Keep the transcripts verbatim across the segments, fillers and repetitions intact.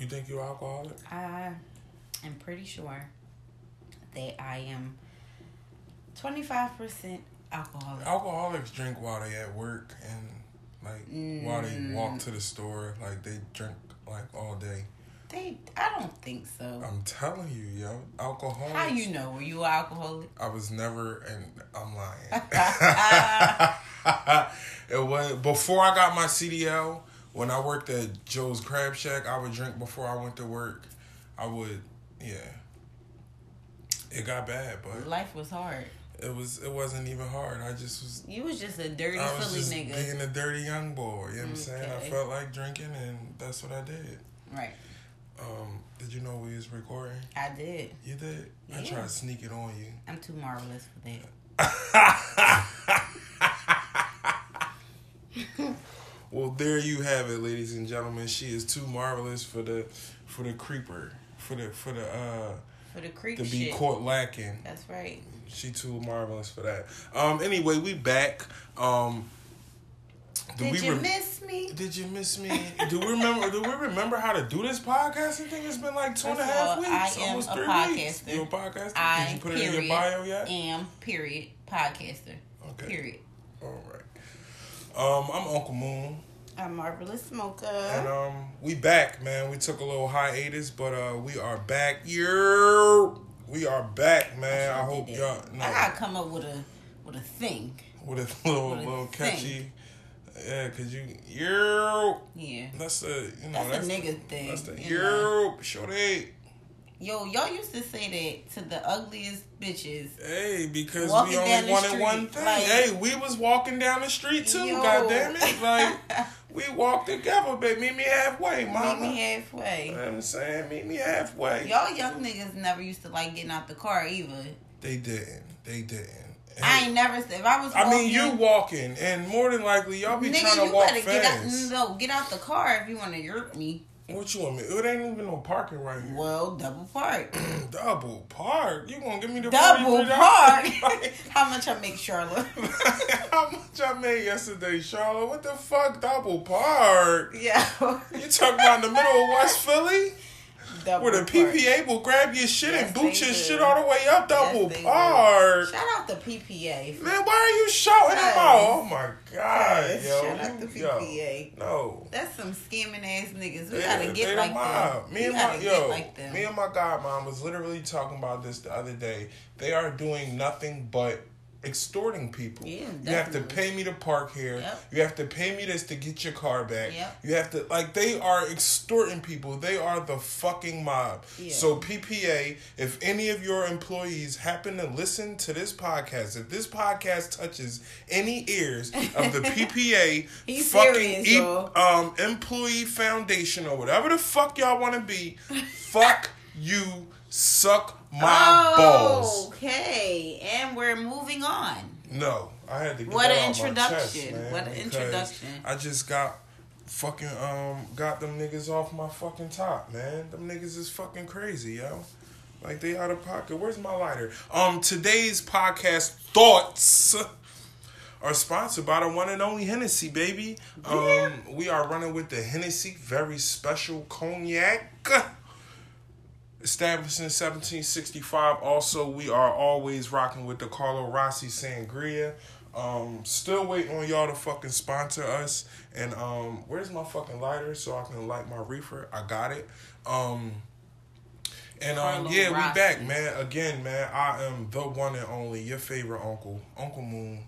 You think you're alcoholic? I am pretty sure that I am twenty-five percent alcoholic. Alcoholics drink while they at work and like mm. while they walk to the store. Like they drink like all day. They, I don't think so. I'm telling you, yo, alcoholics. How you know? Were you an alcoholic? I was never, and I'm lying. It was before I got my C D L. When I worked at Joe's Crab Shack, I would drink before I went to work. I would, yeah. It got bad, but life was hard. It was. It wasn't even hard. I just was. You was just a dirty I was Philly just nigga. Being a dirty young boy. You know what I'm okay. saying? I felt like drinking, and that's what I did. Right. Um, did you know we was recording? I did. You did? Yeah. I tried to sneak it on you. I'm too marvelous for that. Well, there you have it, ladies and gentlemen. She is too marvelous for the for the creeper. For the for the uh for the creep to be shit. Caught lacking. That's right. She too marvelous for that. Um anyway, we back. Um Did, did we you re- miss me? Did you miss me? do we remember Do we remember how to do this podcasting thing? It's been like two First and a half all, weeks. I almost am three a podcaster. Weeks. You're a podcaster? I, did you put period, it in your bio yet? I am, period, podcaster. Okay. Period. All right. Um, I'm Uncle Moon. I'm Marvelous Smoker. And um, we back, man. We took a little hiatus, but uh, we are back. Yeah. We are back, man. I, I hope y'all... No. I gotta come up with a, with a thing. With a little, with a little catchy... Thing. Yeah, cause you yo yeah that's a you know that's, that's a nigga the, thing. That's the yo Shotti. Yo, y'all used to say that to the ugliest bitches. Hey, because walking we only wanted street, one thing. Like, hey, we was walking down the street too. Yo. God damn it, like we walked together, baby. Meet me halfway, mama. Meet me halfway. You know what I'm saying, meet me halfway. Y'all young niggas never used to like getting out the car either. They didn't. They didn't. I ain't never said if I was. Walking, I mean, you walking, and more than likely, y'all be nigga, trying to walk fast. Get out, no, get out the car if you want to hurt me. What you want me? It ain't even no parking right here. Well, double park. Double park. You gonna give me the double park? How much I make, Charlotte? How much I made yesterday, Charlotte? What the fuck, double park? Yeah. You talking about in the middle of West Philly? Double where the park. P P A will grab your shit yes, and boot your do. Shit all the way up double yes, park. Do. Shout out the P P A. Man, why are you shouting them out? Oh my God, yes, yo. Shout out the P P A. Yo, no. That's some scamming ass niggas. We yeah, gotta get like them. Me and my yo, like them. Me and my godmom was literally talking about this the other day. They are doing nothing but extorting people. Yeah, you have to pay me to park here. Yep. You have to pay me this to get your car back. Yep. You have to like they are extorting people. They are the fucking mob. Yeah. So P P A, if any of your employees happen to listen to this podcast, if this podcast touches any ears of the P P A fucking serious, e- um employee foundation or whatever the fuck y'all want to be, fuck you. Suck my oh, balls. Okay, and we're moving on. No, I had to get what an introduction. Chest, man, what an introduction. I just got fucking um got them niggas off my fucking top, man. Them niggas is fucking crazy, yo. Like they out of pocket. Where's my lighter? Um, today's podcast thoughts are sponsored by the one and only Hennessy, baby. Um, yeah. We are running with the Hennessy very special cognac. Established in seventeen sixty-five. Also, we are always rocking with the Carlo Rossi Sangria. Um, still waiting on y'all to fucking sponsor us. And um, where's my fucking lighter so I can light my reefer? I got it. Um, and um, yeah, we back, man. Again, man, I am the one and only, your favorite uncle, Uncle Moon.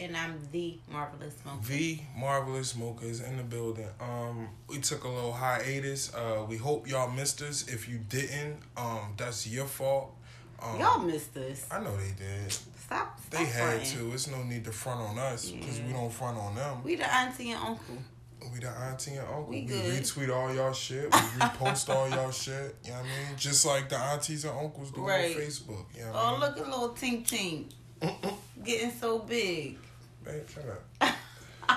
And I'm the Marvelous Smokers. The Marvelous Smokers in the building. Um, we took a little hiatus. Uh, we hope y'all missed us. If you didn't, um, that's your fault. Um, y'all missed us. I know they did. Stop. stop they had fronting. to. It's no need to front on us because yeah. we don't front on them. We the auntie and uncle. We the auntie and uncle. We, we retweet all y'all shit. We repost all y'all shit. You know what I mean? Just like the aunties and uncles do right. on Facebook. You know what oh, I mean? Look at little Tink Tink. Getting so big. Hey, shut up. uh,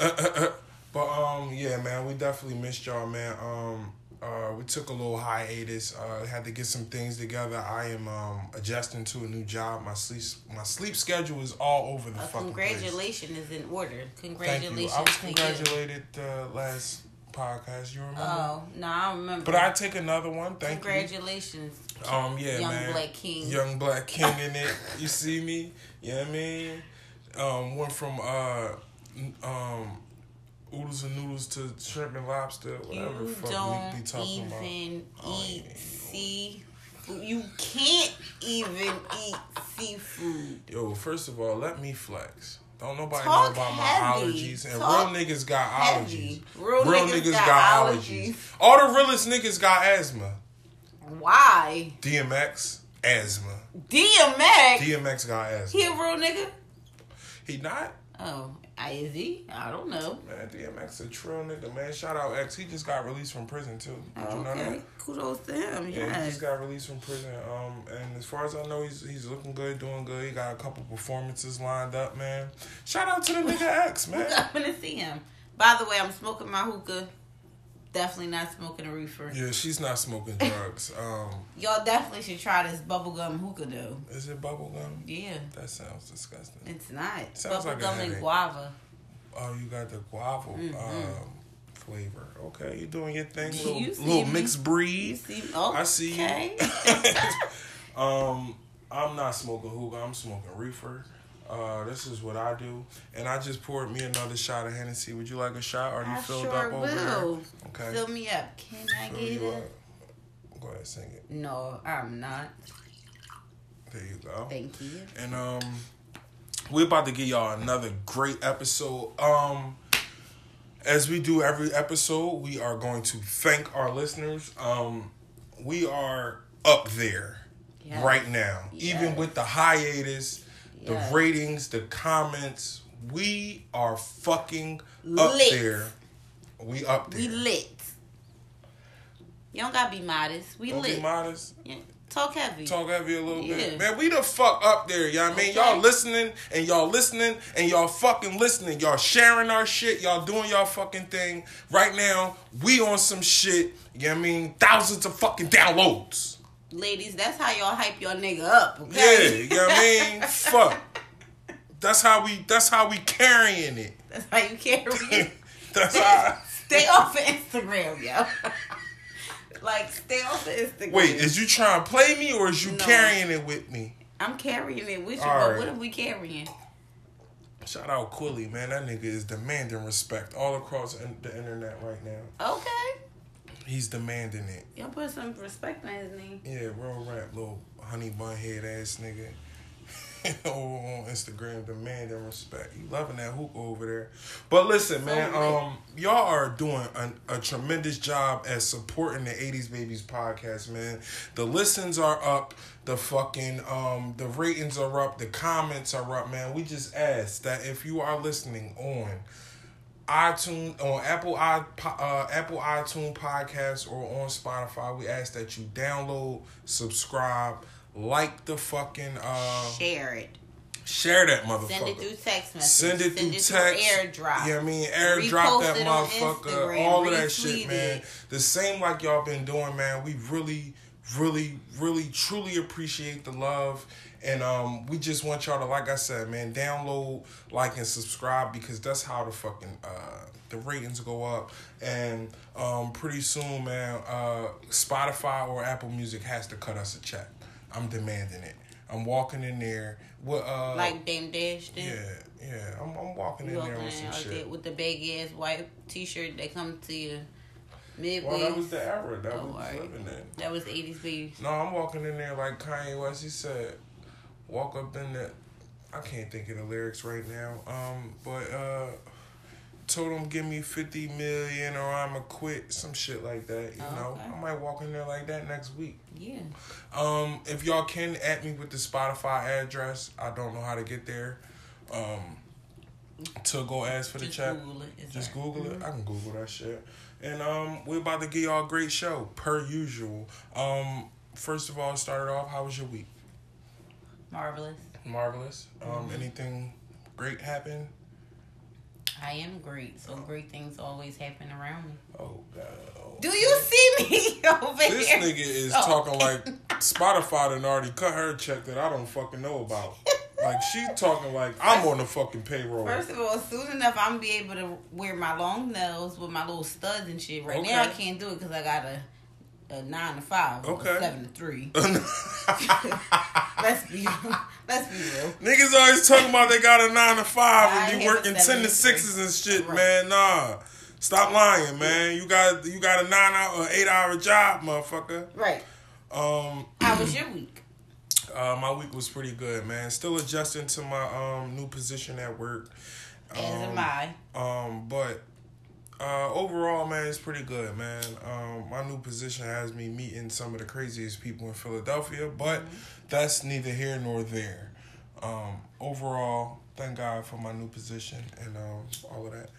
uh, uh, but um, yeah, man, we definitely missed y'all, man. Um, uh, we took a little hiatus. Uh, had to get some things together. I am um adjusting to a new job. My sleep my sleep schedule is all over the uh, fucking place. Congratulations is in order. Congratulations. Thank you. I was congratulated uh, last podcast. You remember? Oh, no, I don't remember. But I take another one. Thank Congratulations, you. Congratulations. Um, yeah, Young man. Black King. Young Black King in it. You see me? You know what I mean? Um, went from uh, um, oodles and noodles to shrimp and lobster. Whatever the fuck we be talking about. You don't even eat seafood. You can't even eat seafood. Yo, first of all, let me flex. Don't nobody Talk know about heavy. my allergies. And Talk real niggas got allergies. Real, real niggas, niggas got, got allergies. allergies. All the realest niggas got asthma. Why? D M X, asthma. D M X? D M X got asthma. He a real nigga? He not? Oh, is he? I don't know. Man, D M X a trill nigga, man. Shout out X. He just got released from prison, too. Did okay. you know that? Kudos to him, yeah. yeah. He just got released from prison. Um, and as far as I know, he's he's looking good, doing good. He got a couple performances lined up, man. Shout out to the nigga X, man. I'm going to see him. By the way, I'm smoking my hookah. Definitely not smoking a reefer. Yeah, she's not smoking drugs. Um, Y'all definitely should try this bubblegum hookah, though. Is it bubblegum? Yeah. That sounds disgusting. It's not. It sounds bubblegum like and guava. Oh, you got the guava mm-hmm. um, flavor. Okay, you're doing your thing. Little, you little mixed breed. You see okay. I see you. um, I'm not smoking hookah. I'm smoking reefer. Uh, this is what I do. And I just poured me another shot of Hennessy. Would you like a shot? Are you I filled sure up over will. there? Okay. Fill me up. Can I Fill get it? Up. Go ahead, sing it. No, I'm not. There you go. Thank you. And um, we're about to give y'all another great episode. Um, as we do every episode, we are going to thank our listeners. Um, we are up there yes. right now, yes. even with the hiatus. The yes. ratings, the comments, we are fucking up lit. there. We up there. We lit. You don't gotta be modest. We don't lit. Be modest. Yeah. Talk heavy. Talk heavy a little yeah. bit. Man, we the fuck up there, y'all. Okay. I mean, y'all listening and y'all listening and y'all fucking listening. Y'all sharing our shit. Y'all doing y'all fucking thing. Right now, we on some shit. You know what I mean? Thousands of fucking downloads. Ladies, that's how y'all hype your nigga up, okay? Yeah, you know what I mean? Fuck. That's how we that's how we carrying it. That's how you carry it. That's how I... Stay off of Instagram, yo. Like, stay off of Instagram. Wait, is you trying to play me or is you no. carrying it with me? I'm carrying it with you, All but right. what are we carrying? Shout out Quilly, man. That nigga is demanding respect all across the internet right now. Okay. He's demanding it. Y'all put some respect on his name. Yeah, real rap, little honey bun head ass nigga. Over on Instagram, demanding respect. You loving that hookah over there. But listen, so man, um, y'all are doing an, a tremendous job at supporting the eighties Babies podcast, man. The listens are up. The fucking, um, the ratings are up. The comments are up, man. We just ask that if you are listening on... iTunes on Apple i uh, Apple iTunes podcast or on Spotify, we ask that you download, subscribe, like the fucking uh, share it, share that motherfucker. Send it through text message. Send it through Send text. It through airdrop. Yeah, you know I mean airdrop that motherfucker. All of that shit, man. It. The same like y'all been doing, man. We really, really, really, truly appreciate the love. And um, we just want y'all to, like I said, man, download, like, and subscribe because that's how the fucking uh, the ratings go up. And um, pretty soon, man, uh, Spotify or Apple Music has to cut us a check. I'm demanding it. I'm walking in there with uh, like Dame Dash did. Yeah, yeah. I'm, I'm walking in walking there with some shit with the big ass white T-shirt that comes to you. Midwest. Well, that was the era that oh, we was right. living in. That was the eighties baby. No, I'm walking in there like Kanye West. He said. Walk up in the, I can't think of the lyrics right now. Um, but uh, told him give me fifty million or I'ma quit, some shit like that. You oh, know, okay. I might walk in there like that next week. Yeah. Um, if y'all can at me with the Spotify address, I don't know how to get there. Um, to go ask for the check. Just Google it. Just right. Google mm-hmm. it. I can Google that shit. And um, we're about to give y'all a great show per usual. Um, first of all, started off. How was your week? Marvelous. Marvelous. Um, mm-hmm. Anything great happen? I am great, so great things always happen around me. Oh, God. Oh, Do you God. see me over this here? This nigga is oh. talking like Spotify done already cut her check that I don't fucking know about. Like, she talking like I'm on the fucking payroll. First of all, soon enough, I'm going to be able to wear my long nails with my little studs and shit. Right okay. now, I can't do it because I got a, a nine to five okay. or a seven to three. let's, be, let's be real. Niggas always talking about they got a nine to five and you working ten to sixes and shit, right. man. Nah. Stop lying, man. You got you got a nine hour or eight hour job, motherfucker. Right. Um, How was your week? Uh, my week was pretty good, man. Still adjusting to my um new position at work. Um, As am I. Um, but uh, overall, man, it's pretty good, man. Um, my new position has me meeting some of the craziest people in Philadelphia, but mm-hmm. that's neither here nor there. Um, overall, thank God for my new position and um all of that.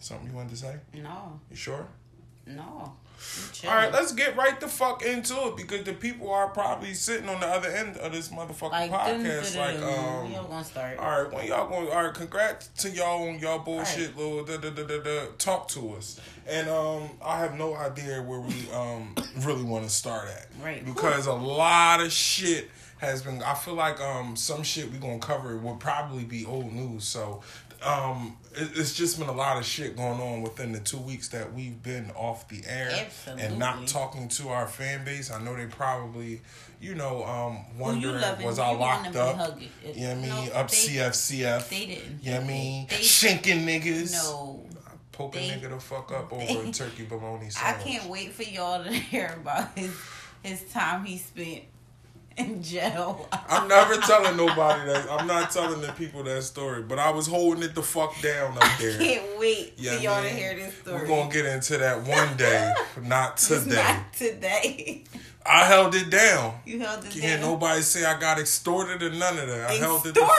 Something you wanted to say? No. You sure? No. All right, let's get right the fuck into it because the people are probably sitting on the other end of this motherfucking like, podcast. Like, um, y'all gonna start. All right, when y'all going? All right, congrats to y'all on y'all bullshit, right. little da, da da da da. Talk to us, and um, I have no idea where we um really want to start at, right? Because cool. a lot of shit. Has been. I feel like um some shit we gonna cover will probably be old news. So, um, it, it's just been a lot of shit going on within the two weeks that we've been off the air Absolutely. And not talking to our fan base. I know they probably, you know, um, wondering well, you was I locked up? You know what I mean? No, up they, C F C F. They didn't. You know what I mean? Shinking niggas. No. Poke a nigga the fuck up they, over a turkey bologna sandwich. I can't wait for y'all to hear about his his time he spent. In jail. I'm never telling nobody that. I'm not telling the people that story, but I was holding it the fuck down up there. I can't wait for y'all I mean? to hear this story. We're going to get into that one day, not today. Not today. I held it down. You held it Can't down. Can't nobody say I got extorted or none of that. I held it down.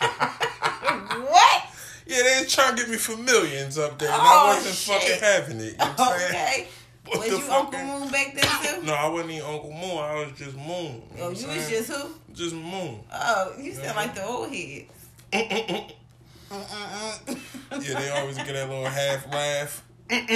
Extorted? What? Yeah, they was trying to get me for millions up there, and oh, I wasn't shit. fucking having it. You know what okay. Saying? What was you fucking... Uncle Moon back then too? No, I wasn't even Uncle Moon. I was just Moon. You oh, you saying? was just who? Just Moon. Oh, you sound yeah. like the old heads. Yeah, they always get that little half laugh. Like,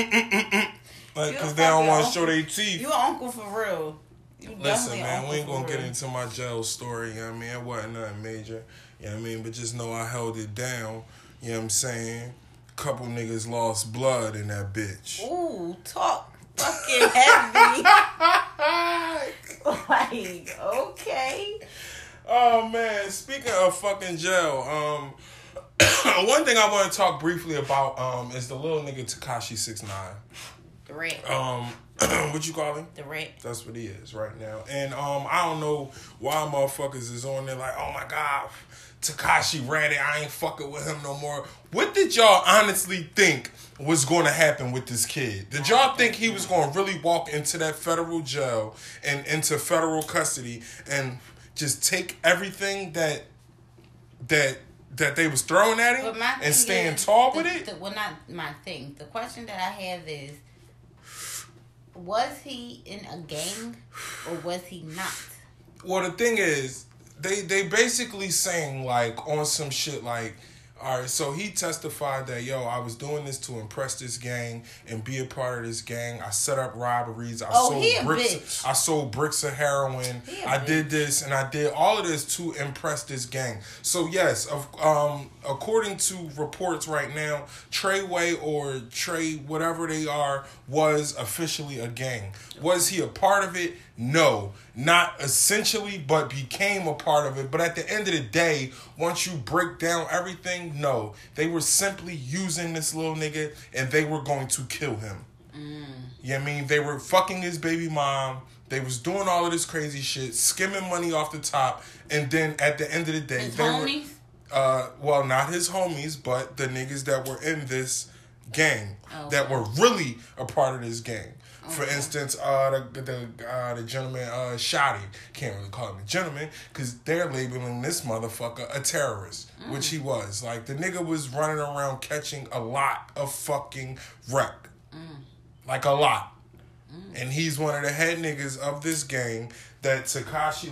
because they don't want to show their teeth. You uncle for real. You Listen, man, we ain't going to get into my jail story. You know what I mean? It wasn't nothing major. You know what I mean? But just know I held it down. You know what I'm saying? Couple niggas lost blood in that bitch. Ooh, talk. Fucking heavy. Like, okay. Oh, man. Speaking of fucking jail, um, one thing I want to talk briefly about um is the little nigga Tekashi six nine. The rat. Um, what you call him? The rat. That's what he is right now. And um, I don't know why motherfuckers is on there like, oh, my God, Tekashi ratted. I ain't fucking with him no more. What did y'all honestly think was going to happen with this kid? Did y'all think he was going to really walk into that federal jail and into federal custody and just take everything that that that they was throwing at him and stand is, tall the, with it? The, well, not my thing. The question that I have is, was he in a gang or was he not? Well, the thing is, they, they basically saying, like, on some shit like, all right, so he testified that, yo, I was doing this to impress this gang and be a part of this gang. I set up robberies. I oh, sold he a bricks. Bitch. I sold bricks of heroin. He I bitch. did this and I did all of this to impress this gang. So yes, of, um, according to reports right now, Trey Way or Trey whatever they are was officially a gang. Was he a part of it? No, not essentially, but became a part of it. But at the end of the day, once you break down everything, no. They were simply using this little nigga and they were going to kill him. Mm. You know what I mean? They were fucking his baby mom. They was doing all of this crazy shit, skimming money off the top. And then at the end of the day, his they homies? were... Uh, well, not his homies, but the niggas that were in this gang oh. that were really a part of this gang. For instance, uh, the the, uh, the gentleman, uh, Shotti, can't really call him a gentleman, because they're labeling this motherfucker a terrorist, mm. which he was. Like, the nigga was running around catching a lot of fucking wreck. Mm. Like, a lot. Mm. And he's one of the head niggas of this gang that Tekashi,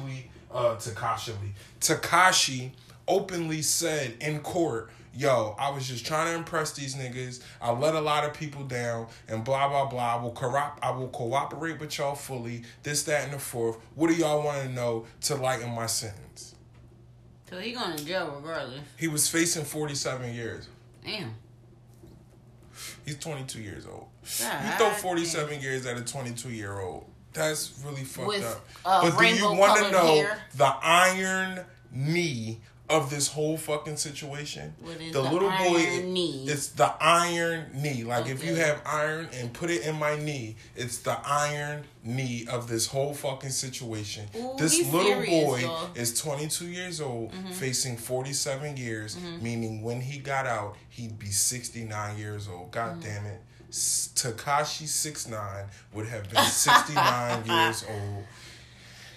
uh, Tekashi, Tekashi openly said in court, yo, I was just trying to impress these niggas. I let a lot of people down and blah, blah, blah. I will, co- I will cooperate with y'all fully. This, that, and the fourth. What do y'all want to know to lighten my sentence? So he going to jail regardless. He was facing forty-seven years. Damn. He's twenty-two years old. God, you throw forty-seven damn. years at a twenty-two-year-old. That's really fucked With, up. Uh, but do you want to know hair? the iron knee of this whole fucking situation? What is the, the little iron boy? Knee? It's the iron knee. Like okay. if you have iron and put it in my knee, it's the iron knee of this whole fucking situation. Ooh, this little serious, boy though. is twenty-two years old, mm-hmm. facing forty-seven years, mm-hmm. meaning when he got out, he'd be sixty-nine years old. God mm-hmm. damn it. Tekashi six nine would have been sixty-nine years old.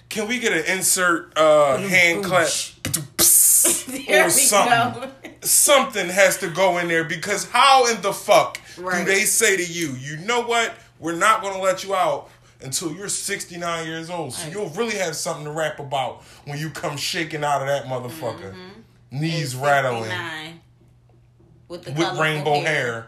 Can we get an insert uh, hand clap or something? Something has to go in there because how in the fuck right. do they say to you, you know what? We're not going to let you out until you're sixty-nine years old. So you'll really have something to rap about when you come shaking out of that motherfucker. Mm-hmm. Knees rattling. With, the with rainbow hair. hair.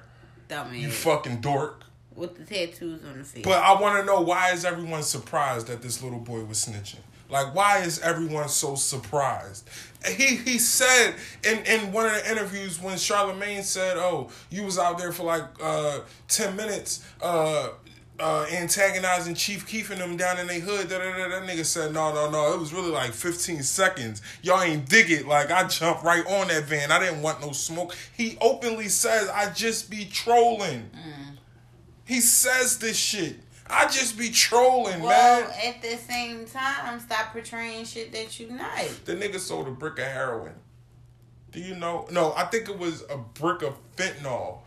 Dummy. You fucking dork. With the tattoos on the face. But I want to know, why is everyone surprised that this little boy was snitching? Like, why is everyone so surprised? He he said in, in one of the interviews when Charlamagne said, oh, you was out there for like uh, ten minutes uh, uh, antagonizing Chief Keef and them down in their hood. Da, da, da, that nigga said, no, no, no. It was really like fifteen seconds. Y'all ain't dig it. Like, I jumped right on that van. I didn't want no smoke. He openly says, I just be trolling. Mm. He says this shit. I just be trolling, well, man. At the same time, stop portraying shit that you not. The nigga sold a brick of heroin. Do you know? No, I think it was a brick of fentanyl.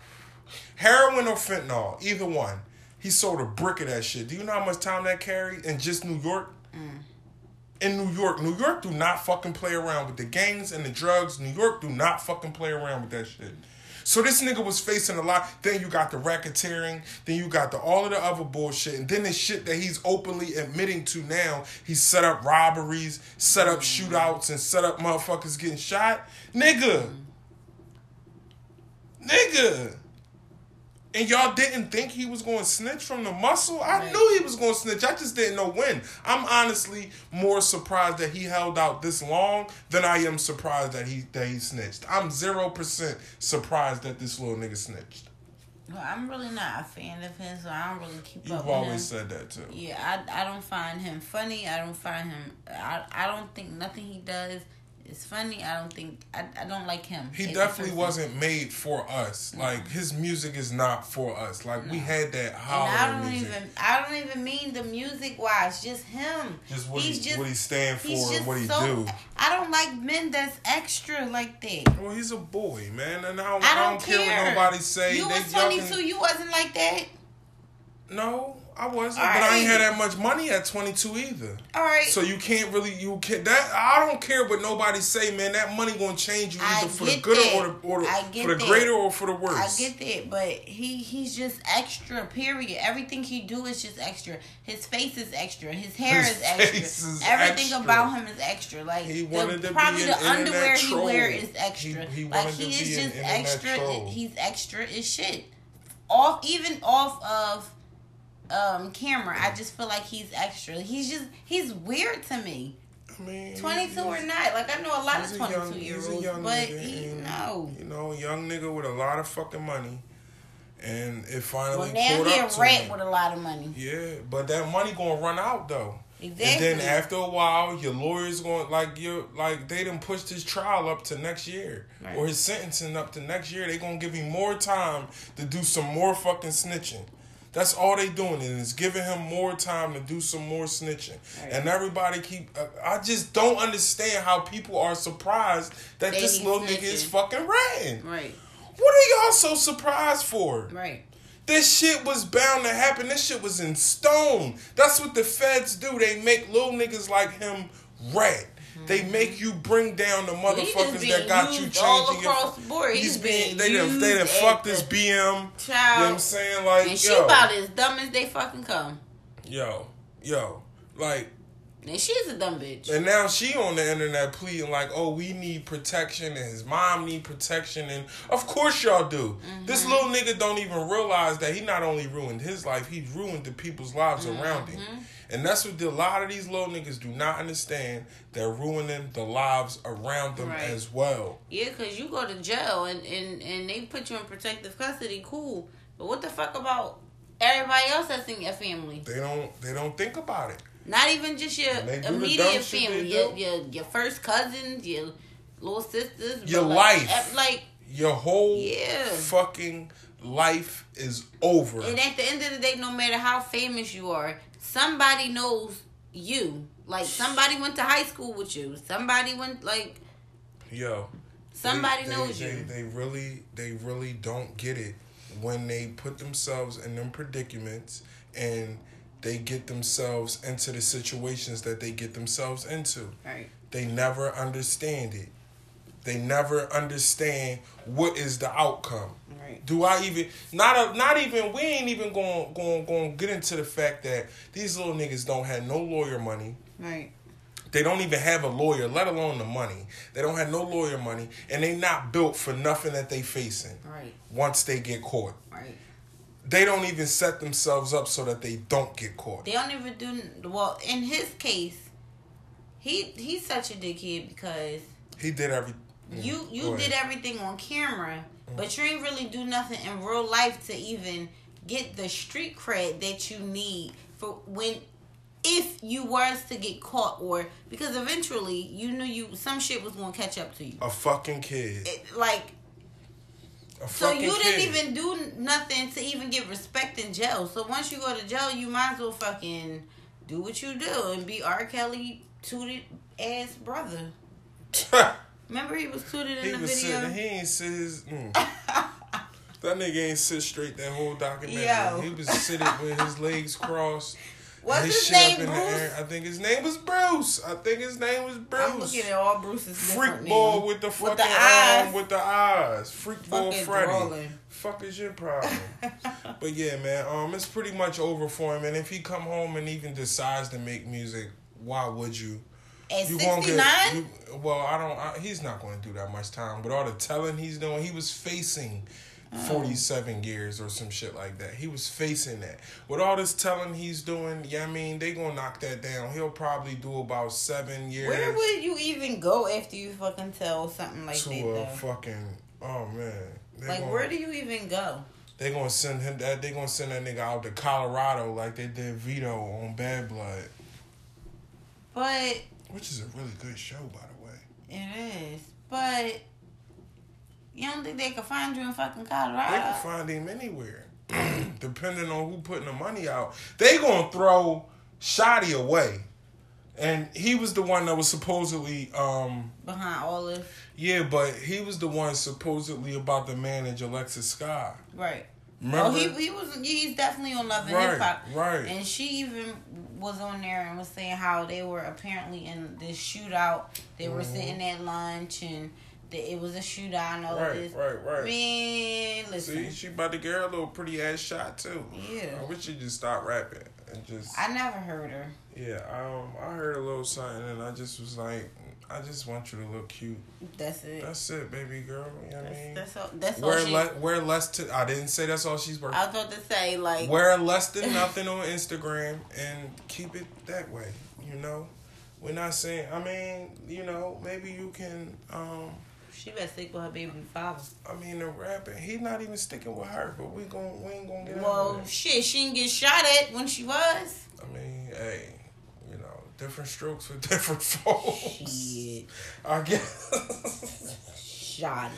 Heroin or fentanyl, either one. He sold a brick of that shit. Do you know how much time that carried in just New York? Mm. In New York. New York do not fucking play around with the gangs and the drugs. New York do not fucking play around with that shit. So this nigga was facing a lot. Then you got the racketeering. Then you got the all of the other bullshit. And then the shit that he's openly admitting to now. He set up robberies, set up shootouts, and set up motherfuckers getting shot. Nigga. Nigga. And y'all didn't think he was going to snitch from the muscle? I right. knew he was going to snitch. I just didn't know when. I'm honestly more surprised that he held out this long than I am surprised that he that he snitched. I'm zero percent surprised that this little nigga snitched. Well, I'm really not a fan of him, so I don't really keep You've up with him. You've always said that, too. Yeah, I, I don't find him funny. I don't find him... I, I don't think nothing he does... It's funny. I don't think... I, I don't like him. He definitely wasn't made for us. No. Like, his music is not for us. Like, no. we had that holiday music. Even, I don't even mean the music-wise. Just him. Just what, he's he, just, what he stand for and what he so, do. I don't like men that's extra like that. Well, he's a boy, man. And I don't, I don't, I don't care. care what nobody say. You they was twenty-two. Can... You wasn't like that? No. I wasn't, right. but I ain't had that much money at twenty-two either. All right. So you can't really, you can't, that, I don't care what nobody say, man. That money gonna change you either for the good that. or, the, or the, for the that. greater or for the worse. I get that, but he, he's just extra, period. Everything he do is just extra. His face is extra. His hair His is extra. Is Everything extra. about him is extra. Like, he wanted the, to probably be the underwear troll. he wear is extra. He, he like, he is just extra. Troll. He's extra as shit. Off, even off of... Um, camera. I just feel like he's extra. He's just, he's weird to me. I mean, twenty-two or not. Like, I know a lot of twenty-two-year-olds, but he, and, no. You know, young nigga with a lot of fucking money. And it finally well, caught up to him. Well, now he a rat with a lot of money. Yeah, but that money gonna run out, though. Exactly. And then after a while, your lawyer's going, like, you like they done pushed his trial up to next year. Right. Or his sentencing up to next year. They gonna give him more time to do some more fucking snitching. That's all they doing is giving him more time to do some more snitching. Right. And everybody keep... Uh, I just don't understand how people are surprised that they this little snitching. nigga is fucking ratting. Right. What are y'all so surprised for? Right. This shit was bound to happen. This shit was in stone. That's what the feds do. They make little niggas like him rat. Mm-hmm. They make you bring down the motherfuckers that got you changing your... Across the board. He's, he's being They done, they done fucked this B M. Child. You know what I'm saying? Like, and she yo, about as dumb as they fucking come. Yo. Yo. Like, And she's a dumb bitch. And now she on the internet pleading like, oh, we need protection and his mom need protection. And of course y'all do. Mm-hmm. This little nigga don't even realize that he not only ruined his life, he ruined the people's lives mm-hmm. around him. And that's what the, a lot of these little niggas do not understand. They're ruining the lives around them right. as well. Yeah, because you go to jail and, and, and they put you in protective custody, cool. But what the fuck about everybody else that's in your family? They don't, they don't think about it. Not even just your immediate family, your, your your first cousins, your little sisters, your like, life, like your whole yeah. fucking life is over. And at the end of the day, no matter how famous you are, somebody knows you. Like somebody went to high school with you. Somebody went like, yo, somebody they, they, knows they, you. They really, they really don't get it when they put themselves in them predicaments and. They get themselves into the situations that they get themselves into. Right. They never understand it. They never understand what is the outcome. Right. Do I even... Not a, not even... We ain't even going going going get into the fact that these little niggas don't have no lawyer money. Right. They don't even have a lawyer, let alone the money. They don't have no lawyer money. And they not built for nothing that they facing. Right. Once they get caught. Right. They don't even set themselves up so that they don't get caught. They don't even do... Well, in his case, he he's such a dickhead because... He did everything. You, you did everything on camera, mm-hmm. but you ain't really do nothing in real life to even get the street cred that you need for when... If you were to get caught or... Because eventually, you knew you some shit was going to catch up to you. A fucking kid. It, like... So you kid. Didn't even do nothing to even get respect in jail. So once you go to jail, you might as well fucking do what you do and be R. Kelly tooted ass brother. Remember he was tooted in he the was video? Sitting, he ain't sit his... Mm. That nigga ain't sit straight that whole documentary. Yo. He was sitting with his legs crossed. What's his, his name, Bruce? I think his name was Bruce. I think his name was Bruce. I'm looking at all Bruce's freak ball name. With the fucking with the eyes. Arm with the eyes. Freak fuck ball Freddy. Rolling. Fuck is your problem? But yeah, man, um, it's pretty much over for him. And if he come home and even decides to make music, why would you? At you sixty-nine? Well, I don't. I, he's not going to do that much time. But all the telling he's doing, he was facing. forty-seven years or some shit like that. He was facing that. With all this telling he's doing, yeah, I mean, they gonna knock that down. He'll probably do about seven years. Where would you even go after you fucking tell something like that? To a fucking, oh man. Like, gonna, where do you even go? They gonna send him that. They gonna send that nigga out to Colorado like they did Vito on Bad Blood. But. Which is a really good show, by the way. It is, but. You don't think they could find you in fucking Colorado? They can find him anywhere. Depending on who putting the money out. They gonna throw Shotti away. And he was the one that was supposedly... Um, Behind all this? Yeah, but he was the one supposedly about to manage Alexis Scott. Right. Remember? Oh, he, he was, he's definitely on Love and Hip Hop. Right. And she even was on there and was saying how they were apparently in this shootout. They were mm-hmm. sitting at lunch and... It was a shootout. I know right, this. Right, right, right. Man, listen. See, she about to get her a little pretty ass shot too. Yeah. I wish she just stopped rapping and just. I never heard her. Yeah, um, I heard a little something, and I just was like, I just want you to look cute. That's it. That's it, baby girl. You know what that's, I mean? That's all. That's wear all. She, le- wear less. To, I didn't say that's all she's worth. I was about to say like. Wear less than nothing on Instagram and keep it that way. You know, we're not saying. I mean, you know, maybe you can. um... She better stick with her baby father. I mean, the rapper, he's not even sticking with her, but we gon' we ain't gonna get out of it. Well, shit, she didn't get shot at when she was. I mean, hey, you know, different strokes for different folks. Shit. I guess. Shot.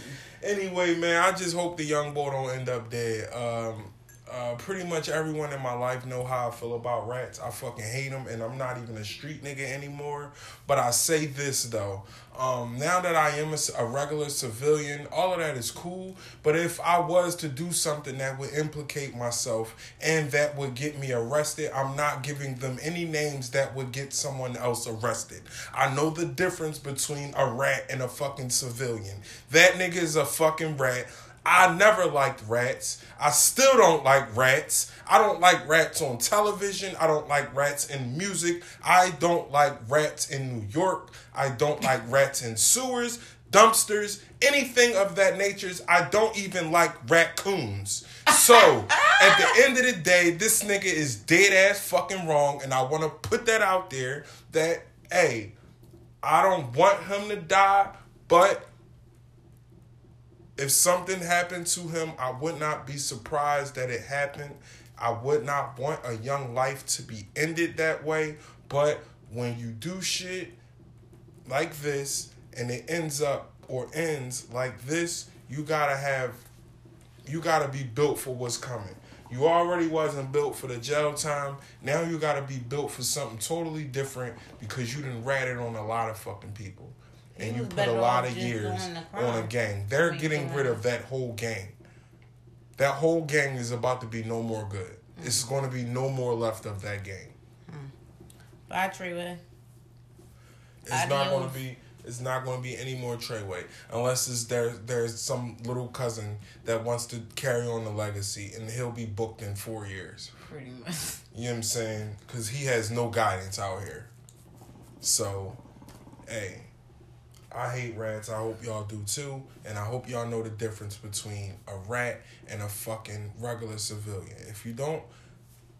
Anyway, man, I just hope the young boy don't end up dead. Um, uh, pretty much everyone in my life know how I feel about rats. I fucking hate them, and I'm not even a street nigga anymore. But I say this, though. Um, now that I am a, a regular civilian, all of that is cool. But if I was to do something that would implicate myself and that would get me arrested, I'm not giving them any names that would get someone else arrested. I know the difference between a rat and a fucking civilian. That nigga is a fucking rat. I never liked rats. I still don't like rats. I don't like rats on television. I don't like rats in music. I don't like rats in New York. I don't like rats in sewers, dumpsters, anything of that nature. I don't even like raccoons. So, at the end of the day, this nigga is dead-ass fucking wrong, and I want to put that out there that, hey, I don't want him to die, but if something happened to him, I would not be surprised that it happened. I would not want a young life to be ended that way, but when you do shit like this, and it ends up or ends like this, you gotta have... You got to be built for what's coming. You already wasn't built for the jail time. Now you got to be built for something totally different because you done ratted on a lot of fucking people. And you put a lot of years on a gang. They're getting rid of that whole gang. That whole gang is about to be no more good. Mm-hmm. It's going to be no more left of that gang. Mm-hmm. Bye, Trey Way. It's not going to be... It's not going to be any more Trey Way unless it's there, there's some little cousin that wants to carry on the legacy, and he'll be booked in four years. Pretty much. You know what I'm saying? Because he has no guidance out here. So, hey, I hate rats. I hope y'all do too. And I hope y'all know the difference between a rat and a fucking regular civilian. If you don't...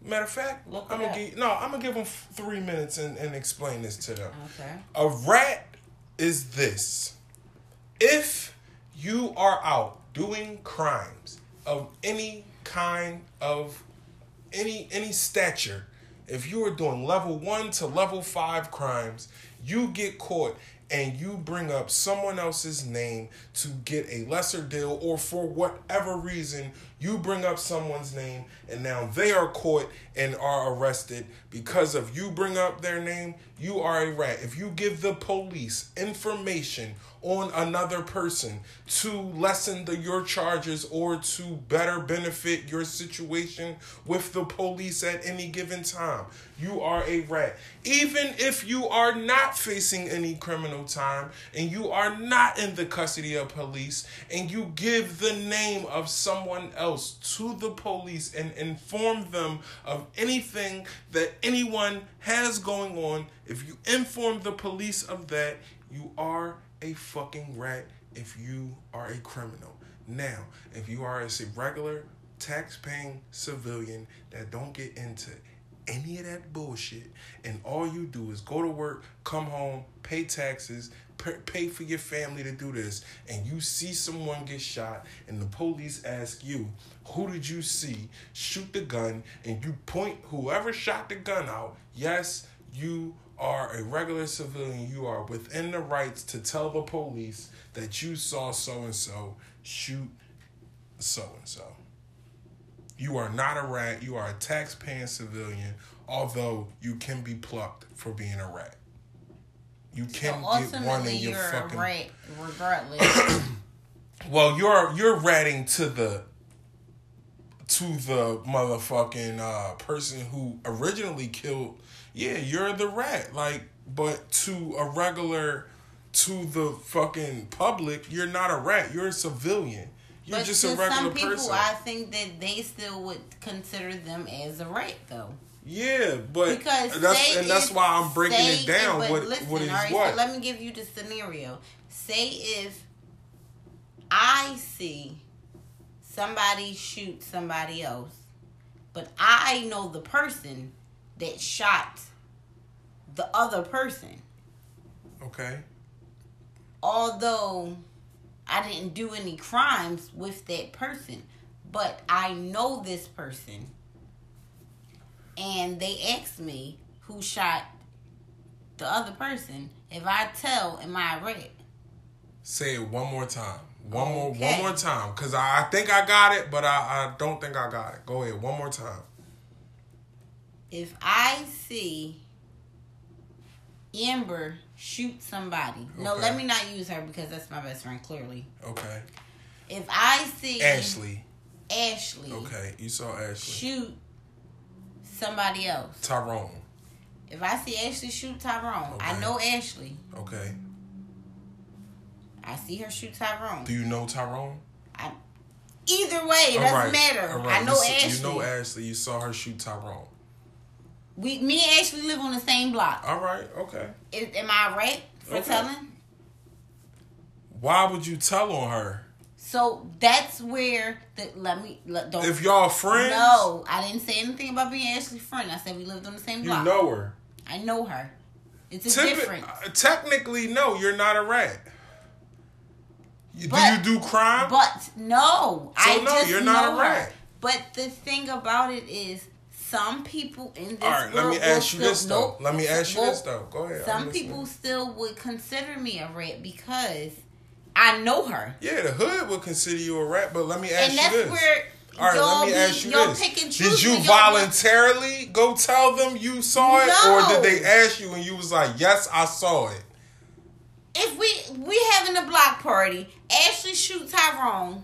Matter of fact, Look I'm going to no, I'm gonna give them three minutes and, and explain this to them. Okay. A rat... is this. If you are out doing crimes of any kind of any any stature, if you are doing level one to level five crimes, you get caught and you bring up someone else's name to get a lesser deal, or for whatever reason, you bring up someone's name and now they are caught and are arrested because of you bring up their name, you are a rat. If you give the police information on another person to lessen the, your charges or to better benefit your situation with the police at any given time, you are a rat. Even if you are not facing any criminal time and you are not in the custody of police and you give the name of someone else to the police and inform them of anything that anyone has going on, if you inform the police of that, you are a fucking rat if you are a criminal. Now, if you are a regular tax-paying civilian that don't get into any of that bullshit, and all you do is go to work, come home, pay taxes, pay for your family to do this, and you see someone get shot and the police ask you, who did you see shoot the gun, and you point whoever shot the gun out, yes, you are a regular civilian. You are within the rights to tell the police that you saw so-and-so shoot so-and-so. You are not a rat. You are a tax-paying civilian, although you can be plucked for being a rat. You can so get one in your fucking... ultimately, you're a rat, regardless. Well, you're you're ratting to the to the motherfucking uh, person who originally killed. Yeah, you're the rat. Like, but to a regular, to the fucking public, you're not a rat. You're a civilian. You're but just a regular some people, person. I think that they still would consider them as a rat, though. Yeah, but because that's and that's why I'm breaking it down. It, what, listen, what is right, what? So let me give you the scenario. Say if I see somebody shoot somebody else, but I know the person that shot the other person. Okay. Although I didn't do any crimes with that person, but I know this person. And they asked me who shot the other person. If I tell, am I a rat? Say it one more time. One okay. more one more time. Because I, I think I got it, but I, I don't think I got it. Go ahead. One more time. If I see Amber shoot somebody. Okay. No, let me not use her because that's my best friend, clearly. Okay. If I see... Ashley. Ashley. Okay, you saw Ashley. Shoot somebody else. Tyrone. If I see Ashley shoot Tyrone, okay. I know Ashley. Okay. I see her shoot Tyrone. Do you know Tyrone? I Either way, it all doesn't right, matter. Right. I know you, Ashley. You know Ashley. You saw her shoot Tyrone. We, me and Ashley live on the same block. All right, okay. Is, am I right for okay. telling? Why would you tell on her? So that's where the let me let, don't. If y'all friends, no, I didn't say anything about being Ashley's friend. I said we lived on the same block. You know her. I know her. It's a Temp- difference. Uh, technically, no, you're not a rat. You, but, do you do crime? But no, so I no, just you're not know a rat. Her. But the thing about it is, some people in this All right, world. Let me ask you still, this though. Nope, let me ask you nope. this though. Go ahead. Some people still would consider me a rat because I know her. Yeah, the hood would consider you a rat, but let me ask and you this. And that's where. All right, y'all let me be, ask you this. Did you voluntarily go tell them you saw it? No. Or did they ask you and you was like, yes, I saw it? If we we having a block party, Ashley shoot Tyrone,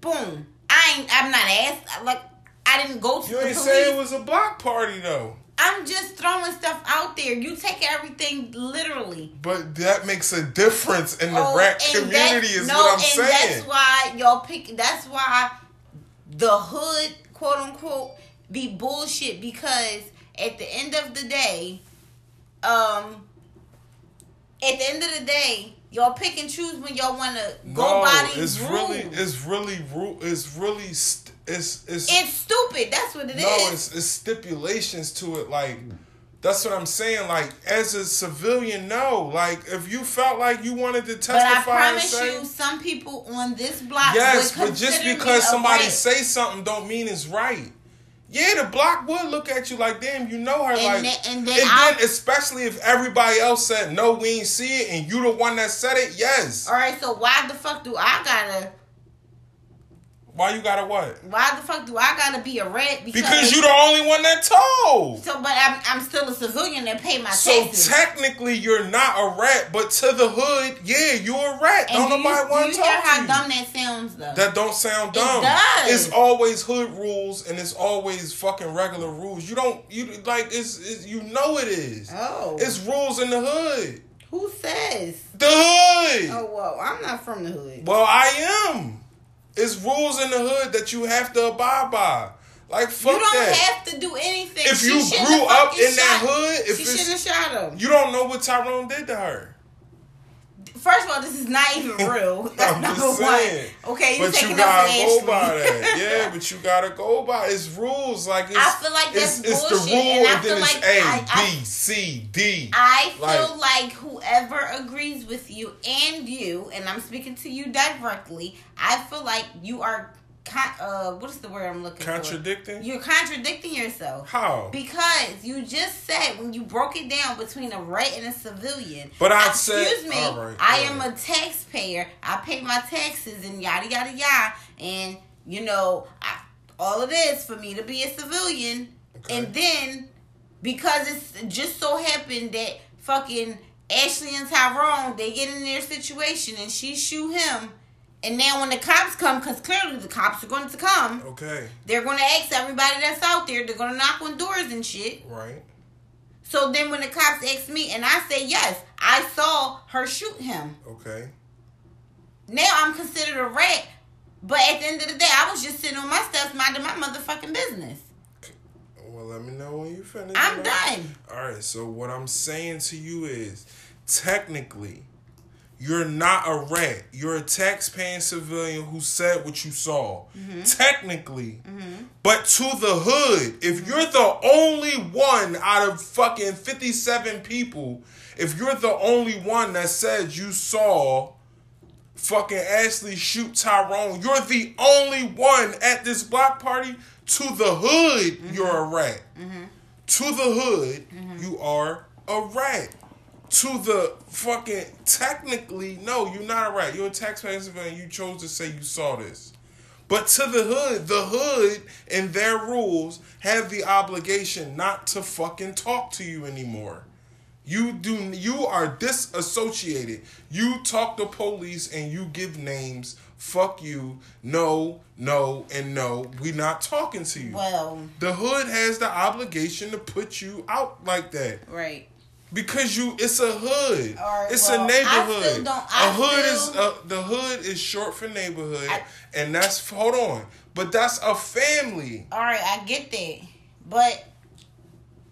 boom. I ain't, I'm not asked. Like, I didn't go to you the police. You ain't say it was a block party, though. I'm just throwing stuff out there. You take everything literally. But that makes a difference in the oh, rap community that, is no, what I'm saying. No, and that's why y'all pick, that's why... the hood, quote unquote, be bullshit because at the end of the day, um, at the end of the day, y'all pick and choose when y'all want to go no, by these rules. No, really, it's really, it's really, it's it's it's stupid. That's what it no, is. No, it's, it's stipulations to it. Like that's what I'm saying. Like as a civilian, no. Like if you felt like you wanted to testify, but I promise and say, you, some people on this block. Yes, would but just because somebody say something, don't mean it's right. Yeah, the block would look at you like, damn, you know her. And like, then, and, then, and then especially if everybody else said no, we ain't see it, and you the one that said it. Yes. All right. So why the fuck do I gotta? Why you gotta what? Why the fuck do I gotta be a rat? Because, because you the only one that told. So, but I'm I'm still a civilian that pay my so taxes. So technically, you're not a rat, but to the hood, yeah, you're a rat. And don't do nobody want to talk to you. You hear how dumb that sounds, though. That don't sound dumb. It does. It's always hood rules, and it's always fucking regular rules. You don't you like it's, it's you know it is. Oh, it's rules in the hood. Who says the hood? Oh well, I'm not from the hood. Well, I am. It's rules in the hood that you have to abide by. Like, fuck that. You don't that. have to do anything. If she you grew up in shot. that hood... If she shouldn't have shot him. You don't know what Tyrone did to her. First of all, this is not even real. That's not saying. One. Okay, you taking up Ashley. But you gotta go by that. Yeah, but you gotta go by It's rules. Like it's, I feel like that's it's, bullshit. It's the rule, and, I and then like it's A, I, I, B, C, D. I feel like, like whoever agrees with you and you, and I'm speaking to you directly, I feel like you are... Con- uh, what is the word I'm looking contradicting? for? Contradicting? You're contradicting yourself. How? Because you just said when you broke it down between a rat and a civilian. But I said, excuse me, all right, I all am right. a taxpayer. I pay my taxes and yada yada yada. And you know, I, all it is for me to be a civilian. Okay. And then because it's just so happened that fucking Ashley and Tyrone they get in their situation and she shoot him. And now when the cops come, because clearly the cops are going to come. Okay. They're going to ask everybody that's out there. They're going to knock on doors and shit. Right. So then when the cops ask me and I say, yes, I saw her shoot him. Okay. Now I'm considered a rat. But at the end of the day, I was just sitting on my steps minding my motherfucking business. Well, let me know when you finish. I'm right? done. All right. So what I'm saying to you is technically... you're not a rat. You're a taxpaying civilian who said what you saw. Mm-hmm. Technically. Mm-hmm. But to the hood, if mm-hmm. you're the only one out of fucking fifty-seven people, if you're the only one that said you saw fucking Ashley shoot Tyrone, you're the only one at this block party, to the hood, mm-hmm. you're a rat. Mm-hmm. To the hood, mm-hmm. you are a rat. To the fucking technically, no, you're not a rat. You're a taxpayer and you chose to say you saw this. But to the hood, the hood and their rules have the obligation not to fucking talk to you anymore. You do. You are disassociated. You talk to police and you give names. Fuck you. No, no, and no. We not talking to you. Well, the hood has the obligation to put you out like that. Right. Because you, it's a hood. Right, it's well, a neighborhood. I still don't, I a hood still, is uh, the hood is short for neighborhood, I, and that's hold on, but that's a family. All right, I get that, but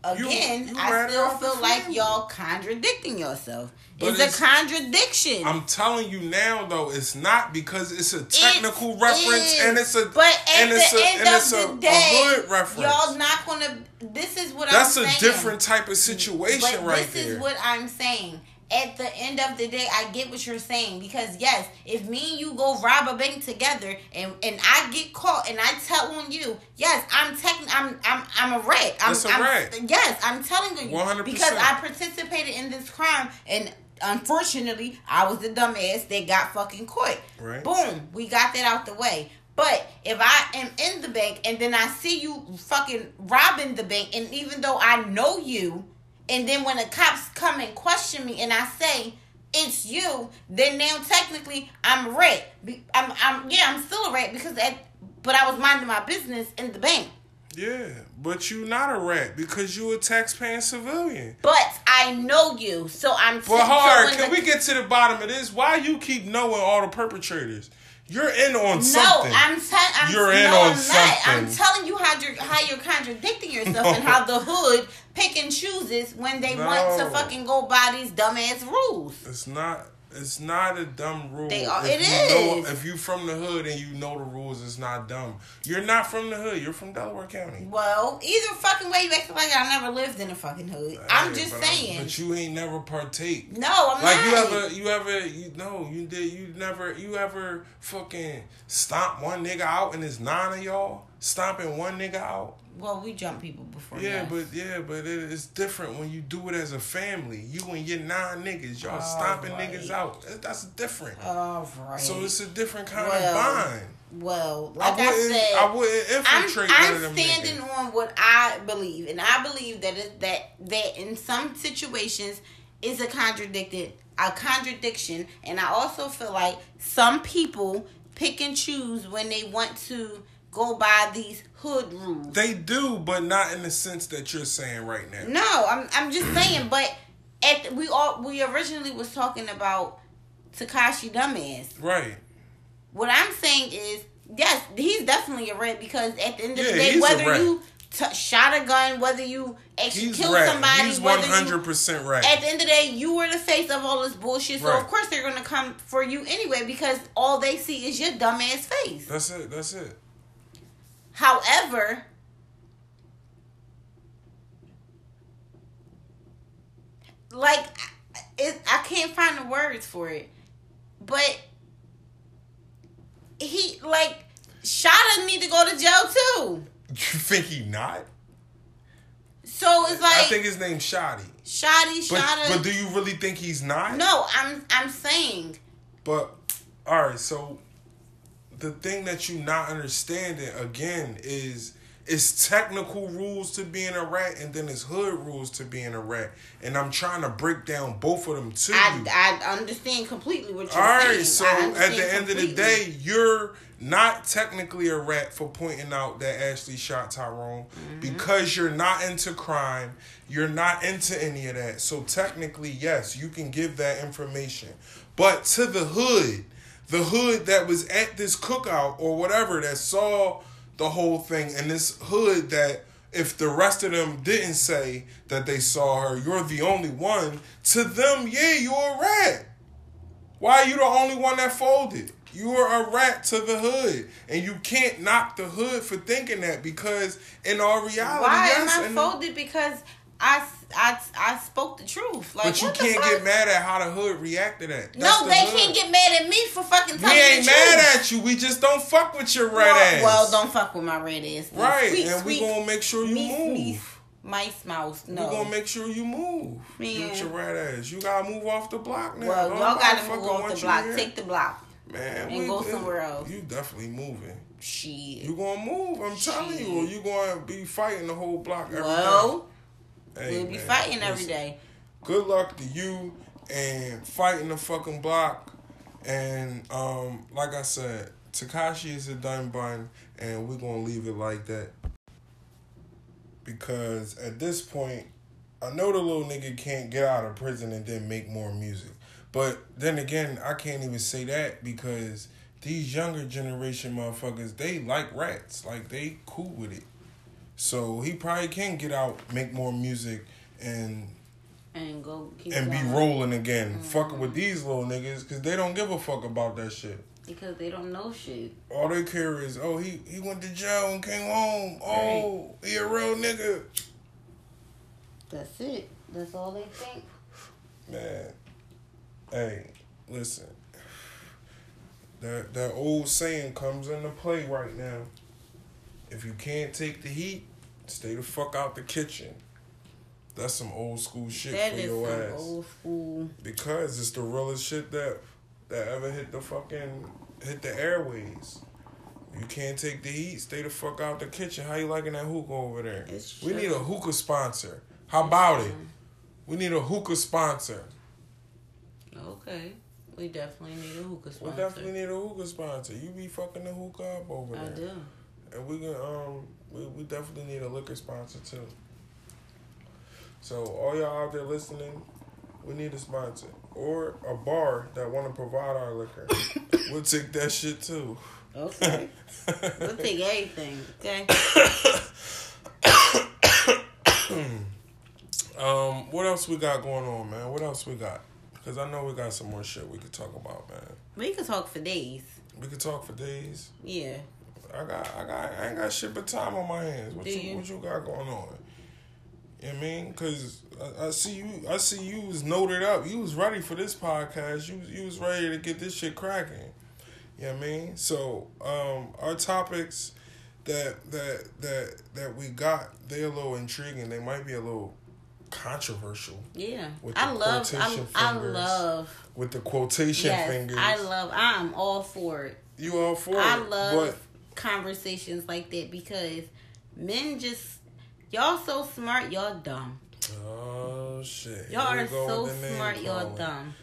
again, you, you I still feel like y'all contradicting yourself. It's, it's a contradiction. I'm telling you now, though, it's not because it's a technical it reference is, and it's a but at and the it's a, end and it's of a, the day, a hood reference. Y'all not gonna. This is what That's I'm saying. That's a different type of situation, but right this there. This is what I'm saying. At the end of the day, I get what you're saying because yes, if me and you go rob a bank together and, and I get caught and I tell on you, yes, I'm techn- I'm I'm I'm a rat. I'm, That's a I'm, rat. Yes, I'm telling you one hundred percent because I participated in this crime and. Unfortunately, I was the dumbass that got fucking caught. Right. Boom. We got that out the way. But if I am in the bank and then I see you fucking robbing the bank, and even though I know you, and then when the cops come and question me and I say, it's you, then now technically I'm a rat. I'm, I'm, yeah, I'm still a rat because at, but I was minding my business in the bank. Yeah, but you not a rat because you a taxpaying civilian. But I know you, so I'm... But t- hard, so can the- we get to the bottom of this? Why you keep knowing all the perpetrators? You're in on no, something. No, I'm telling... You're in no, on I'm something. Not. I'm telling you how you're, how you're contradicting yourself no. and how the hood pick and chooses when they no. want to fucking go by these dumbass rules. It's not... It's not a dumb rule. They are, if it you is. Know, if you from the hood and you know the rules, it's not dumb. You're not from the hood. You're from Delaware County. Well, either fucking way you act like I never lived in the fucking hood. Hey, I'm just but saying. I'm, but you ain't never partake. No, I'm like, not. Like you ever, you ever, you no, you did, you never, you ever fucking stomp one nigga out and it's nine of y'all stomping one nigga out. Well, we jump people before. Yeah, but yeah, but it, it's different when you do it as a family. You and your nine niggas, y'all all stomping right. niggas out. That's different. All right. So it's a different kind well, of bond. Well, like I, I said, I wouldn't infiltrate I'm, I'm them standing niggas. On what I believe, and I believe that it, that that in some situations is a contradicted a contradiction, and I also feel like some people pick and choose when they want to. Go by these hood rules. They do, but not in the sense that you're saying right now. No, I'm I'm just saying. But at we all we originally was talking about Tekashi dumbass. Right. What I'm saying is yes, he's definitely a rat because at the end of yeah, the day, whether you t- shot a gun, whether you actually he's killed rat. somebody, he's one hundred percent right. At the end of the day, you were the face of all this bullshit, so right. of course they're gonna come for you anyway because all they see is your dumbass face. That's it. That's it. However, like, it, I can't find the words for it, but he, like, Shotta need to go to jail, too. You think he not? So, it's like... I think his name's Shotti. Shotti, Shotta. But, but do you really think he's not? No, I'm, I'm saying. But, all right, so... The thing that you not understanding, again, is it's technical rules to being a rat and then it's hood rules to being a rat. And I'm trying to break down both of them too. I, I understand completely what you're All saying. All right, so at the end completely. of the day, you're not technically a rat for pointing out that Ashley shot Tyrone mm-hmm. because you're not into crime. You're not into any of that. So technically, yes, you can give that information. But to the hood... The hood that was at this cookout or whatever that saw the whole thing, and this hood that if the rest of them didn't say that they saw her, you're the only one. To them, yeah, you're a rat. Why are you the only one that folded? You're a rat to the hood, and you can't knock the hood for thinking that because in our reality, why yes, am I folded? Because I. I, I spoke the truth. Like, but you can't get mad at how the hood reacted at. That's no, they the can't get mad at me for fucking telling the truth. We ain't mad at you. We just don't fuck with your red well, ass. Well, don't fuck with my red ass. Then. Right, sweet, and sweet, we gonna make sure you meef, move. Meef, mice, mouse, no. We gonna make sure you move. Man. With your red ass. You gotta move off the block now. Well, don't y'all gotta move off the block. Here. Take the block. Man, and we, go somewhere else. You definitely moving. Shit. You gonna move, I'm Shit. telling you. Or you gonna be fighting the whole block every well, day. Hey, we'll be man, fighting listen, every day. Good luck to you and fighting the fucking block. And um, like I said, Tekashi is a dime bun, and we're going to leave it like that. Because at this point, I know the little nigga can't get out of prison and then make more music. But then again, I can't even say that because these younger generation motherfuckers, they like rats. Like, they cool with it. So he probably can get out, make more music, and and go keep and going. Be rolling again. Mm-hmm. Fucking with these little niggas because they don't give a fuck about that shit. Because they don't know shit. All they care is, oh, he, he went to jail and came home. Oh, right. He a real nigga. That's it. That's all they think. Man. Hey, listen. That that old saying comes into play right now. If you can't take the heat, stay the fuck out the kitchen. That's some old school shit that for your ass. That is old school. Because it's the realest shit that that ever hit the fucking hit the airways. You can't take the heat, stay the fuck out the kitchen. How you liking that hookah over there? It's true. We need a hookah sponsor. How about it? We need a hookah sponsor. Okay. We definitely need a hookah sponsor. We definitely need a hookah sponsor. You be fucking the hookah up over there. I do. And we can um we, we definitely need a liquor sponsor too. So all y'all out there listening, we need a sponsor. Or a bar that wanna provide our liquor. We'll take that shit too. Okay. We'll take everything, okay? um, what else we got going on, man? What else we got? Because I know we got some more shit we could talk about, man. We could talk for days. We could talk for days? Yeah. I got, I got, I ain't got shit but time on my hands. What you, you, what you got going on? You know what I mean? Because I, I see you, I see you was noted up. You was ready for this podcast. You, you was ready to get this shit cracking. You know what I mean? So, um, our topics that, that, that, that we got, they're a little intriguing. They might be a little controversial. Yeah. With the I love quotation I, fingers, I love with the quotation yes, fingers. I love I'm all for it. You all for I it. I love but, conversations like that because men just y'all so smart, y'all dumb. Oh shit. Y'all are so smart, calling. y'all dumb.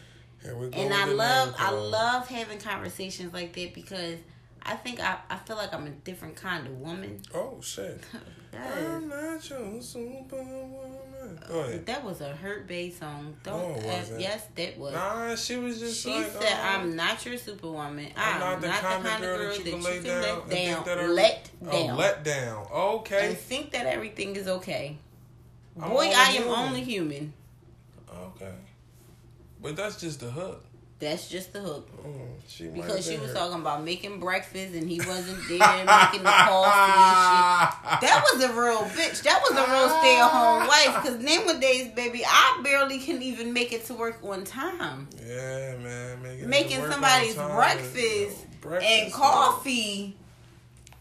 Here we go. And I love I love having conversations like that because I think I, I feel like I'm a different kind of woman. Oh shit. I'm not your superwoman. That was a Hurt Bay song. Don't no, ask. Yes, that was. Nah, she was just. She like, said, oh, "I'm not your superwoman. I'm, I'm not, not the kind of girl that you can let down. Let down. Let down. Let down. Okay. And think that everything is okay. I'm Boy, I am human. only human. Okay, but that's just the hook. That's just the hook. Mm, she because she was hurt. talking about making breakfast and he wasn't there, making the coffee and shit. That was a real bitch. That was a real stay-at-home wife. Because nowadays, baby, I barely can even make it to work on time. Yeah, man. Make making somebody's breakfast, is, you know, breakfast and coffee.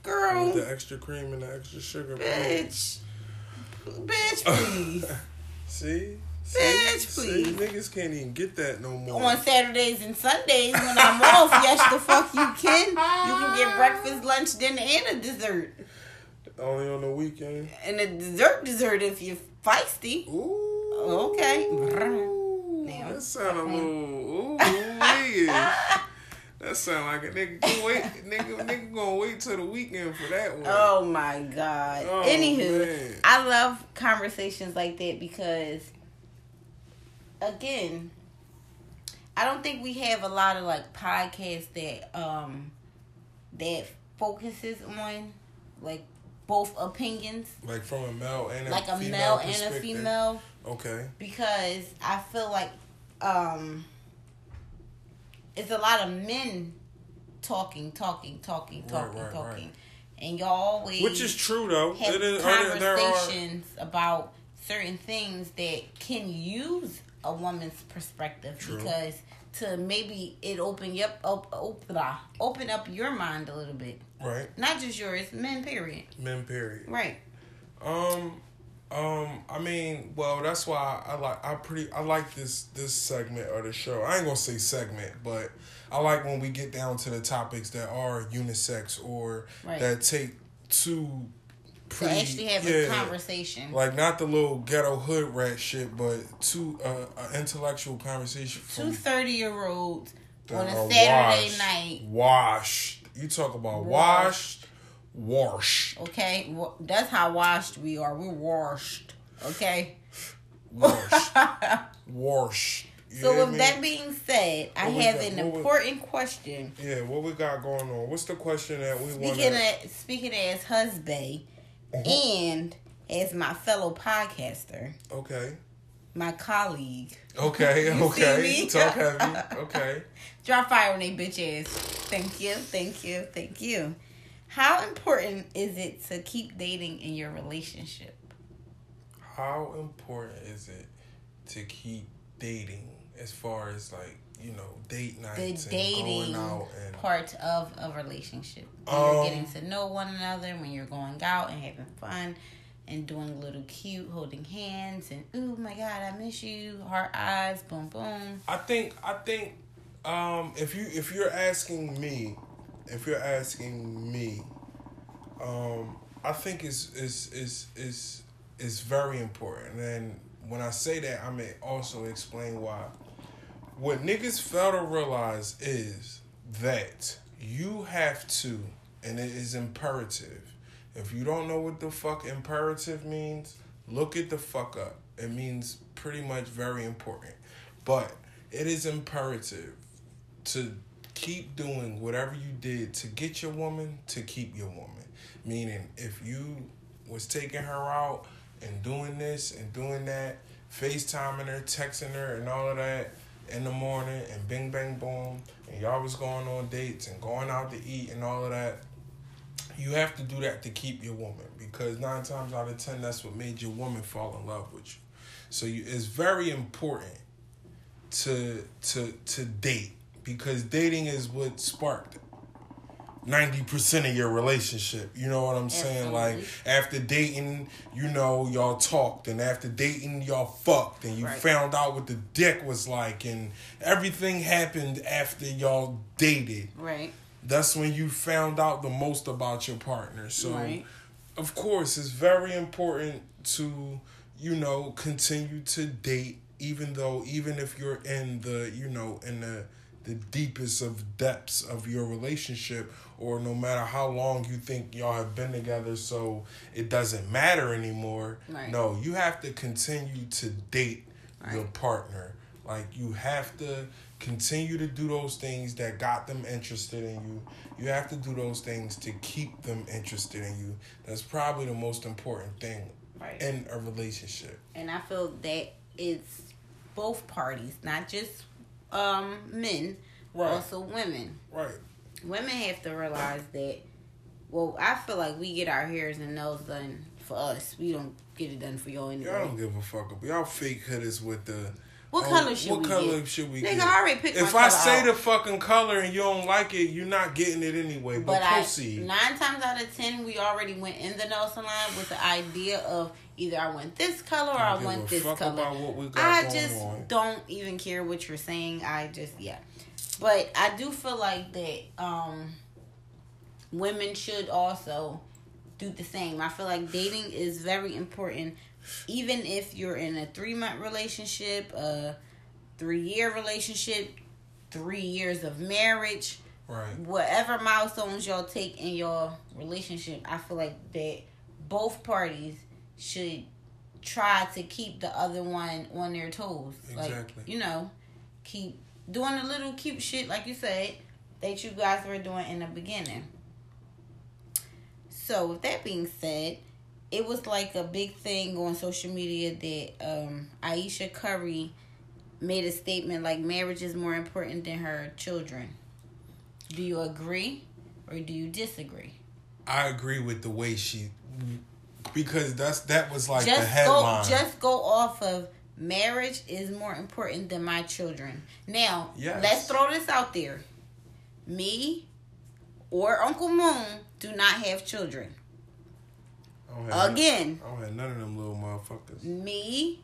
Girl. With the extra cream and the extra sugar. Bitch. Bro. Bitch, please. See? Bitch, please. See, niggas can't even get that no more. On Saturdays and Sundays when I'm off, yes, the fuck you can. You can get breakfast, lunch, dinner, and a dessert. Only on the weekend. And a dessert dessert if you're feisty. Ooh. Okay. Ooh, now, that sound a little ooh weird. That sound like a nigga can wait. nigga, nigga gonna wait till the weekend for that one. Oh my God. Oh, Anywho, man. I love conversations like that because again, I don't think we have a lot of like podcasts that um that focuses on like both opinions, like from a male and a like a male and a female. Okay. Because I feel like um it's a lot of men talking, talking, talking, talking, right, right, talking, right. And y'all always which is true though. Have it is, conversations there are about certain things that can use a woman's perspective. True. Because to maybe it open up, up, open, open up your mind a little bit. Right. Not just yours, men period. Men period. Right. Um, um. I mean, well, that's why I like. I pretty. I like this this segment of the show. I ain't gonna say segment, but I like when we get down to the topics that are unisex or right. that take two. Pretty, to actually have yeah, a conversation. Like, not the little ghetto hood rat shit, but two, uh, an intellectual conversation. Two thirty-year-olds on a Saturday washed, night. Washed. You talk about washed, washed. Okay, well, that's how washed we are. We're washed, okay? Wash. Wash. You so with that being said, what I have got, an important we, question. Yeah, what we got going on? What's the question that we want to... Speaking as husband uh-huh. and as my fellow podcaster. Okay. My colleague. Okay, okay. Talk heavy. Okay. Drop fire on they bitch ass. Thank you, thank you, thank you. How important is it to keep dating in your relationship? How important is it to keep dating as far as, like, you know, date nights the and going out? And part of a relationship. When um, you're getting to know one another, when you're going out and having fun and doing little cute, holding hands and, oh my God, I miss you, heart eyes, boom, boom. I think, I think, um, if you, if you're asking me, if you're asking me, um, I think it's, it's, it's, it's, it's very important. And when I say that, I may also explain why. What niggas fail to realize is that you have to, and it is imperative. If you don't know what the fuck imperative means, look it the fuck up. It means pretty much very important. But it is imperative to keep doing whatever you did to get your woman, to keep your woman. Meaning, if you was taking her out and doing this and doing that, FaceTiming her, texting her and all of that in the morning and bing, bang, boom, and y'all was going on dates and going out to eat and all of that, you have to do that to keep your woman, because nine times out of ten, that's what made your woman fall in love with you. So you, it's very important to to to date, because dating is what sparked ninety percent of your relationship. You know what I'm saying? Absolutely. Like, after dating, you know, y'all talked, and after dating, y'all fucked, and you right. found out what the dick was like, and everything happened after y'all dated. Right. That's when you found out the most about your partner. So, right. of course, it's very important to, you know, continue to date, even though, even if you're in the, you know, in the, the deepest of depths of your relationship, or no matter how long you think y'all have been together, so it doesn't matter anymore. Right. No, you have to continue to date right. your partner. Like, you have to continue to do those things that got them interested in you. You have to do those things to keep them interested in you. That's probably the most important thing right. in a relationship. And I feel that it's both parties, not just um, men, but right. also women. Right. Women have to realize that, well, I feel like we get our hairs and nails done for us. We don't get it done for y'all anyway. Y'all don't give a fuck up. Y'all fake hooders with the... What oh, color should what we color get? What color should we Nigga, get? I already picked if my I color say out. The fucking color and you don't like it, you're not getting it anyway. But, but I, proceed. Nine times out of ten, we already went in the nail salon with the idea of either I want this color or I, I want this color. What we got I going just on. Don't even care what you're saying. I just, yeah. But I do feel like that um, women should also do the same. I feel like dating is very important. Even if you're in a three-month relationship, a three-year relationship, three years of marriage, right? Whatever milestones y'all take in your relationship, I feel like that both parties should try to keep the other one on their toes. Exactly. Like, you know, keep doing the little cute shit, like you said, that you guys were doing in the beginning. So, with that being said... It was like a big thing on social media that um, Ayesha Curry made a statement like marriage is more important than her children. Do you agree or do you disagree? I agree with the way she, because that's that was like just the headline. Go, just go off of marriage is more important than my children. Now, yes. let's throw this out there. Me or Uncle Moon do not have children. Again, none, I don't have none of them little motherfuckers. Me,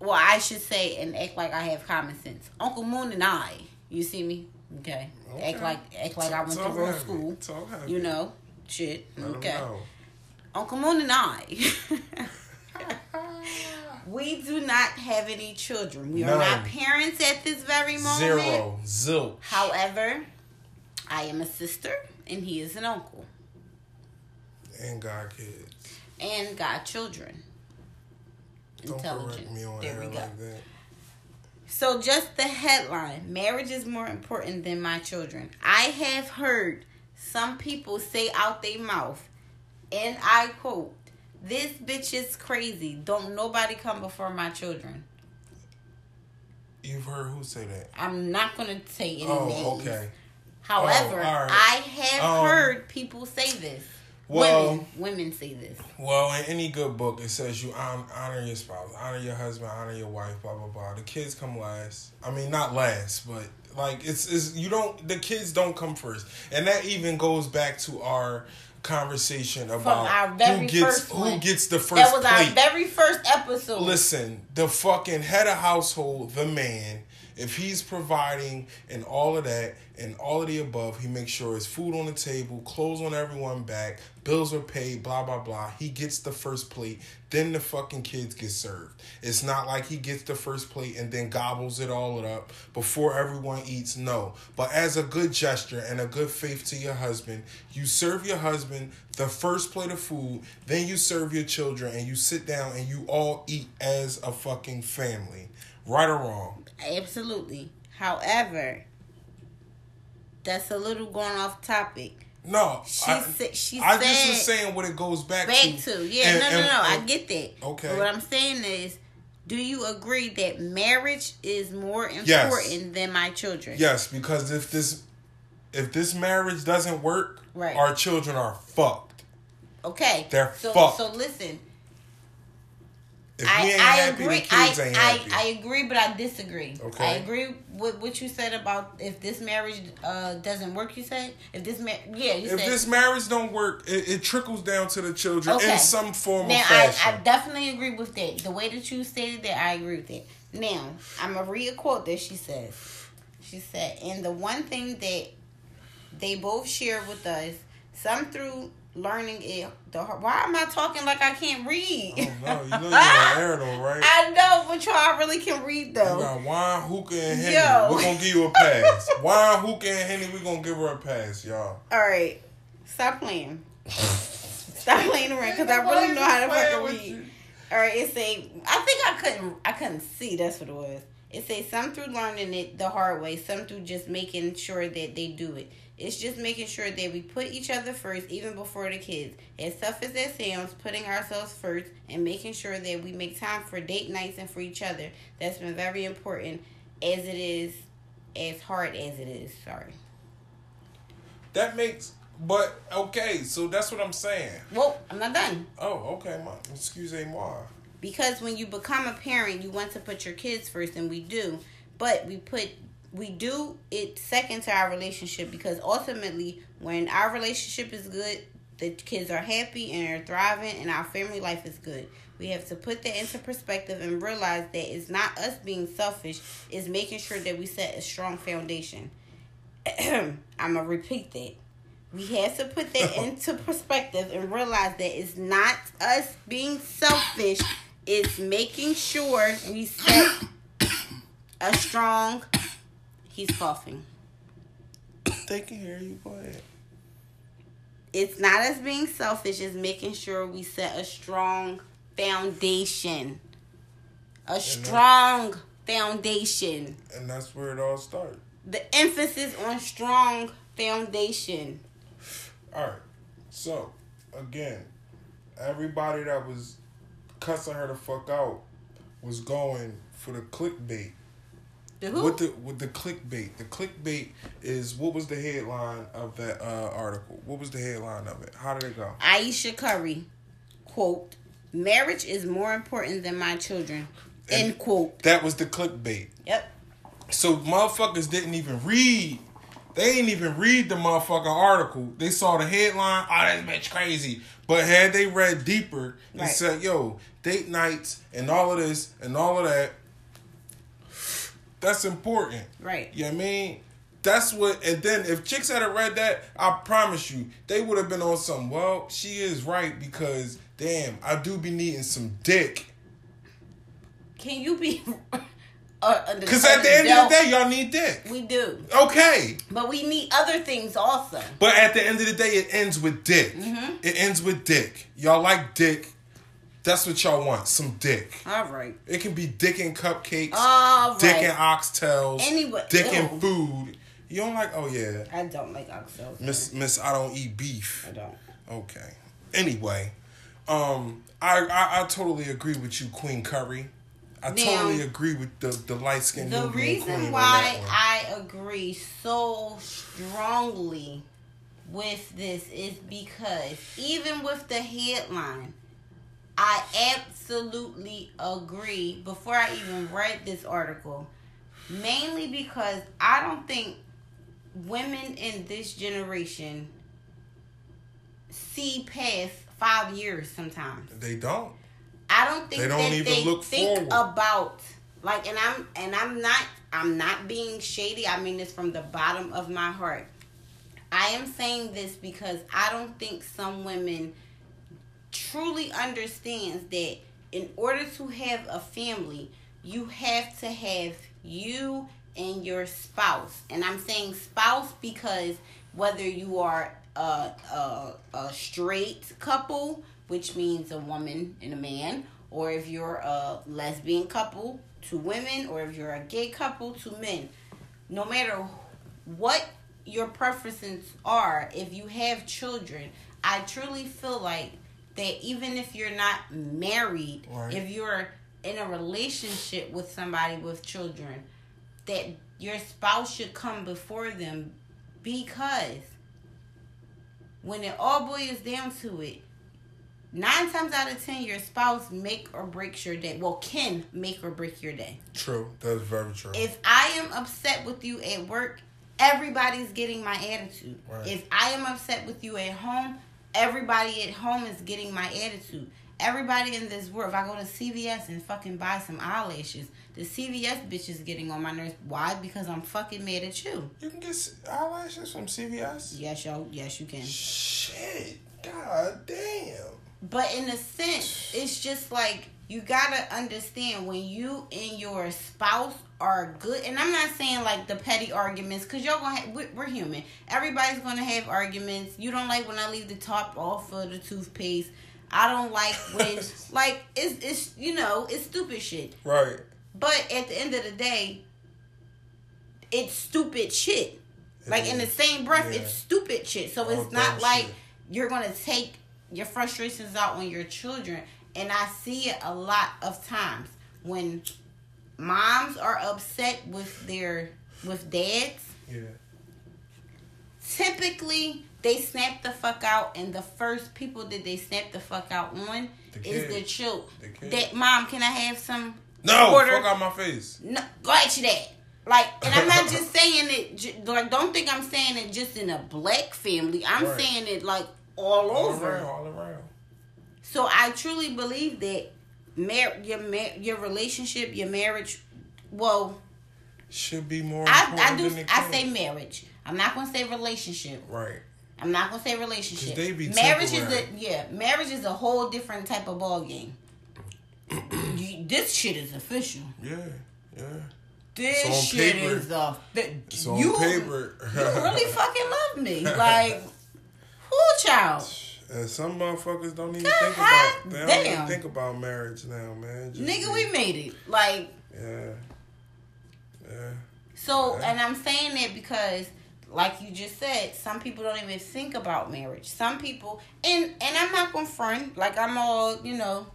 well, I should say and act like I have common sense. Uncle Moon and I, you see me, okay? okay. Act like act like talk, I went to real school, you know, shit. Let okay, know. Uncle Moon and I, we do not have any children. We none. Are not parents at this very moment. Zero, zilch. However, I am a sister and he is an uncle. And got kids. And got children. intelligence. Me on there we go. Like that. So just the headline, marriage is more important than my children. I have heard some people say out their mouth, and I quote, "This bitch is crazy. Don't nobody come before my children." You've heard who say that? I'm not going to say any oh, names. Okay. However, oh, right. I have um, heard people say this. Well, women, women say this. Well, in any good book, it says you honor your spouse, honor your husband, honor your wife, blah, blah, blah. The kids come last. I mean, not last, but like it's, it's you don't, the kids don't come first. And that even goes back to our conversation about our very who gets first who gets the first. That was plate. Our very first episode. Listen, the fucking head of household, the man, if he's providing and all of that and all of the above, he makes sure his food on the table, clothes on everyone back, bills are paid, blah blah blah. He gets the first plate, then the fucking kids get served. It's not like he gets the first plate and then gobbles it all up before everyone eats. No, but as a good gesture and a good faith to your husband, you serve your husband the first plate of food, then you serve your children and you sit down and you all eat as a fucking family. Right or wrong? Absolutely. However, that's a little going off topic. No, she I, sa- she I said. I just was saying what it goes back, back to. Back to, yeah, and, no, no, and, no. And, I get that. Okay. But what I'm saying is, do you agree that marriage is more important yes. than my children? Yes, because if this, if this marriage doesn't work, right. our children are fucked. Okay. They're so, fucked. So listen. If I, we ain't I happy, agree. The kids I, ain't happy. I, I agree, but I disagree. Okay. I agree with what you said about if this marriage uh, doesn't work. You said if this ma- yeah, you if said, this marriage don't work, it, it trickles down to the children okay. in some form now, or fashion. I, I definitely agree with that. The way that you stated that, I agree with that. Now I'm gonna read a quote that she says. She said, "And the one thing that they both share with us, some through." Learning it. The, why am I talking like I can't read? Oh, no, you know you're an air though, right? I know, but y'all, I really can read though. You got wine, hookah, and Henny. Yo. We're going to give you a pass. Wine, hookah, and Henny, we're going to give her a pass, y'all. All right. Stop playing. Stop playing around because I really know how to fucking read. All right, it say, I think I couldn't, I couldn't see. That's what it was. It say, some through learning it the hard way, some through just making sure that they do it. It's just making sure that we put each other first, even before the kids. As tough as that sounds, putting ourselves first and making sure that we make time for date nights and for each other. That's been very important as it is, as hard as it is. Sorry. That makes, but, okay, so that's what I'm saying. Well, I'm not done. Oh, okay, ma. Excusez-moi. Because when you become a parent, you want to put your kids first, and we do. But we put... We do it second to our relationship because ultimately when our relationship is good, the kids are happy and they're thriving and our family life is good. We have to put that into perspective and realize that it's not us being selfish. It's making sure that we set a strong foundation. I'm going to repeat that. We have to put that into perspective and realize that it's not us being selfish. It's making sure we set a strong foundation. He's coughing. They can hear you. Go ahead. It's not us being selfish. It's making sure we set a strong foundation. A and strong that, foundation. And that's where it all starts. The emphasis on strong foundation. All right. So, again, everybody that was cussing her the fuck out was going for the clickbait. The who? With the with the clickbait. The clickbait is what was the headline of that uh, article? What was the headline of it? How did it go? Ayesha Curry, quote, "Marriage is more important than my children," end and quote. That was the clickbait. Yep. So motherfuckers didn't even read. They didn't even read the motherfucking article. They saw the headline. Oh, that bitch crazy. But had they read deeper and right. said, yo, date nights and all of this and all of that. That's important. Right. You know what I mean? That's what... And then if chicks had read that, I promise you, they would have been on some, well, she is right because, damn, I do be needing some dick. Can you be... Because uh, at the end adult, of the day, y'all need dick. We do. Okay. But we need other things also. But at the end of the day, it ends with dick. Mm-hmm. It ends with dick. Y'all like dick. That's what y'all want. Some dick. All right. It can be dick and cupcakes. All right. Dick and oxtails. Anyway. Dick ew. And food. You don't like... Oh, yeah. I don't like oxtails. Miss, miss, I don't eat beef. I don't. Okay. Anyway. Um, I, I, I totally agree with you, Queen Curry. I now, totally agree with the, the light-skinned The reason why I agree so strongly with this is because even with the headline, I absolutely agree before I even read this article. Mainly because I don't think women in this generation see past five years sometimes. They don't. I don't think they don't that even they look think forward. About like and I'm and I'm not I'm not being shady. I mean this from the bottom of my heart. I am saying this because I don't think some women truly understands that in order to have a family, you have to have you and your spouse. And I'm saying spouse because whether you are a a, a straight couple, which means a woman and a man, or if you're a lesbian couple, two women, or if you're a gay couple, two men. No matter what your preferences are, if you have children, I truly feel like that even if you're not married, right. If you're in a relationship with somebody with children, that your spouse should come before them because when it all boils down to it, Nine times out of ten, your spouse make or breaks your day. Well, can make or break your day. True. That's very true. If I am upset with you at work, everybody's getting my attitude. Right. If I am upset with you at home, everybody at home is getting my attitude. Everybody in this world, if I go to C V S and fucking buy some eyelashes, the C V S bitch is getting on my nerves. Why? Because I'm fucking mad at you. You can get eyelashes from C V S? Yes, yo. Yes, you can. Shit. God damn. But in a sense, it's just like you gotta understand when you and your spouse are good. And I'm not saying like the petty arguments, cause y'all gonna have, we're, we're human. Everybody's gonna have arguments. You don't like when I leave the top off of the toothpaste. I don't like when like it's it's you know it's stupid shit. Right. But at the end of the day, it's stupid shit. It like is. In the same breath, yeah. It's stupid shit. So it's oh, not like shit. You're gonna take your frustrations out on your children, and I see it a lot of times when moms are upset with their with dads. Yeah. Typically, they snap the fuck out, and the first people that they snap the fuck out on the is the children. That mom, can I have some? No, order? Fuck out my face. No, go at your dad. Like, and I'm not just saying it. Like, don't think I'm saying it just in a black family. I'm right. saying it like. All over, all around, all around. So I truly believe that mar- your mar- your relationship, your marriage, well, should be more. I, I do. Than I say marriage. I'm not gonna say relationship. Right. I'm not gonna say relationship. They be marriage is a yeah. Marriage is a whole different type of ball game. you, this shit is official. Yeah. Yeah. This shit paper. Is a. Th- it's on you, paper. you really fucking love me, like. Child. And some motherfuckers don't even God think about they don't even think about marriage now, man. Just Nigga, be, we made it. Like Yeah. Yeah. So yeah. And I'm saying that because like you just said, some people don't even think about marriage. Some people and, and I'm not gonna front, like I'm all, you know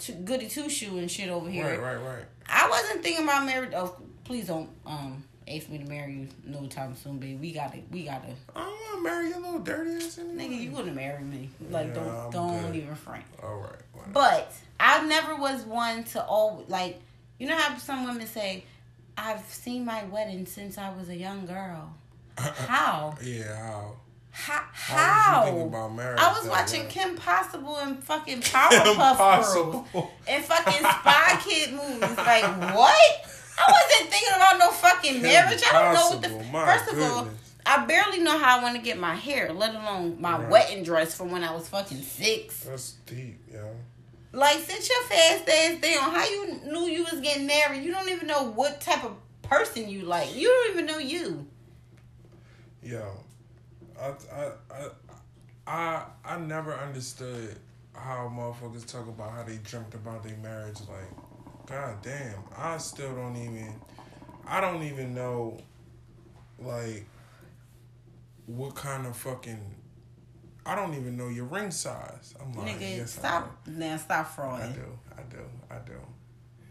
t- goody two shoe and shit over here. Right, right, right. I wasn't thinking about marriage. Oh, please don't um ask me to marry you no time soon, babe. We gotta, we gotta. I don't wanna marry your little dirty ass anyway. Nigga, you wouldn't marry me. Like, yeah, don't, I'm don't good. Even front. All right. Whatever. But I never was one to always like. You know how some women say, "I've seen my wedding since I was a young girl." How? Yeah. How? How? How? How you about marriage I was though, watching right? Kim Possible and fucking Powerhouse Girls and fucking Spy Kid movies. Like what? I wasn't thinking about no fucking marriage. I don't know what the... First of all, I barely know how I want to get my hair, let alone my right. wedding dress from when I was fucking six. That's deep, yo. Like, sit your fast ass down. How you knew you was getting married? You don't even know what type of person you like. You don't even know you. Yo, I I I I, I never understood how motherfuckers talk about how they dreamt about their marriage. Like, god damn, I still don't even, I don't even know, like, what kind of fucking, I don't even know your ring size. I'm like, nigga, yes, stop, I do. Now stop frauding. I do, I do, I do.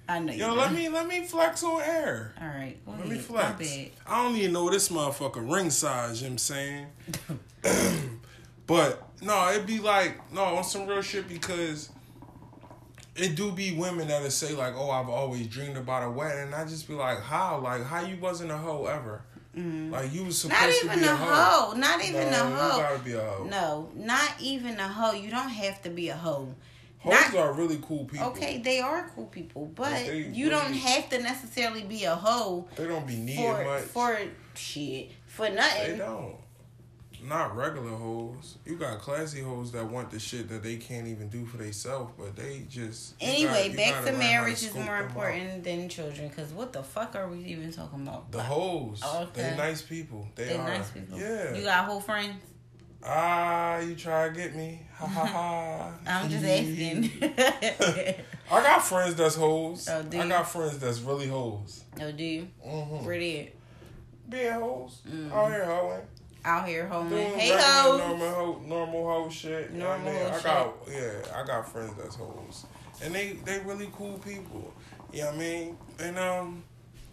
I know. Yo, you let know. me let me flex on air. All right, go let ahead. me flex. I don't even know this motherfucker ring size. You know what I'm saying? But no, it'd be like no on some real shit, because it do be women that'll say like, "Oh, I've always dreamed about a wedding," and I just be like, "How? Like, how you wasn't a hoe ever? Mm. Like, you was supposed to be a, a hoe. hoe. Not even no, a hoe. Not even a hoe. You gotta be a hoe. No, not even a hoe. You don't have to be a hoe." Hoes not, are really cool people. Okay, they are cool people, but like they, you really, don't have to necessarily be a hoe. They don't be needing for, much for shit for nothing. They don't. Not regular hoes. You got classy hoes that want the shit that they can't even do for themselves, but they just anyway. Gotta, back to marriage is more important out. than children, because what the fuck are we even talking about? The like, hoes. Okay. They nice people. They, they are nice people. Yeah. You got whole friends. Ah, you try to get me. Ha ha ha. I'm just asking. I got friends that's hoes. Oh, do you? I got friends that's really hoes. Oh, do you? Mm-hmm. Pretty. Being hoes. Mm-hmm. Out here hoeing. Out here hoeing. Hey, hoes. Normal ho, normal hoe shit. You normal know what I mean? Ho I got, shit. Yeah, I got friends that's hoes. And they, they really cool people. You know what I mean? And, um,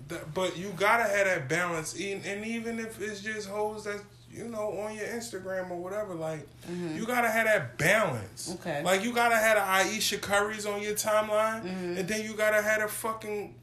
that, but you gotta have that balance. And, and even if it's just hoes that's, you know, on your Instagram or whatever, like, mm-hmm. you gotta have that balance. Okay. Like, you gotta have the Ayesha Currys on your timeline, mm-hmm. and then you gotta have the fucking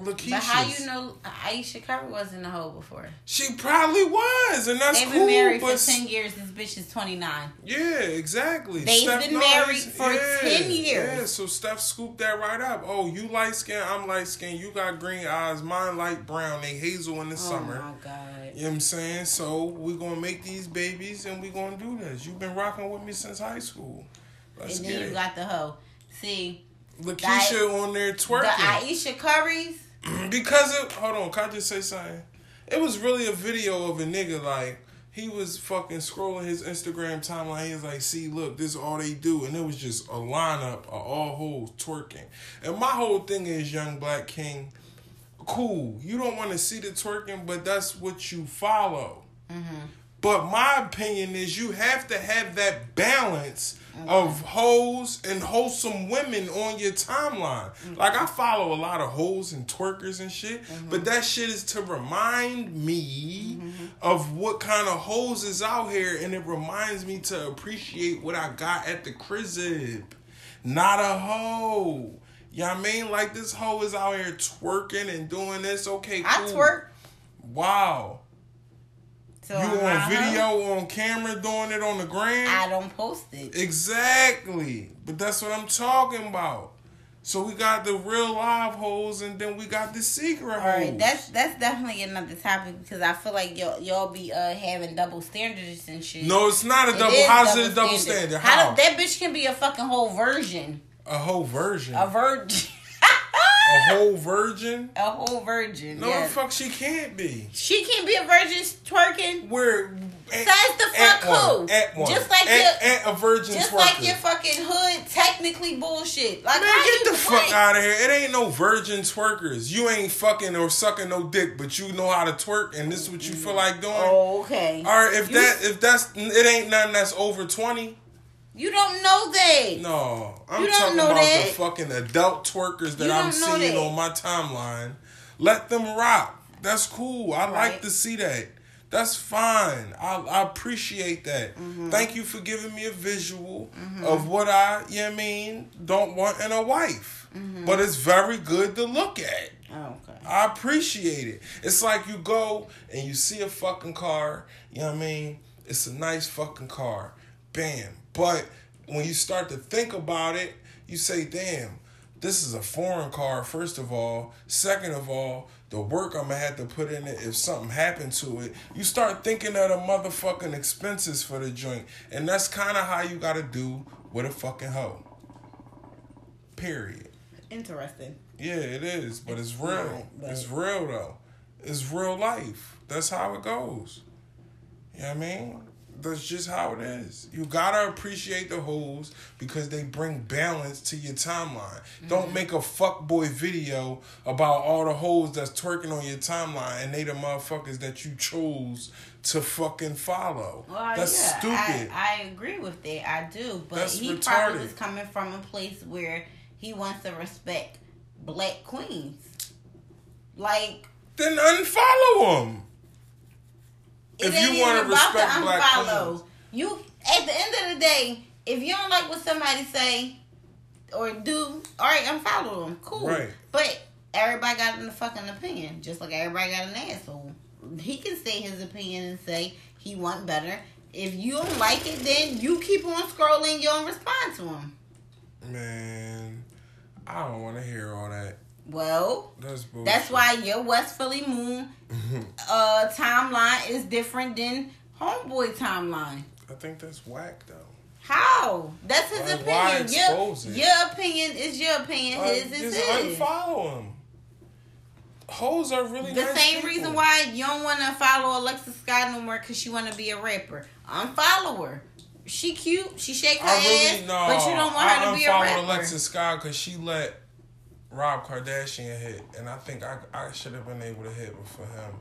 Lakeisha. But how you know Ayesha Curry wasn't a hoe before? She probably was, and that's cool. They've been cool, married for ten years. This bitch is twenty-nine. Yeah, exactly. They've Steph been married nice. for yeah, ten years. Yeah, so Steph scooped that right up. Oh, you light skin, I'm light skin. You got green eyes, mine light brown. They hazel in the oh summer. Oh my god. You know what I'm saying? So we're gonna make these babies, and we're gonna do this. You've been rocking with me since high school. Let's and then get you it. got the hoe. See, Lakeisha the, on there twerking. The Ayesha Currys. Because it, hold on, can I just say something? It was really a video of a nigga, like, he was fucking scrolling his Instagram timeline. He was like, see, look, this is all they do. And it was just a lineup of all hoes twerking. And my whole thing is, Young Black King, cool. You don't want to see the twerking, but that's what you follow. Mm-hmm. But my opinion is you have to have that balance okay. of hoes and wholesome women on your timeline. Mm-hmm. Like, I follow a lot of hoes and twerkers and shit, mm-hmm. but that shit is to remind me mm-hmm. of what kind of hoes is out here, and it reminds me to appreciate what I got at the crib. Not a hoe. You know what I mean? Like, this hoe is out here twerking and doing this. Okay, cool. I twerk. Wow. So you on video, hoe. on camera, doing it on the gram? I don't post it. Exactly. But that's what I'm talking about. So we got the real live hoes, and then we got the secret hoes. All right, hoes. that's that's definitely another topic, because I feel like y'all, y'all be uh, having double standards and shit. No, it's not a it double. How's it a double standard? standard? How? How that bitch can be a fucking whole virgin. A whole virgin. A virgin. A whole virgin? A whole virgin. No, yes. the fuck she can't be. She can't be a virgin twerking? Where? At, so it's the fuck who? One, at one. Just like at, your, at a virgin Just twerker. Like your fucking hood technically bullshit. Like, man, get the fuck out of here. It ain't no virgin twerkers. You ain't fucking or sucking no dick, but you know how to twerk, and this is what you mm. feel like doing. Oh, okay. Alright, if you, that if that's it ain't nothing that's over twenty. You don't know that. No, I'm talking about that. the fucking adult twerkers that I'm seeing that. on my timeline. Let them rock. That's cool. I right. like to see that. That's fine. I, I appreciate that. Mm-hmm. Thank you for giving me a visual mm-hmm. of what I, you know what I mean, don't want in a wife. Mm-hmm. But it's very good to look at. Oh, okay. I appreciate it. It's like you go and you see a fucking car, you know what I mean? It's a nice fucking car. Bam. But when you start to think about it, you say, damn, this is a foreign car, first of all. Second of all, the work I'm going to have to put in it if something happened to it. You start thinking of the motherfucking expenses for the joint. And that's kind of how you got to do with a fucking hoe. Period. Interesting. Yeah, it is. But it's real. Right, but... It's real, though. It's real life. That's how it goes. You know what I mean? That's just how it is. You gotta appreciate the hoes because they bring balance to your timeline. Mm-hmm. Don't make a fuckboy video about all the hoes that's twerking on your timeline and they the motherfuckers that you chose to fucking follow. Well, that's yeah, stupid. I, I agree with that. I do. But that's he retarded. Probably is coming from a place where he wants to respect black queens. Like... Then unfollow them. If you want to respect black queens. You, at the end of the day, if you don't like what somebody say or do, all right, unfollow them. Cool. Right. But everybody got a fucking opinion, just like everybody got an asshole. He can say his opinion and say he want better. If you don't like it, then you keep on scrolling. You don't respond to him. Man, I don't want to hear all that. Well, that's, that's why your West Philly Moon uh, timeline is different than Homeboy timeline. I think that's whack, though. How? That's his like, opinion. Why expose your, it? Your opinion is your opinion. Like, his is just his. Unfollow him. Hoes are really the nice same people. Reason why you don't want to follow Alexa Scott no more because she want to be a rapper. Unfollow her. She cute. She shake her really, ass, no, but you don't want I her to be a rapper. I unfollowed Alexa Scott because she let Rob Kardashian hit, and I think I I should have been able to hit for him.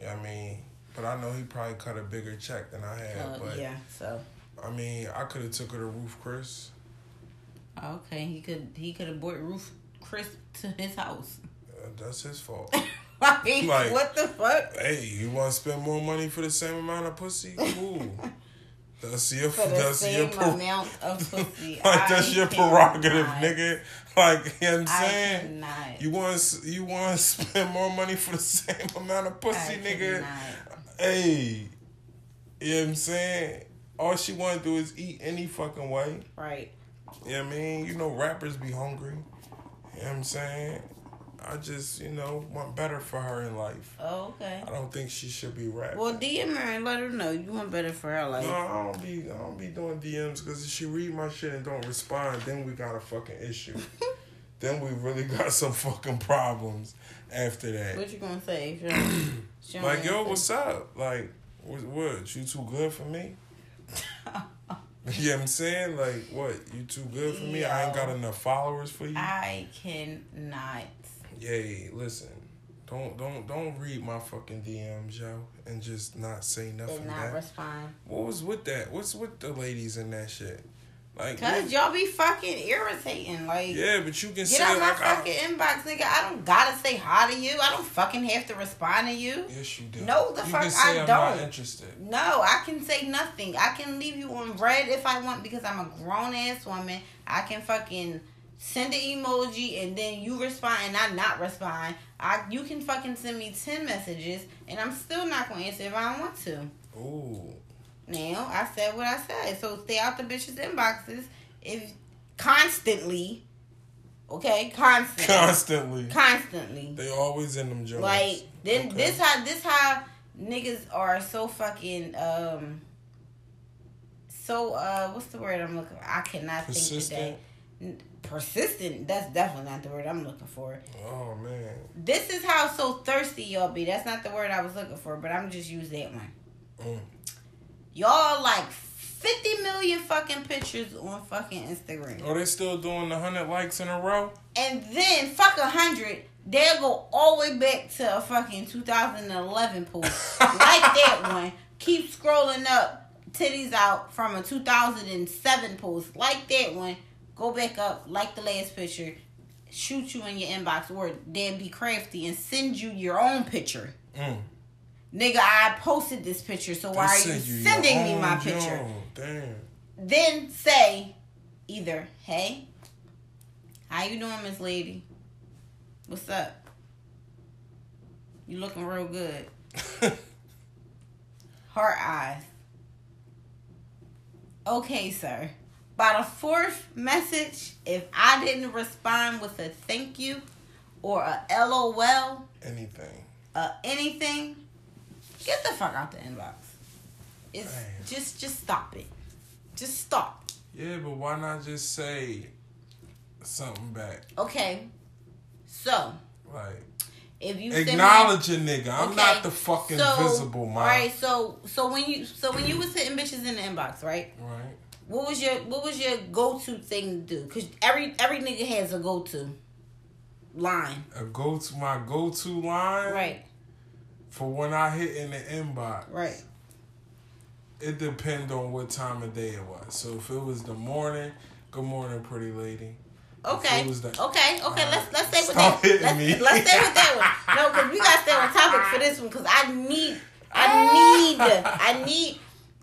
You know what I mean? But I know he probably cut a bigger check than I had. Uh, but yeah, so. I mean, I could have took her to Ruth Chris. Okay, he could he could have brought Ruth Chris to his house. Uh, that's his fault. like, like, what the fuck? Hey, you want to spend more money for the same amount of pussy? Cool. That's your, for the that's same your per- amount of pussy. Like, that's your prerogative, not. Nigga. Like, you know what I'm saying? I you want you want to spend more money for the same amount of pussy, I nigga? Cannot. Hey, you know what I'm saying? All she want to do is eat any fucking way. Right. You know what I mean? You know rappers be hungry. You know what I'm saying? I just, you know, want better for her in life. Oh, okay. I don't think she should be rapping. Well, D M her and let her know you want better for her life. No, I don't be, I don't be doing D Ms because if she read my shit and don't respond, then we got a fucking issue. Then we really got some fucking problems after that. What you gonna say? Sean, like, yo, what's up? Like, what? what you too good for me? You know what I'm saying? Like, what? You too good for me? Yo, I ain't got enough followers for you? I cannot. Yay, listen. Don't don't don't read my fucking D Ms, yo, and just not say nothing. And not that. Respond. What was with that? What's with the ladies and that shit? Like, cause what? Y'all be fucking irritating. Like, yeah, but you can get say out my like, fucking I, inbox, nigga. I don't gotta say hi to you. I don't fucking have to respond to you. Yes, you do. No, the you fuck can say I I'm don't. Not interested. No, I can say nothing. I can leave you on red if I want because I'm a grown ass woman. I can fucking. Send an emoji and then you respond and I not respond. I you can fucking send me ten messages and I'm still not gonna answer if I don't want to. Ooh. Now I said what I said. So stay out the bitches' inboxes if constantly. Okay, constantly. Constantly. Constantly. They always in them jokes. Like then okay. this how this how niggas are so fucking um so uh what's the word I'm looking for? I cannot Persistent. think today. Persistent, that's definitely not the word I'm looking for. Oh, man. This is how so thirsty y'all be. That's not the word I was looking for, but I'm just use that one. Mm. Y'all like fifty million fucking pictures on fucking Instagram. Oh, they still doing the one hundred likes in a row? And then, fuck one hundred, they'll go all the way back to a fucking two thousand eleven post. Like that one. Keep scrolling up, titties out from a two thousand seven post. Like that one. Go back up, like the last picture, shoot you in your inbox, or then be crafty and send you your own picture. Mm. Nigga, I posted this picture, so they why are you, you sending me my picture? Job. Damn. Then say either, hey, how you doing, Miss Lady? What's up? You looking real good. Heart eyes. Okay, sir. By the fourth message, if I didn't respond with a thank you or a L O L, anything, uh, anything, get the fuck out the inbox. It's Damn. just, just stop it. Just stop. Yeah, but why not just say something back? Okay, so like If you acknowledge a nigga, I'm okay. not the fucking so, visible mom. Right. So so when you so when you was hitting bitches in the inbox, right? Right. What was your what was your go to thing to do? Because every every nigga has a go to line. A go to my go to line. Right. For when I hit in the inbox. Right. It depends on what time of day it was. So if it was the morning, good morning, pretty lady. Okay. The, okay. Okay. Uh, let's let's stay with that. Let's, me. let's stay with that one. No, because we gotta stay on topic for this one. Because I need, I need, I need,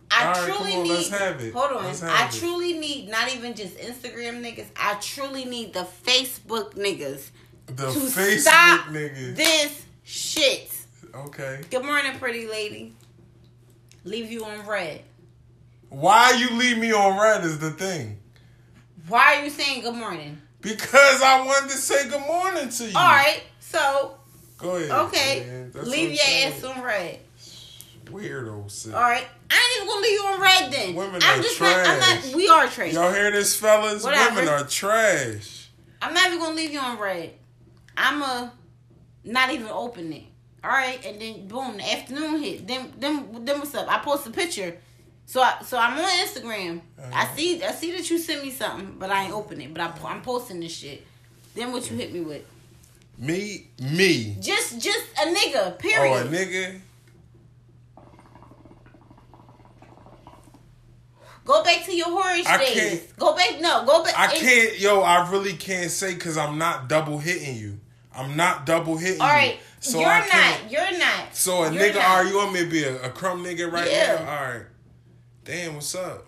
I right, truly on, need. Let's have it. Hold on. I it. truly need not even just Instagram niggas. I truly need the Facebook niggas. The to Facebook stop niggas. This shit. Okay. Good morning, pretty lady. Leave you on red. Why you leave me on red is the thing. Why are you saying good morning? Because I wanted to say good morning to you. All right, so. Go ahead. Okay. Leave your ass on red. Weirdo shit. All right. I ain't even going to leave you on red then. Women I'm are just trash. Not, I'm not, we are trash. Y'all hear this, fellas? Whatever. Women are trash. I'm not even going to leave you on red. I'm going to not even open it. All right. And then, boom, the afternoon hit. Then, then, then what's up? I post a picture. So I, so I'm on Instagram. Uh-huh. I see I see that you sent me something, but I ain't open it. But I, I'm posting this shit. Then what you hit me with? Me, me. Just just a nigga. Period. Or oh, a nigga. Go back to your horror days. Go back. No, go back. I can't. Yo, I really can't say because I'm not double hitting you. I'm not double hitting. All right. You. So you're I not. You're not. So a you're nigga, not. Are you want me to be a, a crumb nigga right yeah. now? All right. Damn, what's up?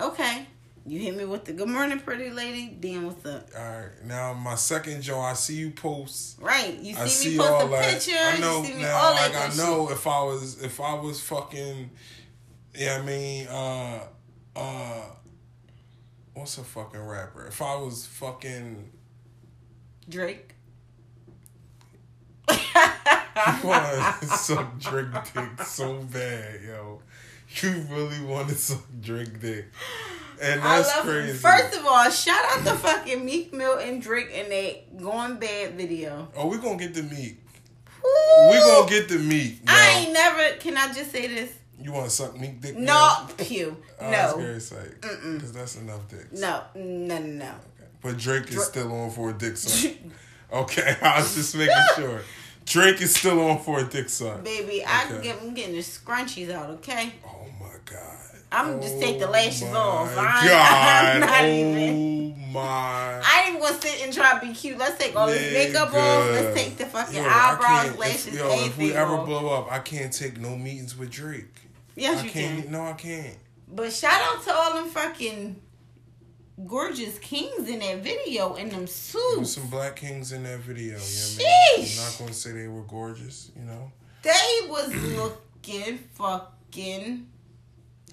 Okay. You hit me with the good morning, pretty lady. Damn, what's up? All right. Now, my second Joe, I see you post. Right. You see, see me post a like, picture. I know you see me now, all like, that I know shit. if I was, if I was fucking, yeah, I mean, uh, uh, what's a fucking rapper? If I was fucking... Drake. You want to suck Drake dick so bad, yo. You really want to suck Drake dick. And that's I love, crazy. First of all, shout out to fucking Meek Mill and Drake in that Going Bad video. Oh, we're going to get the Meek. We're going to get the Meek. I ain't never... Can I just say this? You want to suck Meek dick? No. Pew. No. I was very psyched. Mm-mm. Because that's enough dicks. No. No, no, no. Okay. But Drake is Dra- still on for a dick suck. Okay. I was just making sure. Drake is still on for a dick suck. Baby, okay. I get, I'm getting the scrunchies out, okay? Oh, my God. I'm oh just take the lashes off. Oh, my God. I'm not oh, even. Oh, my. I ain't going to sit and try to be cute. Let's take all nigga. this makeup off. Let's take the fucking yo, eyebrows, lashes, if, yo, anything if we ever off. blow up, I can't take no meetings with Drake. Yes, I you can't, can. No, I can't. But shout out to all them fucking... gorgeous kings in that video in them suits. There was some black kings in that video. You know what I mean? I'm not gonna say they were gorgeous, you know. They was looking fucking.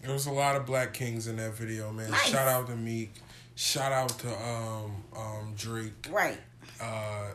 There was a lot of black kings in that video, man. Nice. Shout out to Meek. Shout out to um um Drake. Right. Uh,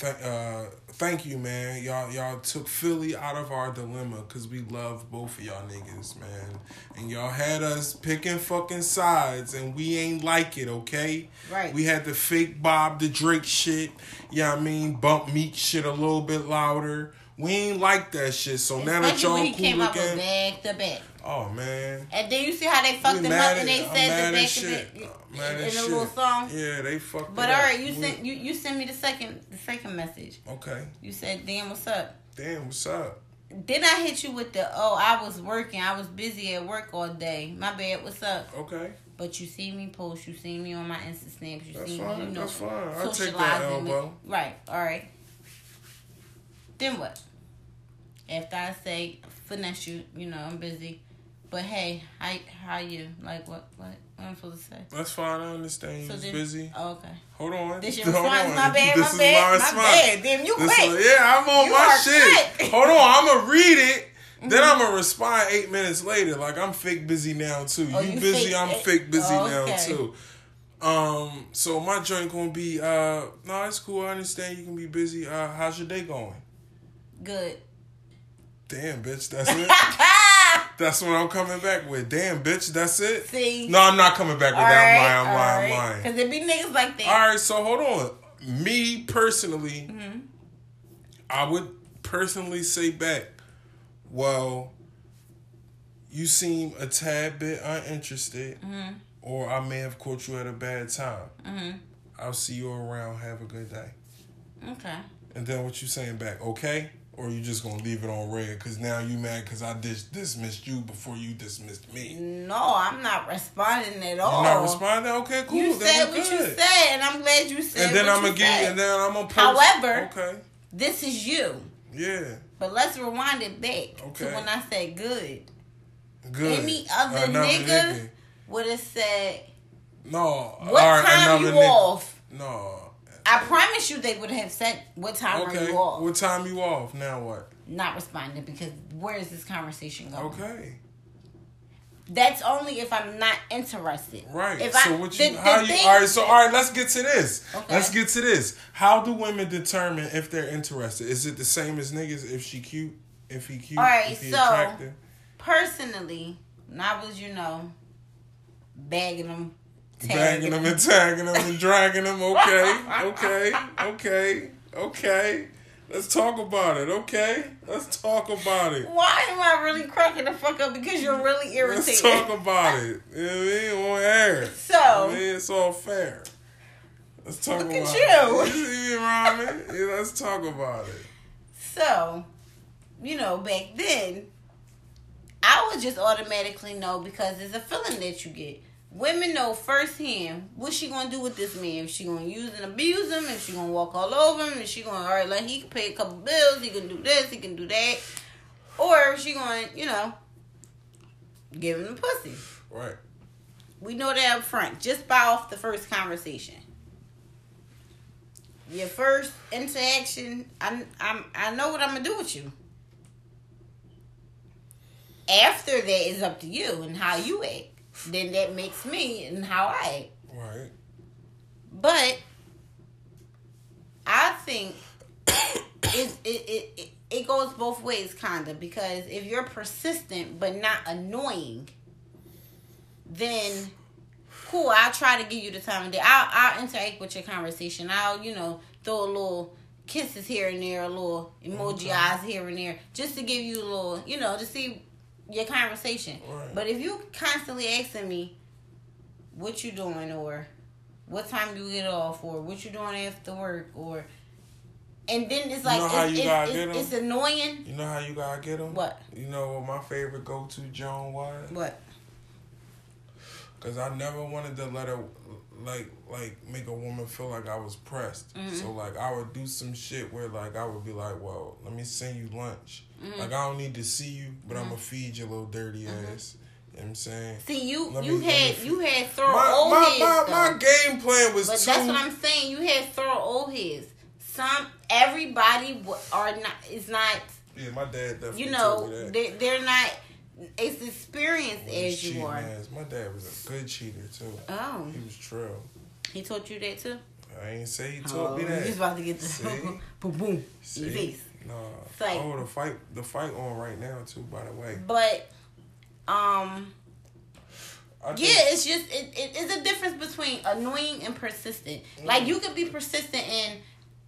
th- uh, thank you, man. Y'all y'all took Philly out of our dilemma because we love both of y'all niggas, man. And y'all had us picking fucking sides and we ain't like it, okay? Right. We had to fake Bob the Drake shit. You know what I mean? Bump Meek shit a little bit louder. We ain't like that shit. So it's now that y'all cool came up again, back to back. Oh, man. And then you see how they fucked him up and they said the back to back in a little song. Yeah, they fucked but, it up. But all right, you sent you, you sent me the second the second message. Okay. You said, damn, what's up? Damn, what's up? Then I hit you with the, oh, I was working. I was busy at work all day. My bad, what's up? Okay. But you see me post. You see me on my Insta snaps. You that's see fine, me, you know. That's fine. I'll take that elbow. With, right, all right. Then what? After I say, finesse you, you know, I'm busy. But hey, how, how you? Like, what, what what I'm supposed to say? That's fine. I understand. You so was this, busy. Oh, okay. Hold on. This your response? My bad, this my bad. My, my bad. Damn, you this quick. Is, yeah, I'm on you my shit. Quick. Hold on. I'm going to read it. Mm-hmm. Then I'm going to respond eight minutes later. Like, I'm fake busy now, too. Oh, you, you busy, fake, I'm fake busy oh, okay. now, too. Um, So my joint going to be, uh, no, it's cool. I understand you can be busy. Uh, How's your day going? Good. Damn, bitch, that's it? That's what I'm coming back with. Damn, bitch, that's it? See? No, I'm not coming back with all that. I'm right, lying, I'm lying, right. I'm lying. Because there be niggas like that. All right, so hold on. Me, personally, mm-hmm. I would personally say back, well, you seem a tad bit uninterested, mm-hmm. or I may have caught you at a bad time. Mm-hmm. I'll see you around. Have a good day. Okay. And then what you saying back? Okay? Or you just going to leave it on red because now you mad because I dis- dismissed you before you dismissed me? No, I'm not responding at all. You're not responding? Okay, cool. You said what good. You said, and I'm glad you said and then what I'm you gonna said. Get, and then I'm going to post. However, okay. This is you. Yeah. But let's rewind it back okay. to when I said good. Good. Any other another nigga, nigga. would have said, no. What right, time you ni- off? No. I promise you they would have said, what time okay. are you off? What time you off? Now what? Not responding because where is this conversation going? Okay. That's only if I'm not interested. Right. If so I, what you, the, how the you, thing, all right, so all right, let's get to this. Okay. Let's get to this. How do women determine if they're interested? Is it the same as niggas if she cute, if he cute, all right, if he so, attractive? Personally, when I was, you know, bagging them, bagging them and tagging them and dragging them. Okay, okay, okay, okay. Let's talk about it. Okay, let's talk about it. Why am I really cracking the fuck up? Because you're really irritated. Let's talk about it. You know what I mean? On air. So I mean, it's all fair. Let's talk about it. Look at you. You around me? Yeah, let's talk about it. So, you know, back then, I would just automatically know because it's a feeling that you get. Women know firsthand what she gonna do with this man. If she gonna use and abuse him, if she gonna walk all over him, if she gonna, all right, like he can pay a couple bills, he can do this, he can do that, or if she gonna, you know, give him the pussy. Right. We know that up front, just by off the first conversation. Your first interaction, I I I know what I'm gonna do with you. After that is up to you and how you act. Then that makes me and how I act. Right. But I think it, it it it goes both ways, kinda. Because if you're persistent but not annoying, then cool. I'll try to give you the time of day. I'll I'll interact with your conversation. I'll you know throw a little kisses here and there, a little emoji okay. eyes here and there, just to give you a little you know to see. Your conversation. Right. But if you constantly asking me what you doing or what time you get off or what you doing after work or and then it's like you know it's, it's, it's, it's annoying. You know how you gotta get them? What? You know what my favorite go-to Joan was? What? Cause I never wanted to let her like like make a woman feel like I was pressed. Mm-hmm. So like I would do some shit where like I would be like, well, let me send you lunch. Mm-hmm. Like I don't need to see you, but mm-hmm. I'm gonna feed your little dirty mm-hmm. ass. You know what I'm saying? See you let you me, had you had thorough my, old my, heads. My, my game plan was but too. That's what I'm saying. You had thorough old heads. Some everybody are not is not. Yeah, my dad definitely you know told me that. They, they're not. It's experienced oh, as you are. Ass. My dad was a good cheater too. Oh, he was trill. He taught you that too. I ain't say he taught oh, me that. He's about to get the boom boom in your face. Nah, like, oh the fight the fight on right now too. By the way, but um, I yeah, think, it's just it, it it's a difference between annoying and persistent. Mm. Like you could be persistent and.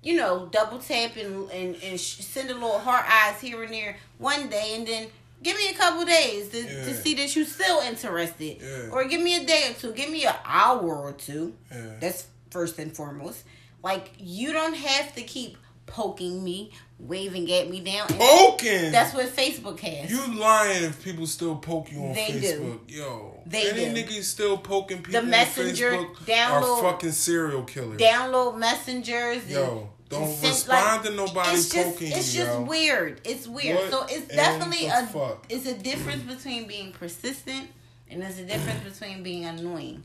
You know, double tap and and and send a little heart eyes here and there one day, and then. Give me a couple days to, yeah. to see that you still interested. Yeah. Or give me a day or two. Give me an hour or two. Yeah. That's first and foremost. Like, you don't have to keep poking me, waving at me down. Poking? That's what Facebook has. You lying if people still poke you on they Facebook. Do. Yo. They Any do. Any niggas still poking people the messenger, on Facebook download, are fucking serial killers. Download messengers. Yo. And, Don't it's respond like, to nobody it's just, poking it's you. It's just yo. weird. It's weird. What so it's definitely a fuck? It's a difference between being persistent and there's a difference between being annoying.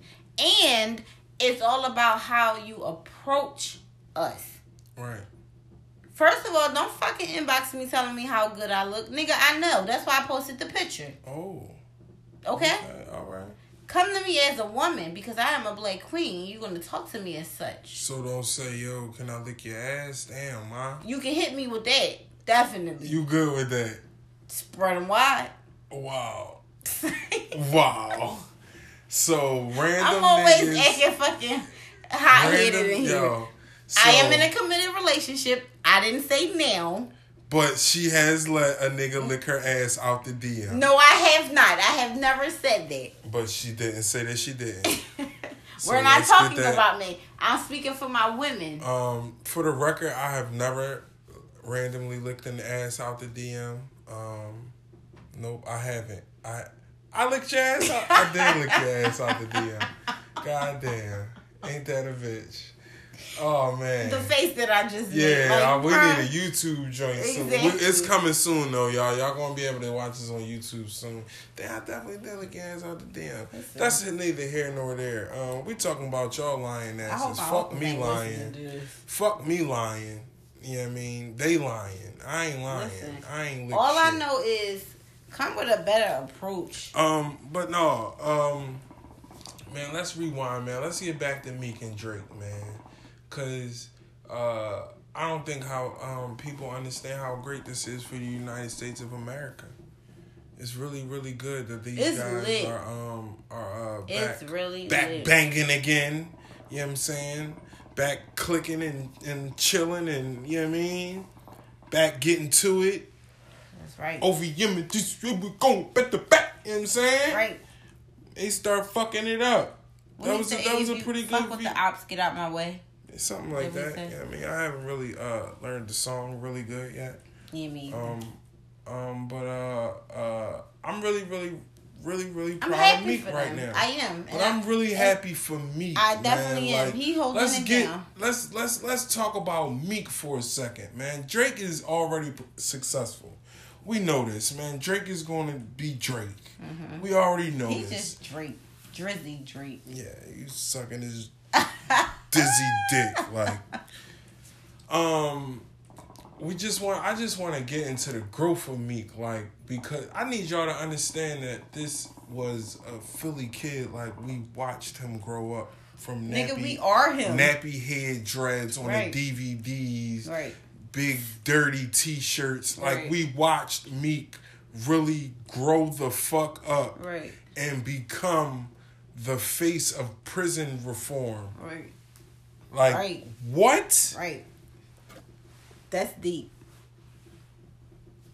And it's all about how you approach us. Right. First of all, don't fucking inbox me telling me how good I look. Nigga, I know. That's why I posted the picture. Oh. Okay? Okay. All right. Come to me as a woman because I am a black queen. You're going to talk to me as such. So don't say, yo, can I lick your ass? Damn, ma. You can hit me with that. Definitely. You good with that. Spread them wide. Wow. Wow. So random I'm always niggas, acting fucking hot-headed in here. Yo, So, I am in a committed relationship. I didn't say now. But she has let a nigga lick her ass out the D M. No, I have not. I have never said that. But she didn't say that she didn't. So we're not talking about me. I'm speaking for my women. Um, for the record, I have never randomly licked an ass out the D M. Um, nope, I haven't. I I licked your ass out. I did lick your ass out the D M. God damn. Ain't that a bitch? Oh, man. The face that I just did. Yeah, like, we uh, need a YouTube joint soon. Exactly. We, it's coming soon, though, y'all. Y'all going to be able to watch this on YouTube soon. Damn, I definitely did lick your ass out the D M. That's, That's it. Neither here nor there. Um, we talking about y'all lying asses. Fuck me lying. Fuck me lying. You know what I mean? They lying. I ain't lying. Listen, I ain't lick all shit. I know is come with a better approach. Um, But no, um... Man, let's rewind, man. Let's get back to Meek and Drake, man. Because uh, I don't think how um, people understand how great this is for the United States of America. It's really, really good that these it's guys lit. are um are uh, back, it's really back lit. banging again. You know what I'm saying? Back clicking and, and chilling and, you know what I mean? Back getting to it. That's right. Over Yemen, we going back to back. You know what I'm saying? Right. They start fucking it up. What that was a, that was a pretty good. Fuck with the ops, get out my way. Something like that. Yeah, I mean, I haven't really uh, learned the song really good yet. Yeah, me either. Um, um, but uh, uh, I'm really, really, really, really proud of Meek right now. I am. But I'm really happy for Meek. I definitely am. He holding it down. Let's let's let's talk about Meek for a second, man. Drake is already successful. We know this, man. Drake is going to be Drake. Mm-hmm. We already know this. He's just Drake. Drizzy Drake. Yeah, he's sucking his dizzy dick. Like, um, we just want, I just want to get into the growth of Meek. Like, because I need y'all to understand that this was a Philly kid. Like, we watched him grow up from nappy. Nigga, we are him. Nappy head dreads on right. the D V Ds. Right. Big dirty t-shirts. Like, right. we watched Meek really grow the fuck up right. and become the face of prison reform. Right. Like, right. what? Right. That's deep.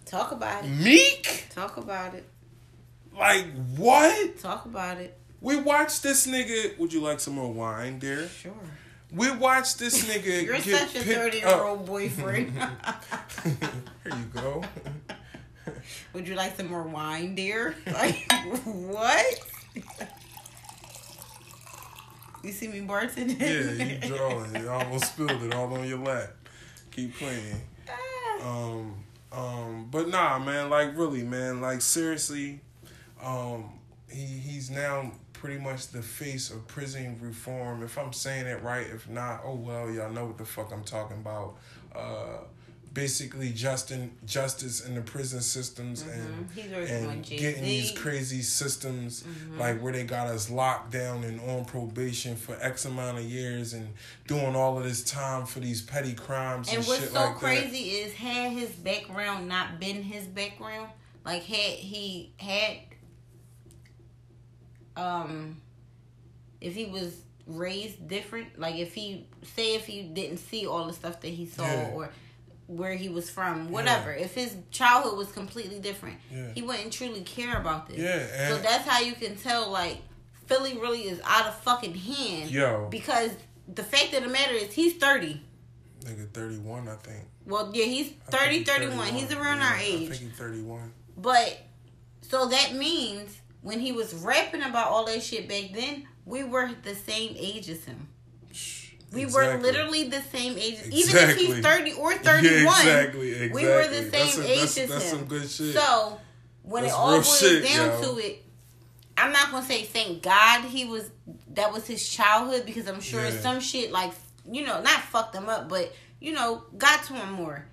Talk about it. Meek? Talk about it. Like, what? Talk about it. We watched this nigga. Would you like some more wine, dear? Sure. We watched this nigga You're get such a thirty-year-old boyfriend. Here you go. Would you like some more wine, dear? Like, what? You see me bartending? Yeah, you drawing. You almost spilled it all on your lap. Keep playing. Um, um, but nah, man. Like, really, man. Like, seriously. Um, he he's now pretty much the face of prison reform. If I'm saying it right, if not, oh well, y'all know what the fuck I'm talking about. Uh, basically, Justin, justice in the prison systems mm-hmm. and, and getting these crazy systems mm-hmm. like where they got us locked down and on probation for X amount of years and doing all of this time for these petty crimes and, and shit so like that. And what's so crazy is had his background not been his background, like had he had. Um, if he was raised different, like if he, say if he didn't see all the stuff that he saw yeah. or where he was from, whatever. Yeah. If his childhood was completely different, yeah. he wouldn't truly care about this. Yeah, so that's how you can tell, like, Philly really is out of fucking hand. Yo. Because the fact of the matter is he's thirty. Nigga, thirty-one, I think. Well, yeah, he's thirty, he's thirty-one. thirty-one. He's around yeah, our age. I think he's thirty-one. But, so that means... when he was rapping about all that shit back then, we were the same age as him. We exactly. were literally the same age. Exactly. Even if he's thirty or thirty-one, yeah, exactly. Exactly. we were the same that's a, age that's, as that's him. Some good shit. So, when that's it all boils shit, down yo. to it, I'm not going to say thank God he was, that was his childhood, because I'm sure yeah. some shit, like, you know, not fucked him up, but, you know, got to him more.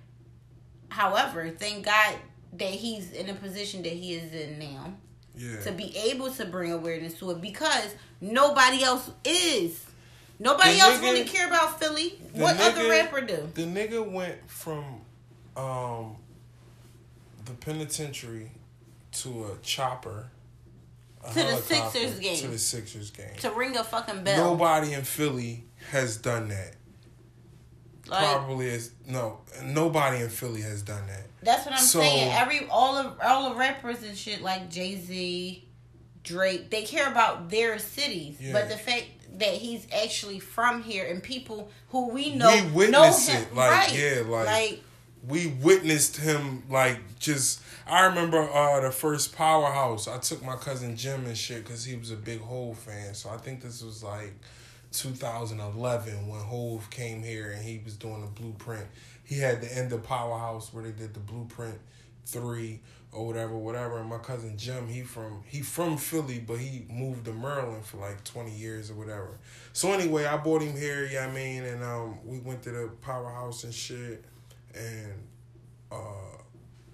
However, thank God that he's in the position that he is in now. Yeah. To be able to bring awareness to it, because nobody else is. Nobody the else nigga, really care about Philly. What nigga, other rapper do? The nigga went from um, the penitentiary to a chopper. A to the Sixers game. To the Sixers game. To ring a fucking bell. Nobody in Philly has done that. Like, probably is no nobody in Philly has done that. That's what I'm so, saying. Every all of all the rappers and shit like Jay-Z, Drake, they care about their cities, yeah. But the fact that he's actually from here and people who we know we witnessed know him, it, like right. yeah, like, like we witnessed him, like just. I remember uh, the first Powerhouse. I took my cousin Jim and shit because he was a big Hov fan. So I think this was like two thousand eleven when Hov came here and he was doing the Blueprint. He had the end of Powerhouse where they did the Blueprint three or whatever, whatever. And my cousin Jim, he from he from Philly, but he moved to Maryland for like twenty years or whatever. So anyway, I brought him here, yeah, you know I mean, and um, we went to the Powerhouse and shit, and uh,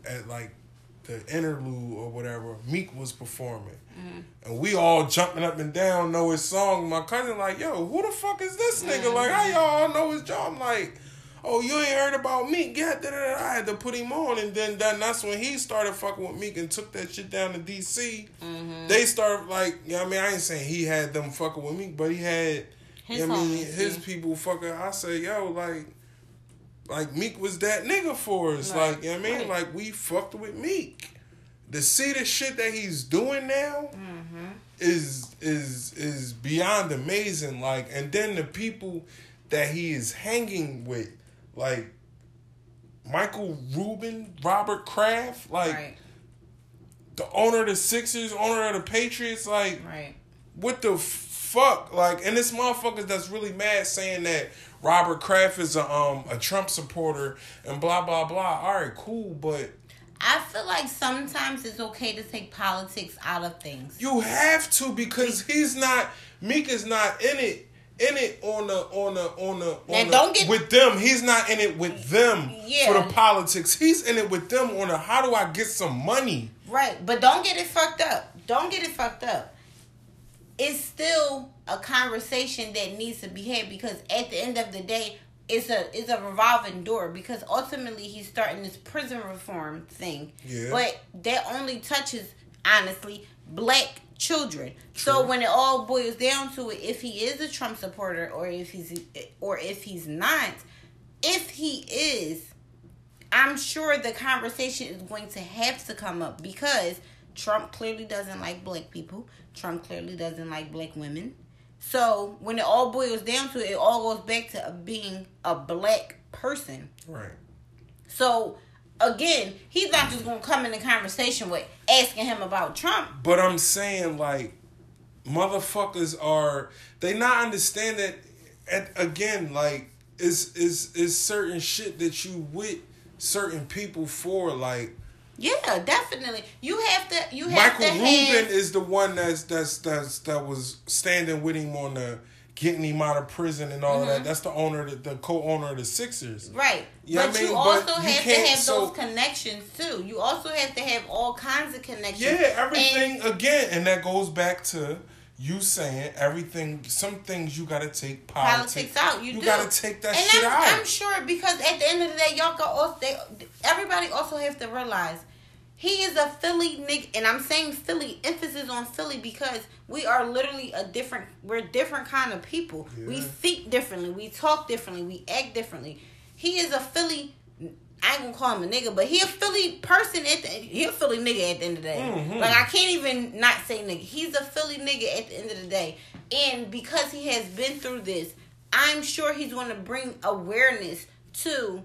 at like the interlude or whatever, Meek was performing. Mm-hmm. And we all jumping up and down, know his song. My cousin like, yo, who the fuck is this nigga? Mm-hmm. Like, how y'all know his job? I'm like, oh, you ain't heard about Meek? Yeah, da-da-da. I had to put him on. And then that's when he started fucking with Meek and took that shit down to D C. Mm-hmm. They started like, you know what I mean? I ain't saying he had them fucking with Meek, but he had, his you know what I mean? His people fucking, I say, yo, like, Like, Meek was that nigga for us. Like, like you know what I mean? Right. Like, we fucked with Meek. To see the shit that he's doing now mm-hmm. is is is beyond amazing. Like, and then the people that he is hanging with, like, Michael Rubin, Robert Kraft, like, right. the owner of the Sixers, owner of the Patriots, like, right. what the fuck? Like, and this motherfuckers that's really mad saying that Robert Kraft is a um a Trump supporter and blah blah blah. All right, cool, but I feel like sometimes it's okay to take politics out of things. You have to because he's not Meek is not in it in it on the on the on the on now, don't get, with them. He's not in it with them yeah. for the politics. He's in it with them on the how do I get some money. Right, but don't get it fucked up. Don't get it fucked up. It's still a conversation that needs to be had because at the end of the day, it's a it's a revolving door because ultimately he's starting this prison reform thing. Yeah. But that only touches, honestly, black children. True. So when it all boils down to it, if he is a Trump supporter or if he's or if he's not, if he is, I'm sure the conversation is going to have to come up because Trump clearly doesn't like black people. Trump clearly doesn't like black women. So when it all boils down to it, it all goes back to being a black person. Right. So again, he's not just going to come in the conversation with asking him about Trump. But I'm saying like motherfuckers are, they not understand that at, again, like it's, it's, it's certain shit that you with certain people for like, yeah, definitely. You have to. You have Michael to Rubin have... is the one that's that's that's that was standing with him on the getting him out of prison and all mm-hmm. that. That's the owner, the, the co-owner of the Sixers, right? You but know what you mean? Also but have you to have so... those connections too. You also have to have all kinds of connections. Yeah, everything and... again, and that goes back to you saying everything. Some things you gotta take politics, politics out. You, you do. gotta take that and shit I'm, out. I'm sure because at the end of the day, y'all got all they. Everybody also has to realize he is a Philly nigga, and I'm saying Philly, emphasis on Philly, because we are literally a different, we're different kind of people. Yeah. We think differently, we talk differently, we act differently. He is a Philly, I ain't gonna call him a nigga, but he a Philly person, at the, he a Philly nigga at the end of the day. Mm-hmm. Like, I can't even not say nigga. He's a Philly nigga at the end of the day. And because he has been through this, I'm sure he's going to bring awareness to,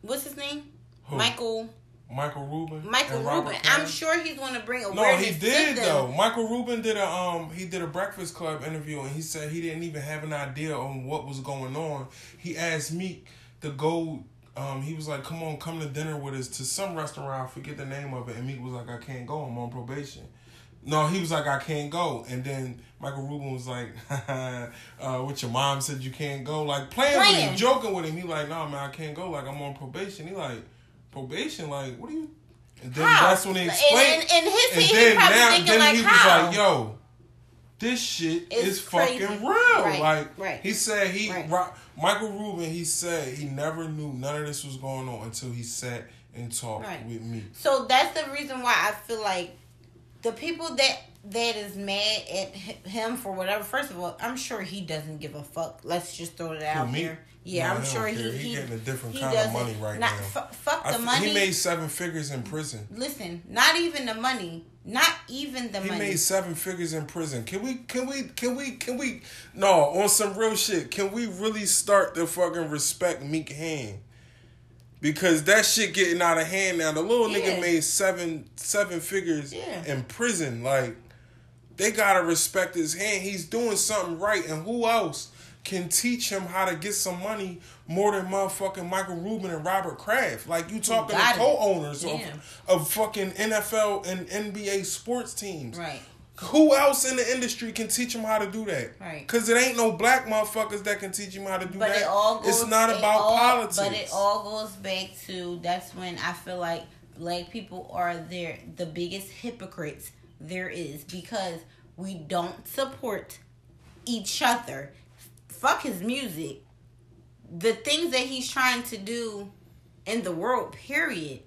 what's his name? Who? Michael... Michael Rubin. Michael Rubin. I'm sure he's going to bring awareness. No, he did though. Michael Rubin did a um he did a Breakfast Club interview and he said he didn't even have an idea on what was going on. He asked Meek to go. Um, he was like, "Come on, come to dinner with us to some restaurant." I forget the name of it. And Meek was like, "I can't go. I'm on probation." No, he was like, "I can't go." And then Michael Rubin was like, uh, "What your mom said you can't go?" Like playing, playing with him, joking with him. He like, "No, man, I can't go. Like I'm on probation." He like. Probation, like, what do you? And then how? That's when they explained. And, and, and his and he, then, he probably now, thinking then like, he how? was like, "Yo, this shit it's is crazy. fucking real." Right, like, right. he said he right. Ro- Michael Rubin. He said he never knew none of this was going on until he sat and talked right. with me. So that's the reason why I feel like the people that that is mad at him for whatever. First of all, I'm sure he doesn't give a fuck. Let's just throw it out Who, here. Yeah, no, I'm sure he, he, he getting a different kind of money right not, now. F- fuck the I, money. He made seven figures in prison. Listen, not even the money. Not even the he money. He made seven figures in prison. Can we, can we, can we, can we, no, on some real shit, can we really start to fucking respect Meek Hand? Because that shit getting out of hand now. The little yeah. nigga made seven, seven figures yeah. in prison. Like, they gotta respect his hand. He's doing something right. And who else can teach him how to get some money more than motherfucking Michael Rubin and Robert Kraft? Like, you talking to co-owners of, of fucking N F L and N B A sports teams. Right. Who else in the industry can teach him how to do that? Right. Because it ain't no black motherfuckers that can teach him how to do but that. But it all goes... It's not it about all, politics. But it all goes back to... That's when I feel like black people are their, the biggest hypocrites there is. Because we don't support each other. Fuck his music. The things that he's trying to do in the world, period.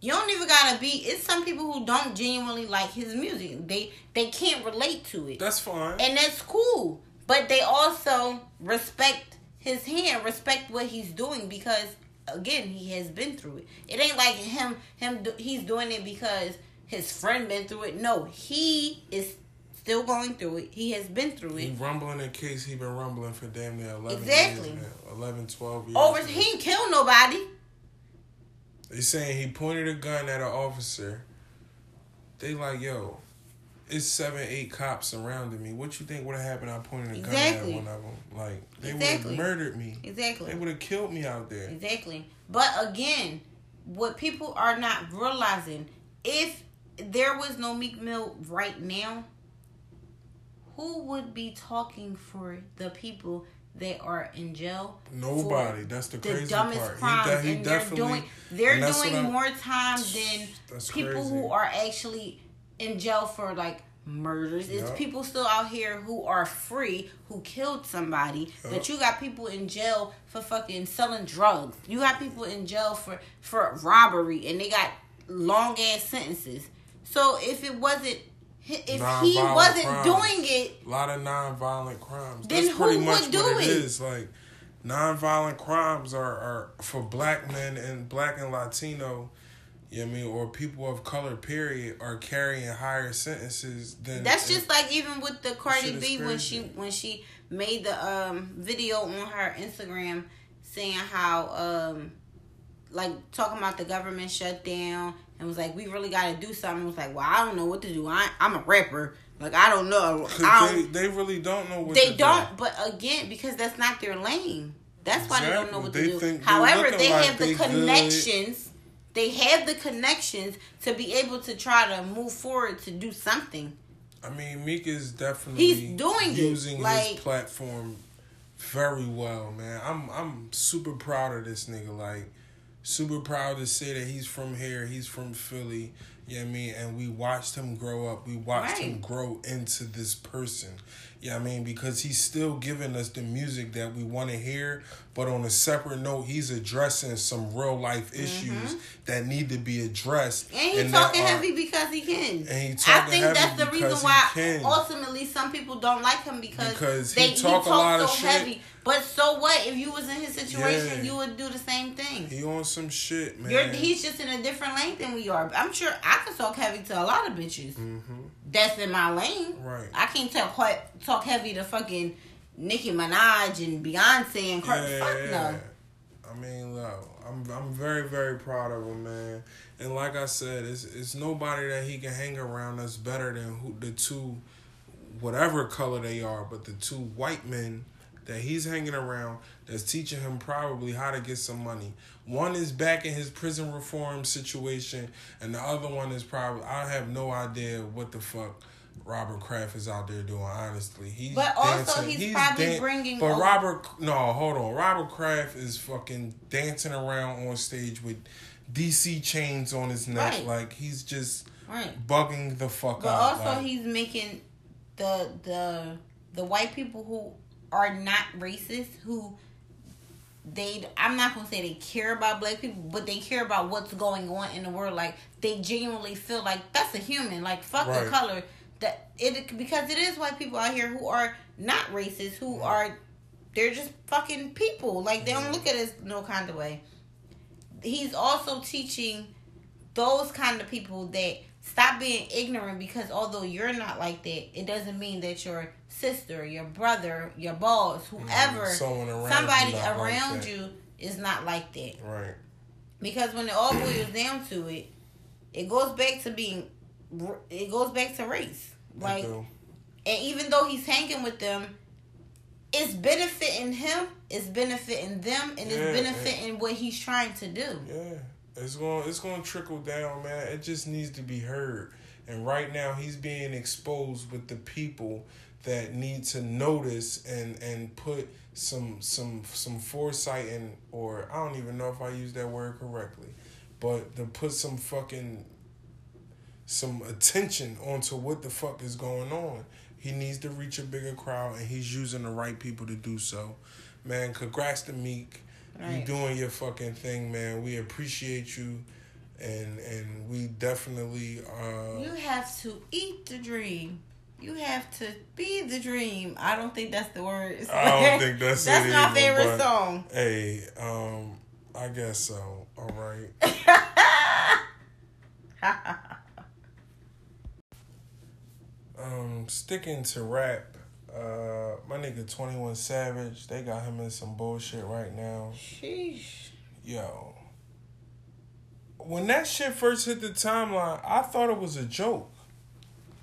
You don't even gotta be... It's some people who don't genuinely like his music. They they can't relate to it. That's fine. And that's cool. But they also respect his hand, respect what he's doing because, again, he has been through it. It ain't like him, him he's doing it because his friend been through it. No, he is... still going through it. He has been through it. He rumbling in case he been rumbling for damn near eleven exactly. years now. eleven, twelve years. Over now. He ain't killed nobody. They saying he pointed a gun at an officer. They like, yo, it's seven, eight cops surrounding me. What you think would have happened? I pointed a exactly. gun at one of them. Like, they exactly. would have murdered me. Exactly. They would have killed me out there. Exactly. But again, what people are not realizing, if there was no Meek Mill right now, who would be talking for the people that are in jail? Nobody. For that's the crazy the dumbest part. Crimes. He de- he and they're doing they're doing more time than people crazy. Who are actually in jail for like murders. Yep. It's people still out here who are free who killed somebody, yep. but you got people in jail for fucking selling drugs. You got people in jail for for robbery, and they got long ass sentences. So if it wasn't. If he wasn't crimes. doing it... A lot of non-violent crimes. Then That's who pretty much would do what it, it is. Like, non-violent crimes are, are for black men and black and Latino, you know what I mean, or people of color, period, are carrying higher sentences than... That's just like even with the Cardi B when she, when she made the um, video on her Instagram saying how, um, like, talking about the government shutdown... And was like, we really got to do something. It was like, well, I don't know what to do. I, I'm a rapper. Like, I don't know. I don't, they, they really don't know what to do. They don't, but again, because that's not their lane. That's why exactly. they don't know what they to do. However, they like have they the connections. Good. They have the connections to be able to try to move forward to do something. I mean, Meek is definitely He's doing using it. Like, his platform very well, man. I'm I'm super proud of this nigga, like. Super proud to say that he's from here. He's from Philly. You know what I mean? And we watched him grow up. We watched right. him grow into this person. You know what I mean? Because he's still giving us the music that we want to hear. But on a separate note, he's addressing some real life issues mm-hmm. that need to be addressed. And he's and talking are, heavy because he can. And he talking I think heavy that's the reason why ultimately some people don't like him because, because they, he, talk he talk a lot so of shit. Heavy. But so what? If you was in his situation, yeah. you would do the same thing. He on some shit, man. You're, he's just in a different lane than we are. I'm sure I can talk heavy to a lot of bitches. Mm-hmm. That's in my lane. Right. I can't talk talk heavy to fucking Nicki Minaj and Beyonce and Kurt. Yeah, Fuck yeah. no. I mean, look, I'm I'm very very proud of him, man. And like I said, it's it's nobody that he can hang around that's better than who the two, whatever color they are, but the two white men that he's hanging around that's teaching him probably how to get some money. One is back in his prison reform situation, and the other one is probably... I have no idea what the fuck Robert Kraft is out there doing, honestly. He's but also, he's, he's probably dan- bringing... But over- Robert... No, hold on. Robert Kraft is fucking dancing around on stage with D C chains on his neck. Right. Like, he's just right. bugging the fuck but out. But also, like, he's making the the the white people who... are not racist, who they, I'm not going to say they care about black people, but they care about what's going on in the world. Like, they genuinely feel like, that's a human. Like, fuck right. the color. That it Because it is white people out here who are not racist, who right. are they're just fucking people. Like, they don't look at us no kind of way. He's also teaching those kind of people that stop being ignorant, because although you're not like that, it doesn't mean that your sister, your brother, your boss, whoever, someone around somebody you around like you is not like that. Right. Because when it all boils down to it, it goes back to being, it goes back to race. Like, and even though he's hanging with them, it's benefiting him, it's benefiting them, and yeah, it's benefiting and what he's trying to do. Yeah. It's going it's going to trickle down, man. It just needs to be heard. And right now, he's being exposed with the people that need to notice and, and put some some some foresight in, or I don't even know if I use that word correctly, but to put some fucking some attention onto what the fuck is going on. He needs to reach a bigger crowd, and he's using the right people to do so. Man, congrats to Meek. Right. You doing your fucking thing, man. We appreciate you, and and we definitely. Uh, you have to eat the dream. You have to be the dream. I don't think that's the word. I don't think that's that's it my either, favorite song. Hey, um, I guess so. All right. um, sticking to rap. Uh, my nigga twenty-one Savage, they got him in some bullshit right now. Sheesh. Yo. When that shit first hit the timeline, I thought it was a joke.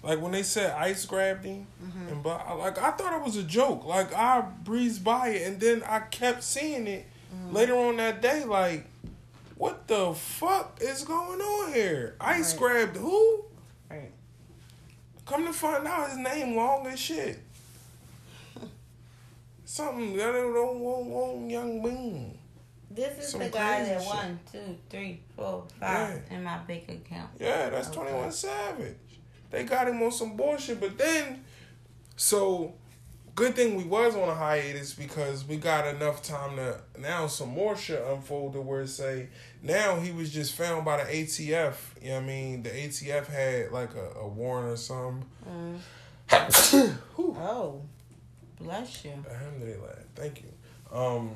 Like, when they said Ice grabbed him, mm-hmm. and blah, like, I thought it was a joke. Like, I breezed by it, and then I kept seeing it mm-hmm. later on that day. Like, what the fuck is going on here? Ice right. grabbed who? Right. Come to find out, his name long as shit. Something that don't want young boom. This is Some the guy that shit. one, two, three, four, five yeah. in my bank account. Yeah, that's okay. twenty-one Savage. They got him on some bullshit, but then, so good thing we was on a hiatus, because we got enough time to now some more shit unfolded where it say now he was just found by the A T F. You know what I mean? The A T F had like a, a warrant or something. Mm. oh. Bless you. Alhamdulillah. Thank you. Um,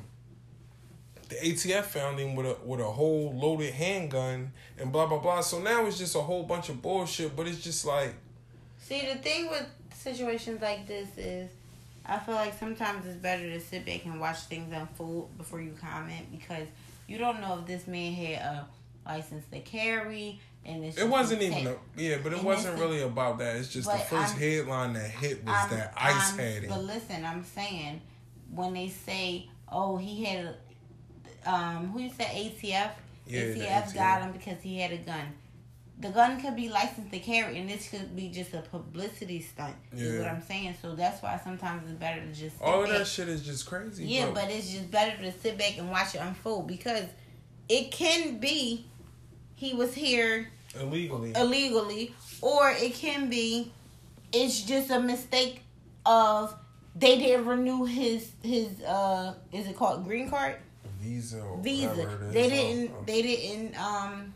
the A T F found him with a with a whole loaded handgun and blah blah blah. So now it's just a whole bunch of bullshit. But it's just like, see, the thing with situations like this is, I feel like sometimes it's better to sit back and watch things unfold before you comment, because you don't know if this man had a license to carry. And it wasn't even a, yeah, but it and wasn't really about that. It's just the first I'm, headline that hit was I'm, that Ice I'm, had it. But listen, I'm saying, when they say, oh, he had, a, um, who you said A T F? Yeah, A T F got him because he had a gun. The gun could be licensed to carry, and this could be just a publicity stunt. Yeah. Is what I'm saying. So that's why sometimes it's better to just sit all back. Of that shit is just crazy. Yeah, bro. But it's just better to sit back and watch it unfold, because it can be he was here illegally. Illegally, or it can be it's just a mistake of they didn't renew his his uh is it called green card? Visa. Visa. They didn't oh. they didn't um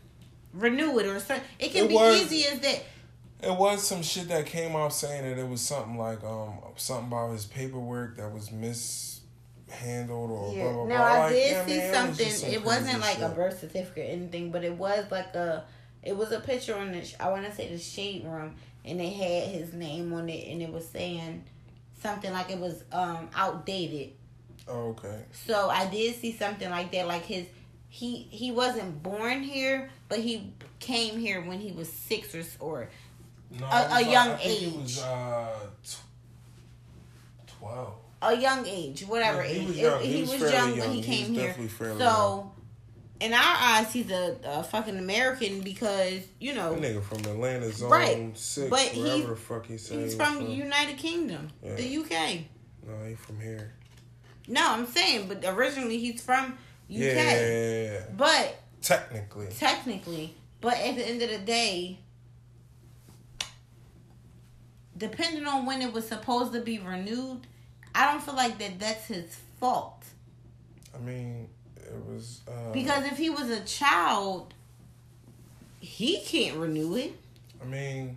renew it or something. It can it be was, easy as that. It was some shit that came out saying that it was something like um something about his paperwork that was mishandled or yeah. blah blah now, blah. Now I like, did yeah, see man, something. It, was some it wasn't like shit. A birth certificate or anything, but it was like a. It was a picture on the, I want to say the Shade Room, and they had his name on it, and it was saying something like it was um outdated. Oh, okay. So I did see something like that, like his, he he wasn't born here, but he came here when he was six or or no, a, a young like, I age. Think he was uh, tw- twelve. A young age, whatever age. Yeah, he was young, it, he he was was young, young when he, he came here. So. Young. In our eyes, he's a, a fucking American because, you know. That nigga from Atlanta zone right. six, but wherever the fuck he said. He's from the United Kingdom, yeah. the U K. No, he's from here. No, I'm saying, but originally he's from U K. Yeah. But. Technically. Technically. But at the end of the day, depending on when it was supposed to be renewed, I don't feel like that that's his fault. I mean. It was, uh, because if he was a child, he can't renew it. I mean,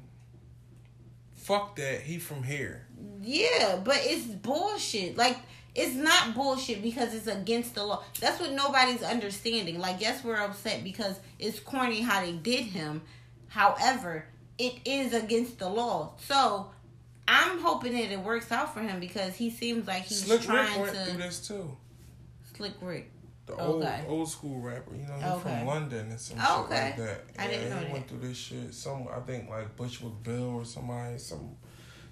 fuck that. He from here. Yeah, but it's bullshit. Like, It's not bullshit because it's against the law. That's what nobody's understanding. Like, yes, we're upset because it's corny how they did him. However, it is against the law. So, I'm hoping that it works out for him because he seems like he's Slick trying Rick went to... through this too. Slick Rick. The oh, old God. old school rapper. You know, he's okay. from London and some oh, shit okay. like that. I yeah, didn't know he that. He went through this shit. Some, I think, like Bushwick Bill or somebody, some...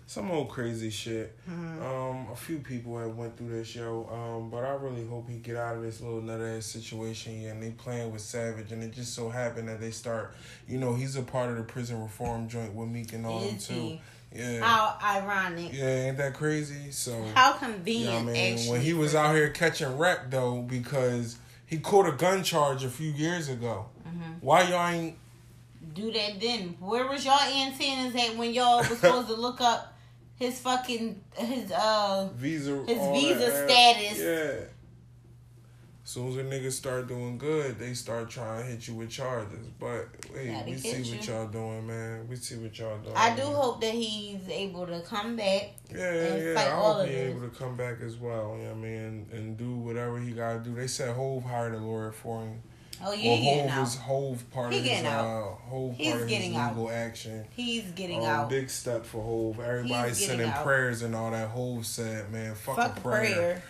Some old crazy shit. Mm-hmm. Um, a few people have went through this, yo. Um, but I really hope he get out of this little nut-ass situation. Yeah, and they playing with Savage. And it just so happened that they start... You know, he's a part of the prison reform joint with Meek and all them, too. Yeah. How ironic. Yeah, ain't that crazy? So how convenient, you know what I mean? When he was out here catching wreck, though, because he caught a gun charge a few years ago. Mm-hmm. Why y'all ain't... Do that then. Where was y'all antennas at when y'all was supposed to look up his fucking, his, uh, visa, his visa status. Yeah. As soon as the niggas start doing good, they start trying to hit you with charges. But, hey, we see you. what y'all doing, man. We see what y'all doing. I do man. hope that he's able to come back. Yeah, yeah, yeah. I hope he's able to come back as well. You know what I mean? And, and do whatever he got to do. They said Hove hired a lawyer for him. Oh, yeah, well, Hove out. is Hove part he of his, uh, Hove part of his legal out. action. He's getting um, out. Big step for Hove. Everybody sending out. prayers and all that. Hove said, man, fuck, fuck a prayer. prayer.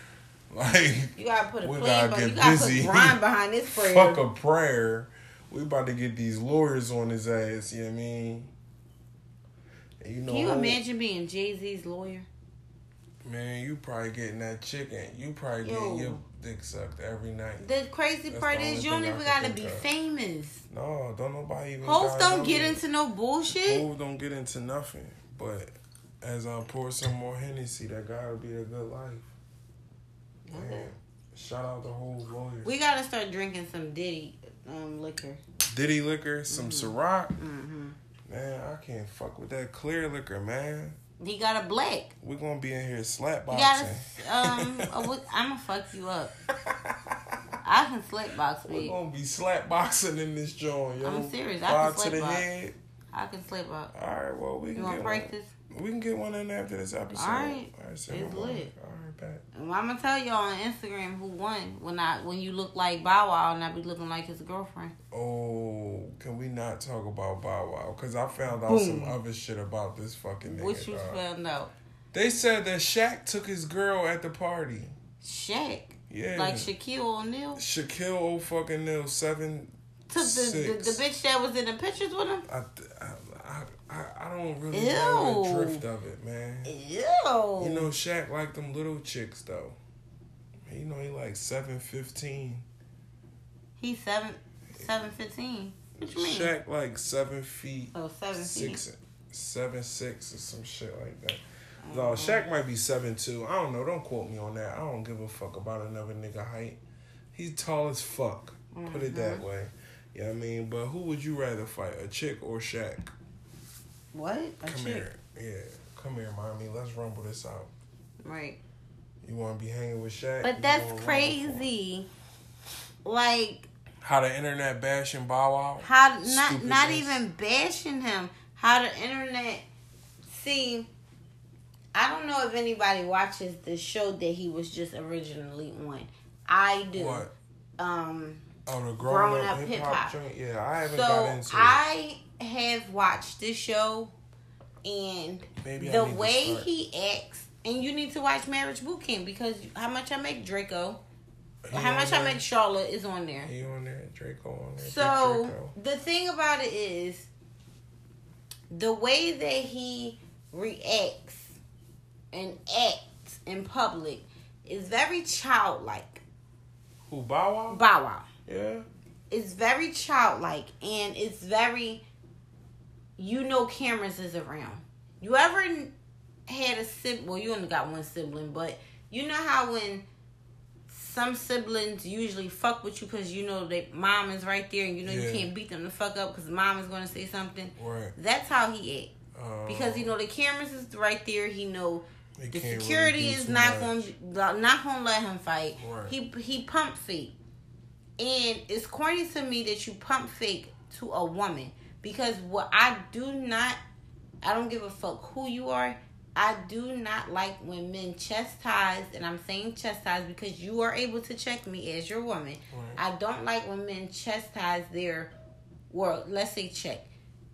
Like, you gotta put a we plan, gotta get you gotta busy. Put grind behind this prayer. Fuck a prayer. We about to get these lawyers on his ass. You know what I mean? And you know, can you Hove, imagine being Jay-Z's lawyer? Man, you probably getting that chicken. You probably Yo. getting your dick sucked every night. The crazy That's part the is you don't even gotta be of. famous. No, don't nobody even. Hoes don't get into no bullshit. Hoes don't get into nothing. But as I pour some more Hennessy, that gotta be a good life. Okay. Man, shout out to Hove lawyers. We gotta start drinking some Diddy um, liquor. Diddy liquor, some mm-hmm. Ciroc. Mm-hmm. Man, I can't fuck with that clear liquor, man. He got a black. We're going to be in here slap boxing. He got a, um, I'm going to fuck you up. I can slap box, babe. We're going to be slap boxing in this joint, yo. I'm serious. I Bob can slap box. Head. I can slap box. All right, well, we you can get one. You want to practice? We can get one in after this episode. All right. All right, so it's lit. All right, back. Well, I'm going to tell y'all on Instagram who won when I when you look like Bow Wow and I be looking like his girlfriend. Oh, can we not talk about Bow Wow? Because I found out Boom. some other shit about this fucking nigga. What you dog. found out? They said that Shaq took his girl at the party. Shaq? Yeah. Like Shaquille O'Neal? Shaquille O fucking Neal, seven, Took the, the, the bitch that was in the pictures with him? I... I I, I don't really Ew. know the drift of it, man. Ew. You know, Shaq like them little chicks, though. You know, he like seven fifteen. He's seven, seven fifteen? What you mean? Shaq like seven feet. Oh, seven six, feet. Seven six or some shit like that. Oh. No, Shaq might be seven two. I don't know. Don't quote me on that. I don't give a fuck about another nigga height. He's tall as fuck. Mm-hmm. Put it that way. You know what I mean? But who would you rather fight, a chick or Shaq? What? A come chick? here. Yeah. Come here, mommy. Let's rumble this out. Right. You want to be hanging with Shaq? But you that's crazy. Like. How the internet bashing Bow Wow? How Stupid not not ass. even bashing him. How the internet. See, I don't know if anybody watches the show that he was just originally on. I do. What? Um, oh, the Grown, grown Up, up Hip Hop joint? Yeah, I haven't so got into it. I... have watched this show and Maybe the way he acts, and you need to watch Marriage Boot Camp because How Much I Make Draco, he How Much there. I Make Charlotte is on there. He on there, Draco on there. So Draco. The thing about it is the way that he reacts and acts in public is very childlike. Who, Bow Wow? Bow Wow. Yeah. It's very childlike and it's very. You know cameras is around. You ever had a sibling? Well, you only got one sibling, but you know how when some siblings usually fuck with you because you know that mom is right there and you know yeah. you can't beat them the fuck up because mom is going to say something. Right. That's how he act. Um, because you know the cameras is right there. He know the security really is not going to not going to let him fight. Right. He he pump fake, and it's corny to me that you pump fake to a woman. Because what I do not, I don't give a fuck who you are. I do not like when men chastise, and I'm saying chastise because you are able to check me as your woman. Right. I don't like when men chastise their world. Let's say check,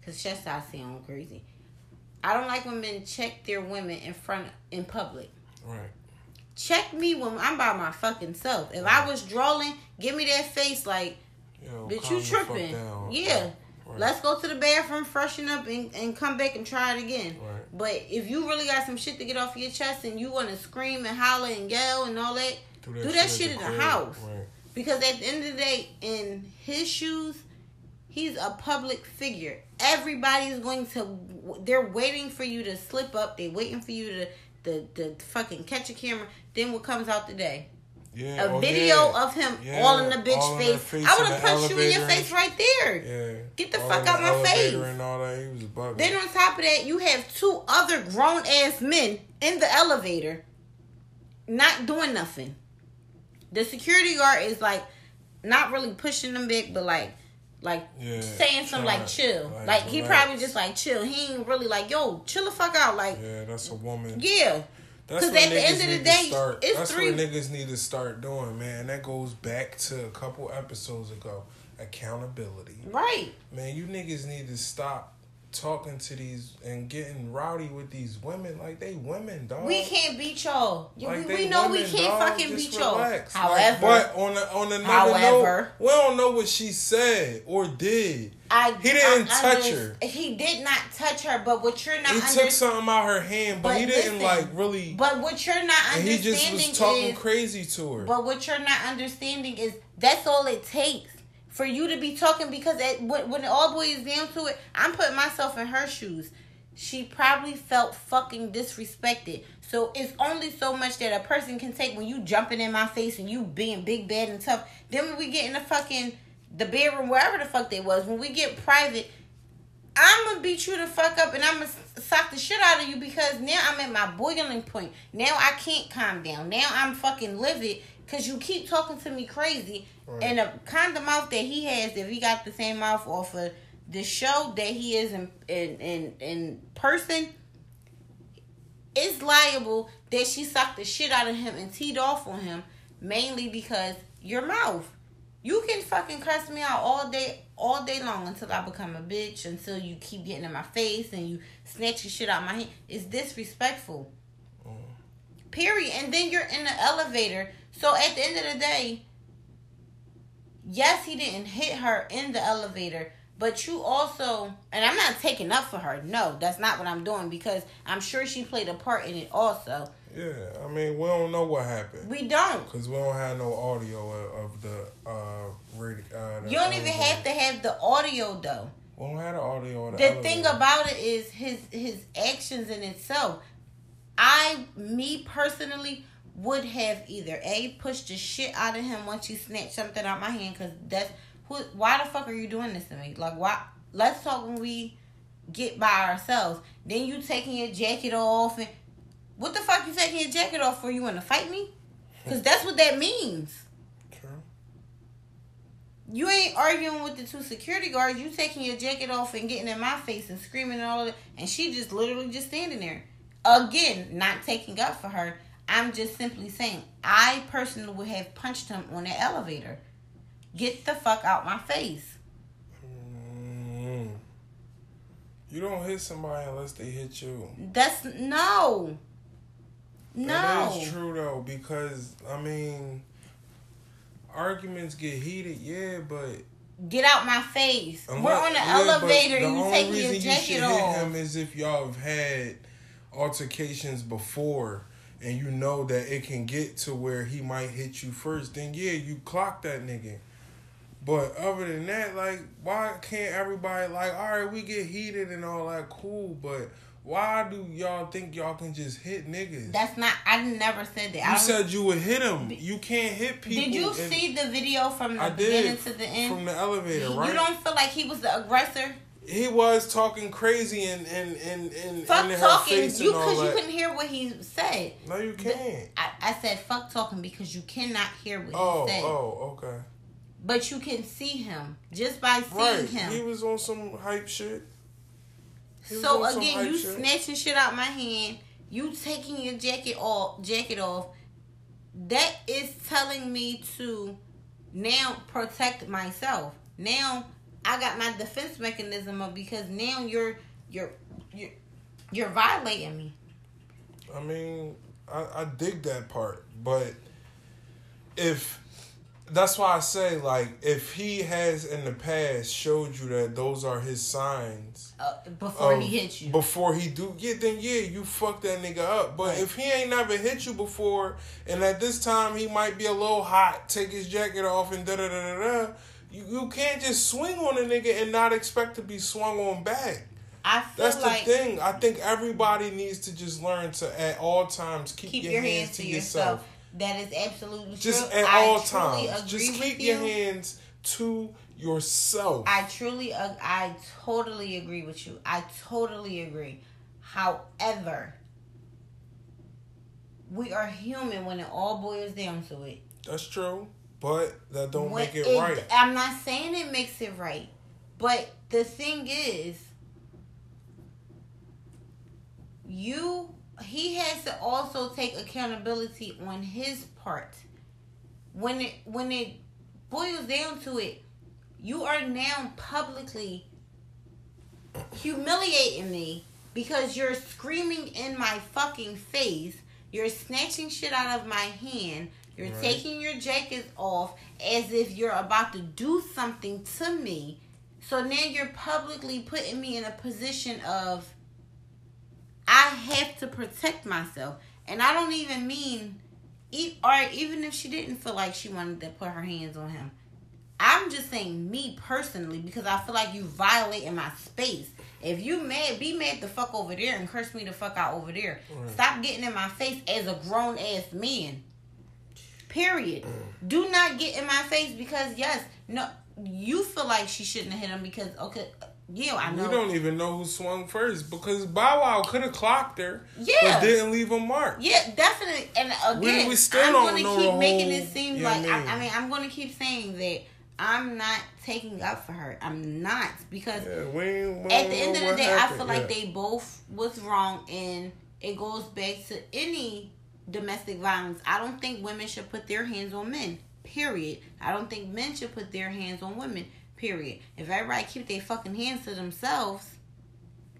because chastise sounds crazy. I don't like when men check their women in front in public. Right. Check me when I'm by my fucking self. If right. I was drooling, give me that face like, yo, bitch, you tripping? Yeah. Right. Let's go to the bathroom, freshen up, and, and come back and try it again. Right. But if you really got some shit to get off your chest and you want to scream and holler and yell and all that, do that, do that shit, shit in the, the house. Right. Because at the end of the day, in his shoes, he's a public figure. Everybody's going to... They're waiting for you to slip up. They're waiting for you to, to, to fucking catch a camera. Then what comes out today? Yeah, a oh, video yeah. of him yeah. all in the bitch all face. face. I would have punched you in your face right there. Yeah. Get the all fuck out my face. And all that. He was then on top of that, you have two other grown ass men in the elevator not doing nothing. The security guard is like not really pushing them back, but like like yeah, saying something like chill. Like, like he probably just like chill. He ain't really like, yo, chill the fuck out. Like, yeah, that's a woman. Yeah. Because at the end of the day, start, it's that's three... what niggas need to start doing, man. That goes back to a couple episodes ago. Accountability. Right. Man, you niggas need to stop talking to these and getting rowdy with these women. Like, they women, dog. We can't beat y'all. Like we we know women, we can't dog. fucking Just beat y'all. Relax. However. Like, but on, a, on another however, note, we don't know what she said or did. I, he didn't I, I touch her. He did not touch her, but what you're not... He under- took something out her hand, but, but he didn't, listen, like, really... But what you're not understanding is... He just was talking is, crazy to her. But what you're not understanding is that's all it takes for you to be talking, because at, when, when it all boils down to it, I'm putting myself in her shoes. She probably felt fucking disrespected. So it's only so much that a person can take when you jumping in my face and you being big, bad, and tough. Then when we get in the fucking... the bedroom, wherever the fuck they was, when we get private, I'm going to beat you the fuck up and I'm going to sock the shit out of you, because now I'm at my boiling point. Now I can't calm down. Now I'm fucking livid because you keep talking to me crazy. Right. And the kind of mouth that he has, if he got the same mouth off of the show that he is in, in, in, in person, it's liable that she socked the shit out of him and teed off on him, mainly because your mouth. You can fucking curse me out all day, all day long until I become a bitch, until you keep getting in my face and you snatch your shit out of my hand. It's disrespectful. Mm. Period. And then you're in the elevator. So at the end of the day, yes, he didn't hit her in the elevator, but you also, and I'm not taking up for her. No, that's not what I'm doing, because I'm sure she played a part in it also. Yeah, I mean, we don't know what happened. We don't. Because we don't have no audio of, of the uh radio. Uh, the you don't even audio. have to have the audio, though. We don't have the audio. Of the the elevator. Thing about it is his his actions in itself. I, me personally, would have either A, pushed the shit out of him once you snatched something out of my hand, because that's, who, why the fuck are you doing this to me? Like, why? Let's talk when we get by ourselves. Then you taking your jacket off and... What the fuck you taking your jacket off for? You want to fight me? Because that's what that means. True. You ain't arguing with the two security guards. You taking your jacket off and getting in my face and screaming and all of that. And she just literally just standing there. Again, not taking up for her. I'm just simply saying, I personally would have punched him on the elevator. Get the fuck out my face. Mm. You don't hit somebody unless they hit you. That's... No. No. That is true, though, because, I mean, arguments get heated, yeah, but... Get out my face. Unless, We're on the yeah, elevator and you take your jacket you off. The only reason you should hit him is if y'all have had altercations before and you know that it can get to where he might hit you first. Then, yeah, you clock that nigga. But other than that, like, why can't everybody, like, all right, we get heated and all that, cool, but... Why do y'all think y'all can just hit niggas? That's not... I never said that. You I said you would hit them. You can't hit people. Did you see the video from the I beginning did, to the end? From the elevator, right? You don't feel like he was the aggressor? He was talking crazy and... and, and, and fuck and in talking. Her face you, and all Because that. You couldn't hear what he said. No, you can't. I, I said fuck talking because you cannot hear what oh, he said. Oh, oh, okay. But you can see him. Just by seeing right. him. He was on some hype shit. So, again, you shit. snatching shit out my hand. you taking your jacket off, jacket off, that is telling me to now protect myself. Now I got my defense mechanism up because now you're you're you're, you're violating me. I mean, I, I dig that part, but if that's why I say, like, if he has in the past showed you that those are his signs uh, before um, he hits you, before he do, yeah, then yeah, you fuck that nigga up. But right. if he ain't never hit you before, and at this time he might be a little hot, take his jacket off, and da da da da da, you you can't just swing on a nigga and not expect to be swung on back. I feel That's like the thing. I think everybody needs to just learn to at all times keep, keep your, your hands, hands to yourself. yourself. That is absolutely just true. At I all times. Just keep you. your hands to yourself. I truly, uh, I totally agree with you. I totally agree. However, we are human when it all boils down to it. That's true, but that don't when make it, it right. I'm not saying it makes it right, but the thing is, you. He has to also take accountability on his part. When it when it boils down to it, you are now publicly humiliating me because you're screaming in my fucking face. You're snatching shit out of my hand. You're right. taking your jacket off as if you're about to do something to me. So now you're publicly putting me in a position of I have to protect myself. And I don't even mean, or even if she didn't feel like she wanted to put her hands on him. I'm just saying me personally, because I feel like you violating my space. If you mad, be mad the fuck over there and curse me the fuck out over there. Mm. Stop getting in my face as a grown-ass man. Period. Mm. Do not get in my face because, yes, no, you feel like she shouldn't have hit him because, okay, yeah, I know. We don't even know who swung first because Bow Wow could have clocked her, yeah, but didn't leave a mark. Yeah, definitely. And again, we, we still I'm going to keep making it seem yeah, like I, I mean, I'm going to keep saying that I'm not taking up for her. I'm not because yeah, we, we at the end of the day, happened. I feel like yeah. they both was wrong, and it goes back to any domestic violence. I don't think women should put their hands on men. Period. I don't think men should put their hands on women. Period. If everybody keep their fucking hands to themselves,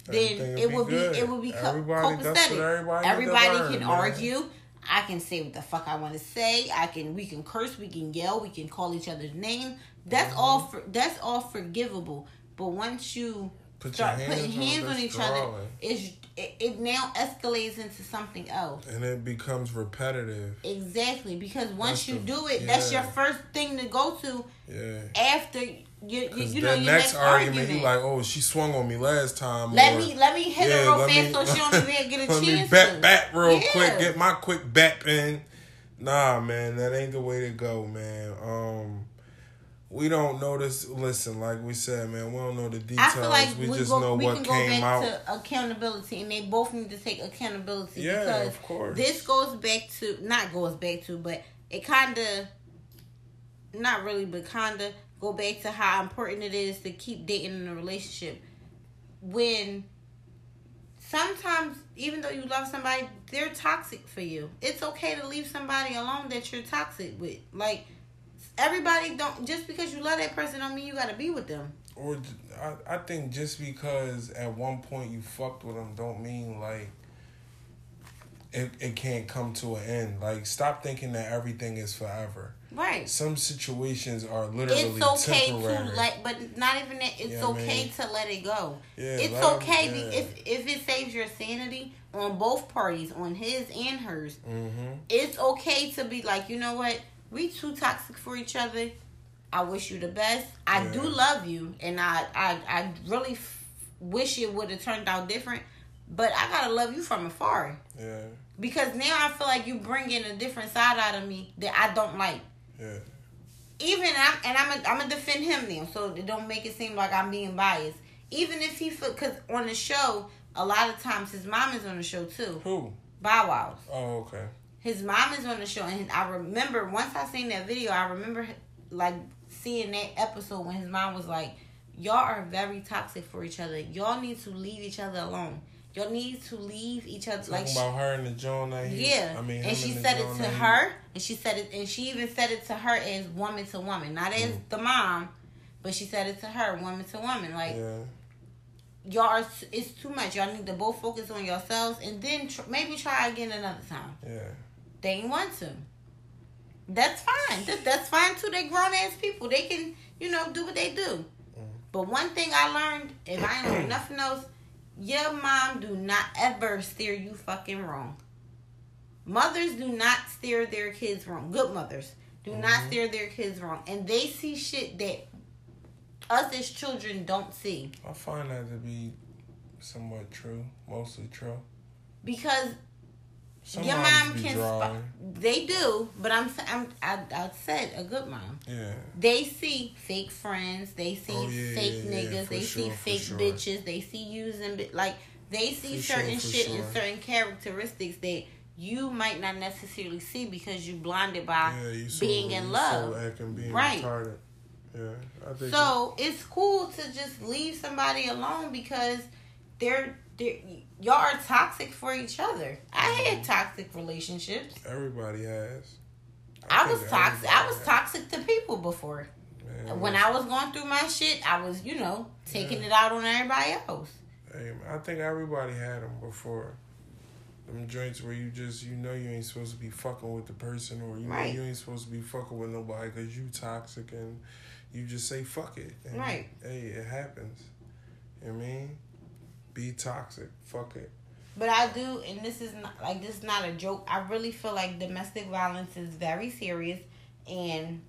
then it would be it would be copacetic. Everybody can argue. I can say what the fuck I want to say. I can we can curse. We can yell. We can call each other's name. That's mm-hmm. all. For, that's all forgivable. But once you Put start your hands putting hands on, on each drawing. other, it's, it it now escalates into something else, and it becomes repetitive. Exactly, because once that's you the, do it, yeah. that's your first thing to go to. Yeah. After. You, you, you know, your next, next argument, argument. You like, oh, she swung on me last time. Let or, me let me hit yeah, her real fast me, so she don't even get a let chance. Let me bat, bat real yeah. quick, get my quick bat in. Nah, man, that ain't the way to go, man. Um, we don't know this. Listen, like we said, man, we don't know the details. I feel like we, we just go, know we what can go came back out. To accountability, and they both need to take accountability. Yeah, because of course. This goes back to not goes back to, but it kind of not really, but kind of. Go back to how important it is to keep dating in a relationship. When sometimes, even though you love somebody, they're toxic for you. It's okay to leave somebody alone that you're toxic with. Like, everybody don't... Just because you love that person don't mean you gotta be with them. Or I, I think just because at one point you fucked with them don't mean, like, it, it can't come to an end. Like, stop thinking that everything is forever. Right. Some situations are literally it's okay temporary. To let, but not even that. It's you know okay I mean? to let it go. Yeah, it's okay it, yeah. if if it saves your sanity on both parties, on his and hers. Mm-hmm. It's okay to be like, you know what, we too toxic for each other. I wish you the best. I yeah. do love you, and I I I really f- wish it would have turned out different. But I gotta love you from afar. Yeah. Because now I feel like you bring in a different side out of me that I don't like. Yeah. Even I and I'm a, I'm gonna defend him now, so it don't make it seem like I'm being biased. Even if he, because on the show, a lot of times his mom is on the show too. Who? Bow Wow. Oh, okay. His mom is on the show, and I remember once I seen that video, I remember like seeing that episode when his mom was like, "Y'all are very toxic for each other. Y'all need to leave each other alone. y'all need to leave each other. Talking like about she, her and the John. Like yeah, I mean, and she and said it to her, and she said it, and she even said it to her as woman to woman, not as mm. the mom, but she said it to her, woman to woman. Like yeah. y'all are, it's too much. Y'all need to both focus on yourselves, and then tr- maybe try again another time. Yeah, they ain't want to. That's fine. That, that's fine too. They grown ass people. They can, you know, do what they do. Mm. But one thing I learned, if I ain't learned nothing else. Your mom do not ever steer you fucking wrong. Mothers do not steer their kids wrong. Good mothers do mm-hmm. not steer their kids wrong. And they see shit that us as children don't see. I find that to be somewhat true. Mostly true. Because some your mom can... Sp- they do, but I'm, I'm, I, I said a good mom. Yeah. They see fake friends. They see oh, yeah, fake yeah, niggas. Yeah, they sure, see fake sure. bitches. They see using... Like, they see for certain sure, shit sure. and certain characteristics that you might not necessarily see because you blinded by yeah, you so, being in you love. So acting, being right. retarded. Yeah. I think so, you- it's cool to just leave somebody alone because they're... They're, y'all are toxic for each other. I had toxic relationships. Everybody has. I, I was toxic. I was has. toxic to people before. Man, when I was going through my shit, I was, you know, taking yeah. it out on everybody else. Hey, I think everybody had them before. Them joints where you just, you know, you ain't supposed to be fucking with the person, or you right. know you ain't supposed to be fucking with nobody because you toxic, and you just say fuck it. And right. Hey, it happens. You know what I mean? Be toxic. Fuck it. But I do, and this is not like this is not a joke. I really feel like domestic violence is very serious, and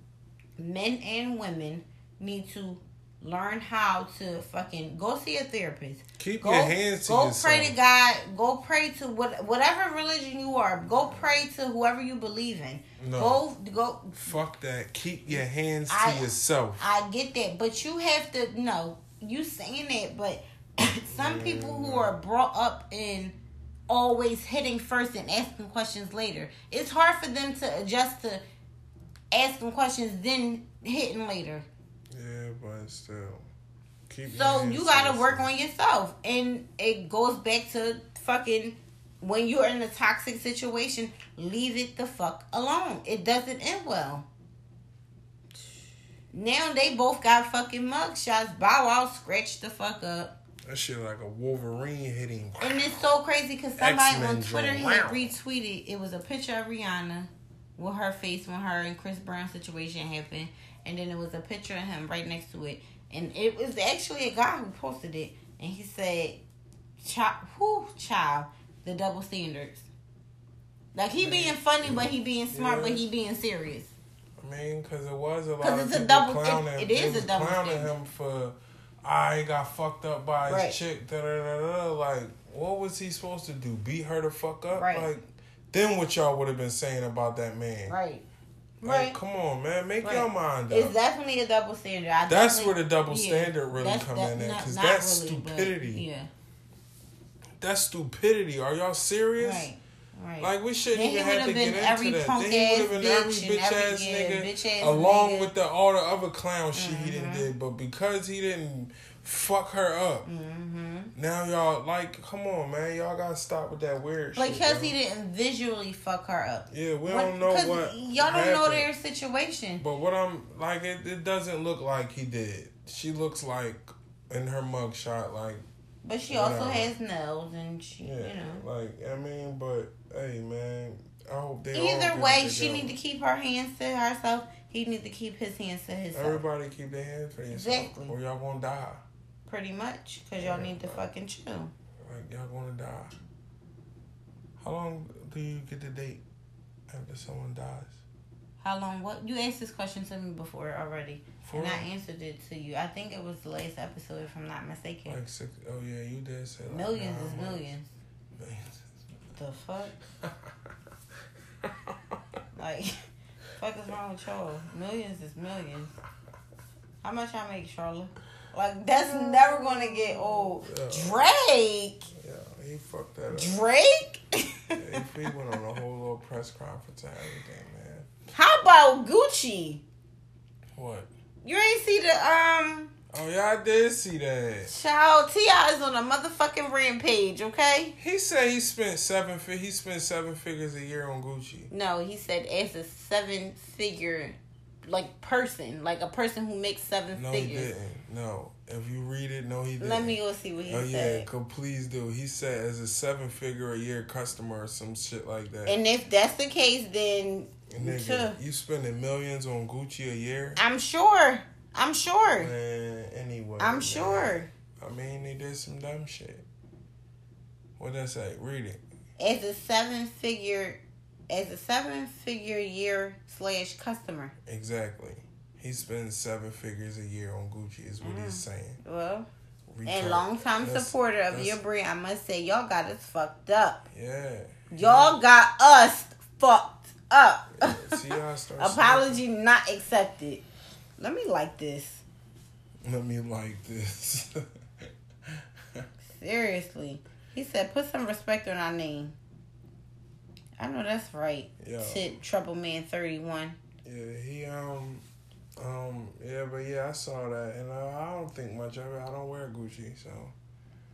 men and women need to learn how to fucking go see a therapist. Keep go, your hands to go yourself. Pray to God. Go pray to what whatever religion you are. Go pray to whoever you believe in. No. Go go. Fuck that. Keep your hands to I, yourself. I get that, but you have to. No, you saying that, but. Some yeah. people who are brought up in always hitting first and asking questions later, it's hard for them to adjust to asking questions then hitting later. Yeah, but still. Keep so you gotta work on yourself, and it goes back to fucking when you're in a toxic situation, leave it the fuck alone. It doesn't end well. Now they both got fucking mugshots. Bow Wow scratched the fuck up. That shit like a Wolverine hitting. And it's so crazy because somebody X-Men on Twitter had wow. retweeted. It was a picture of Rihanna with her face when her and Chris Brown situation happened. And then it was a picture of him right next to it. And it was actually a guy who posted it. And he said, Chi- whew, child, the double standards. Like, he being funny, but he being smart, yeah. but he being serious. I mean, because it was a lot of people a double, clowning it, it is a double clowning standard. Him for... I got fucked up by right. his chick. Da, da, da, da. Like, what was he supposed to do? Beat her to fuck up? Right. Like, then what y'all would have been saying about that man? Right. Like, right. come on, man. Make right. your mind up. It's definitely a double standard. I that's where the double yeah, standard really come that, in at. Because that's really, stupidity. But, yeah. That's stupidity. Are y'all serious? Right. Right. Like, we shouldn't then even have to get into that. Then he would have been every bitch-ass yeah, nigga, bitch-ass along nigga. With the, all the other clown shit mm-hmm. he didn't did. But because he didn't fuck her up, mm-hmm. now y'all, like, come on, man. Y'all got to stop with that weird like, shit. Because he didn't visually fuck her up. Yeah, we when, don't know what y'all don't happened. Know their situation. But what I'm, like, it, it doesn't look like he did. She looks like, in her mugshot, like. But she also you know, has nails and she, yeah, you know. Like, I mean, but, hey, man, I hope they either way, she need to keep her hands to herself. He need to keep his hands to himself. Everybody keep their hands to themselves. Exactly. Or y'all gonna die. Pretty much, because y'all need to fucking chill. Like, y'all gonna die. How long do you get to date after someone dies? How long what? You asked this question to me before already. For and real? I answered it to you. I think it was the last episode, if I'm not mistaken. Like six, oh, yeah, you did say like millions is months. Millions. Millions is millions. The fuck? Like, fuck is wrong with y'all? Millions is millions. How much I make, Charlotte? Like, that's never going to get old. Yeah. Drake! Yeah, he fucked that up. Drake? Yeah, he went on a whole little press conference and everything, man. How about Gucci? What? You ain't see the um Oh, yeah, I did see that. Child, T I is on a motherfucking rampage, okay? He said he spent seven fi- he spent seven figures a year on Gucci. No, he said as a seven-figure, like, person. Like, a person who makes seven no, figures. No, he didn't. No. If you read it, no, he didn't. Let me go see what he oh, said. Oh, yeah, please do. He said as a seven-figure-a-year customer or some shit like that. And if that's the case, then... Nigga, you spending millions on Gucci a year? I'm sure. I'm sure. Man, anyway. I'm man. sure. I mean, they did some dumb shit. What did I say? Read it. As a seven figure, as a seven figure year slash customer. Exactly. He spends seven figures a year on Gucci is what mm. he's saying. Well, return. And longtime that's, supporter of your brand, I must say, y'all got us fucked up. Yeah. Y'all yeah. got us fucked up. Yeah. See how I start Apology smoking. Not accepted. Let me like this. Let me like this. Seriously. He said, put some respect on our name. I know that's right. Yeah. Shit, Trouble Man thirty-one. Yeah, he, um, um, yeah, but yeah, I saw that. And I, I don't think much of it. I don't wear Gucci, so.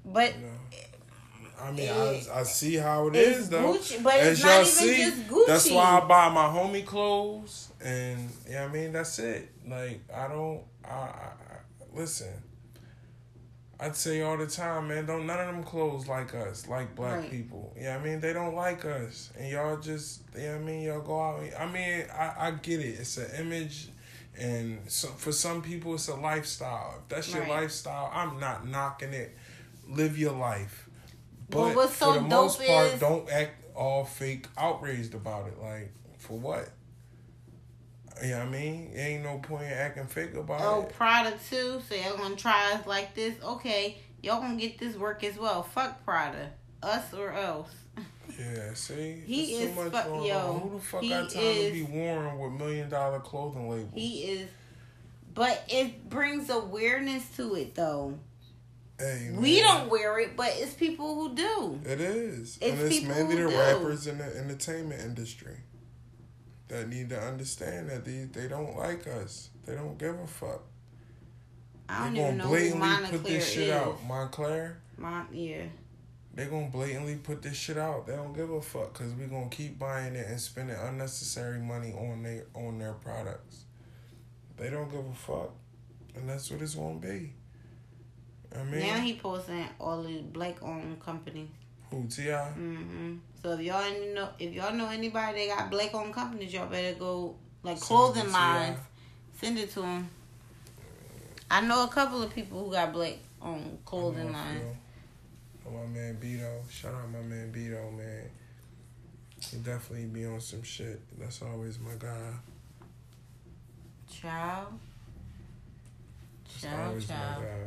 But. You know. I mean, it, I I see how it is, though. Gucci, but As it's not even see, just Gucci. That's why I buy my homie clothes, and yeah, I mean that's it. Like I don't, I, I listen. I'd say all the time, man. Don't none of them clothes like us, like black right. people. Yeah, I mean they don't like us, and y'all just, yeah, I mean y'all go out. I mean I I get it. It's an image. And so for some people it's a lifestyle. If that's right. your lifestyle, I'm not knocking it. Live your life. But well, what's so for the dope most is, part, don't act all fake outraged about it. Like, for what? You know what I mean? There ain't no point in acting fake about oh, it. Oh, Prada too? So y'all gonna try us like this? Okay, y'all gonna get this work as well. Fuck Prada. Us or else. Yeah, see? He is so much fu- yo, who the fuck got time is, to be worn with million dollar clothing labels? He is. But it brings awareness to it, though. Hey, we don't wear it, but it's people who do. It is. It's and it's people mainly who the do. rappers in the entertainment industry that need to understand that they, they don't like us. They don't give a fuck. I don't They're even know who Montclair put this shit is. out. Montclair? Mon- yeah. They're going to blatantly put this shit out. They don't give a fuck because we're going to keep buying it and spending unnecessary money on their, on their products. They don't give a fuck. And that's what it's going to be. I mean, now he posting all the black owned companies. Who, T I? Mm-hmm. So if y'all know, if y'all know anybody that got black owned companies, y'all better go like clothing lines. Send it to them. I know a couple of people who got black owned clothing lines. Oh, my man Beto. Shout out my man Beto, man. He definitely be on some shit. That's always my guy. Ciao. Ciao. Always ciao. my guy.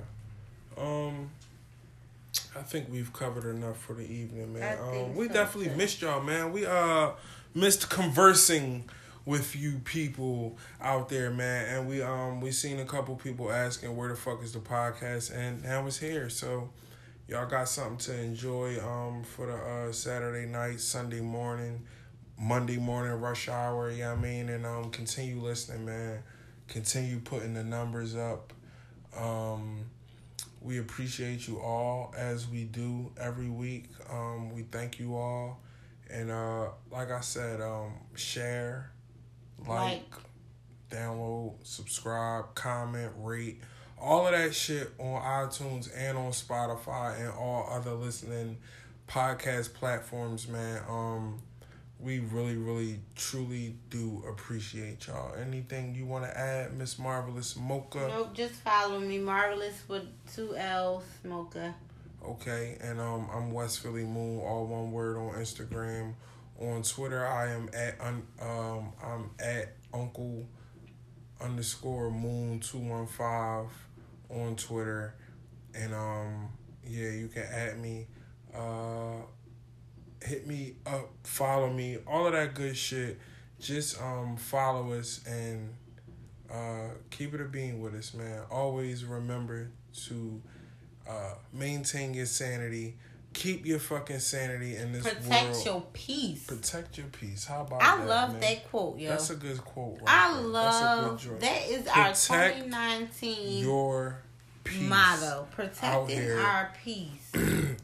Um, I think we've covered enough for the evening, man. Um, we so definitely too. missed y'all, man. We uh missed conversing with you people out there, man. And we um we seen a couple people asking where the fuck is the podcast, and now it's here. So y'all got something to enjoy um for the uh Saturday night, Sunday morning, Monday morning rush hour. You know what I mean? And um continue listening, man. Continue putting the numbers up. Um. We appreciate you all as we do every week. Um, we thank you all. And uh, like I said, um, share, like, like, download, subscribe, comment, rate. All of that shit on iTunes and on Spotify and all other listening podcast platforms, man. Um, we really, really, truly do appreciate y'all. Anything you want to add, Miss Marvelous Mocha? Nope, just follow me. Marvelous with two L's, Mocha. Okay, and um, I'm West Philly Moon, all one word on Instagram. On Twitter, I am at un, um I'm at Uncle underscore Moon two one five on Twitter, and um yeah, you can add me. Uh. Hit me up, follow me, all of that good shit. Just um follow us and uh keep it a bean with us, man. Always remember to uh maintain your sanity. Keep your fucking sanity in this protect world. Protect your peace. Protect your peace. How about I that, I love man? that quote, yo. That's a good quote, right? I there. love... That's a good joke. That is protect our twenty nineteen... your peace. Motto, protecting our peace.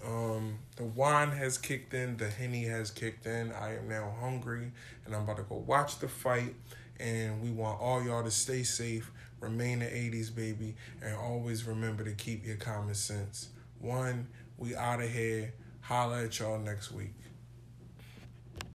um, the wine has kicked in. The Henny has kicked in. I am now hungry, and I'm about to go watch the fight. And we want all y'all to stay safe, remain the eighties, baby, and always remember to keep your common sense. One, we out of here. Holla at y'all next week.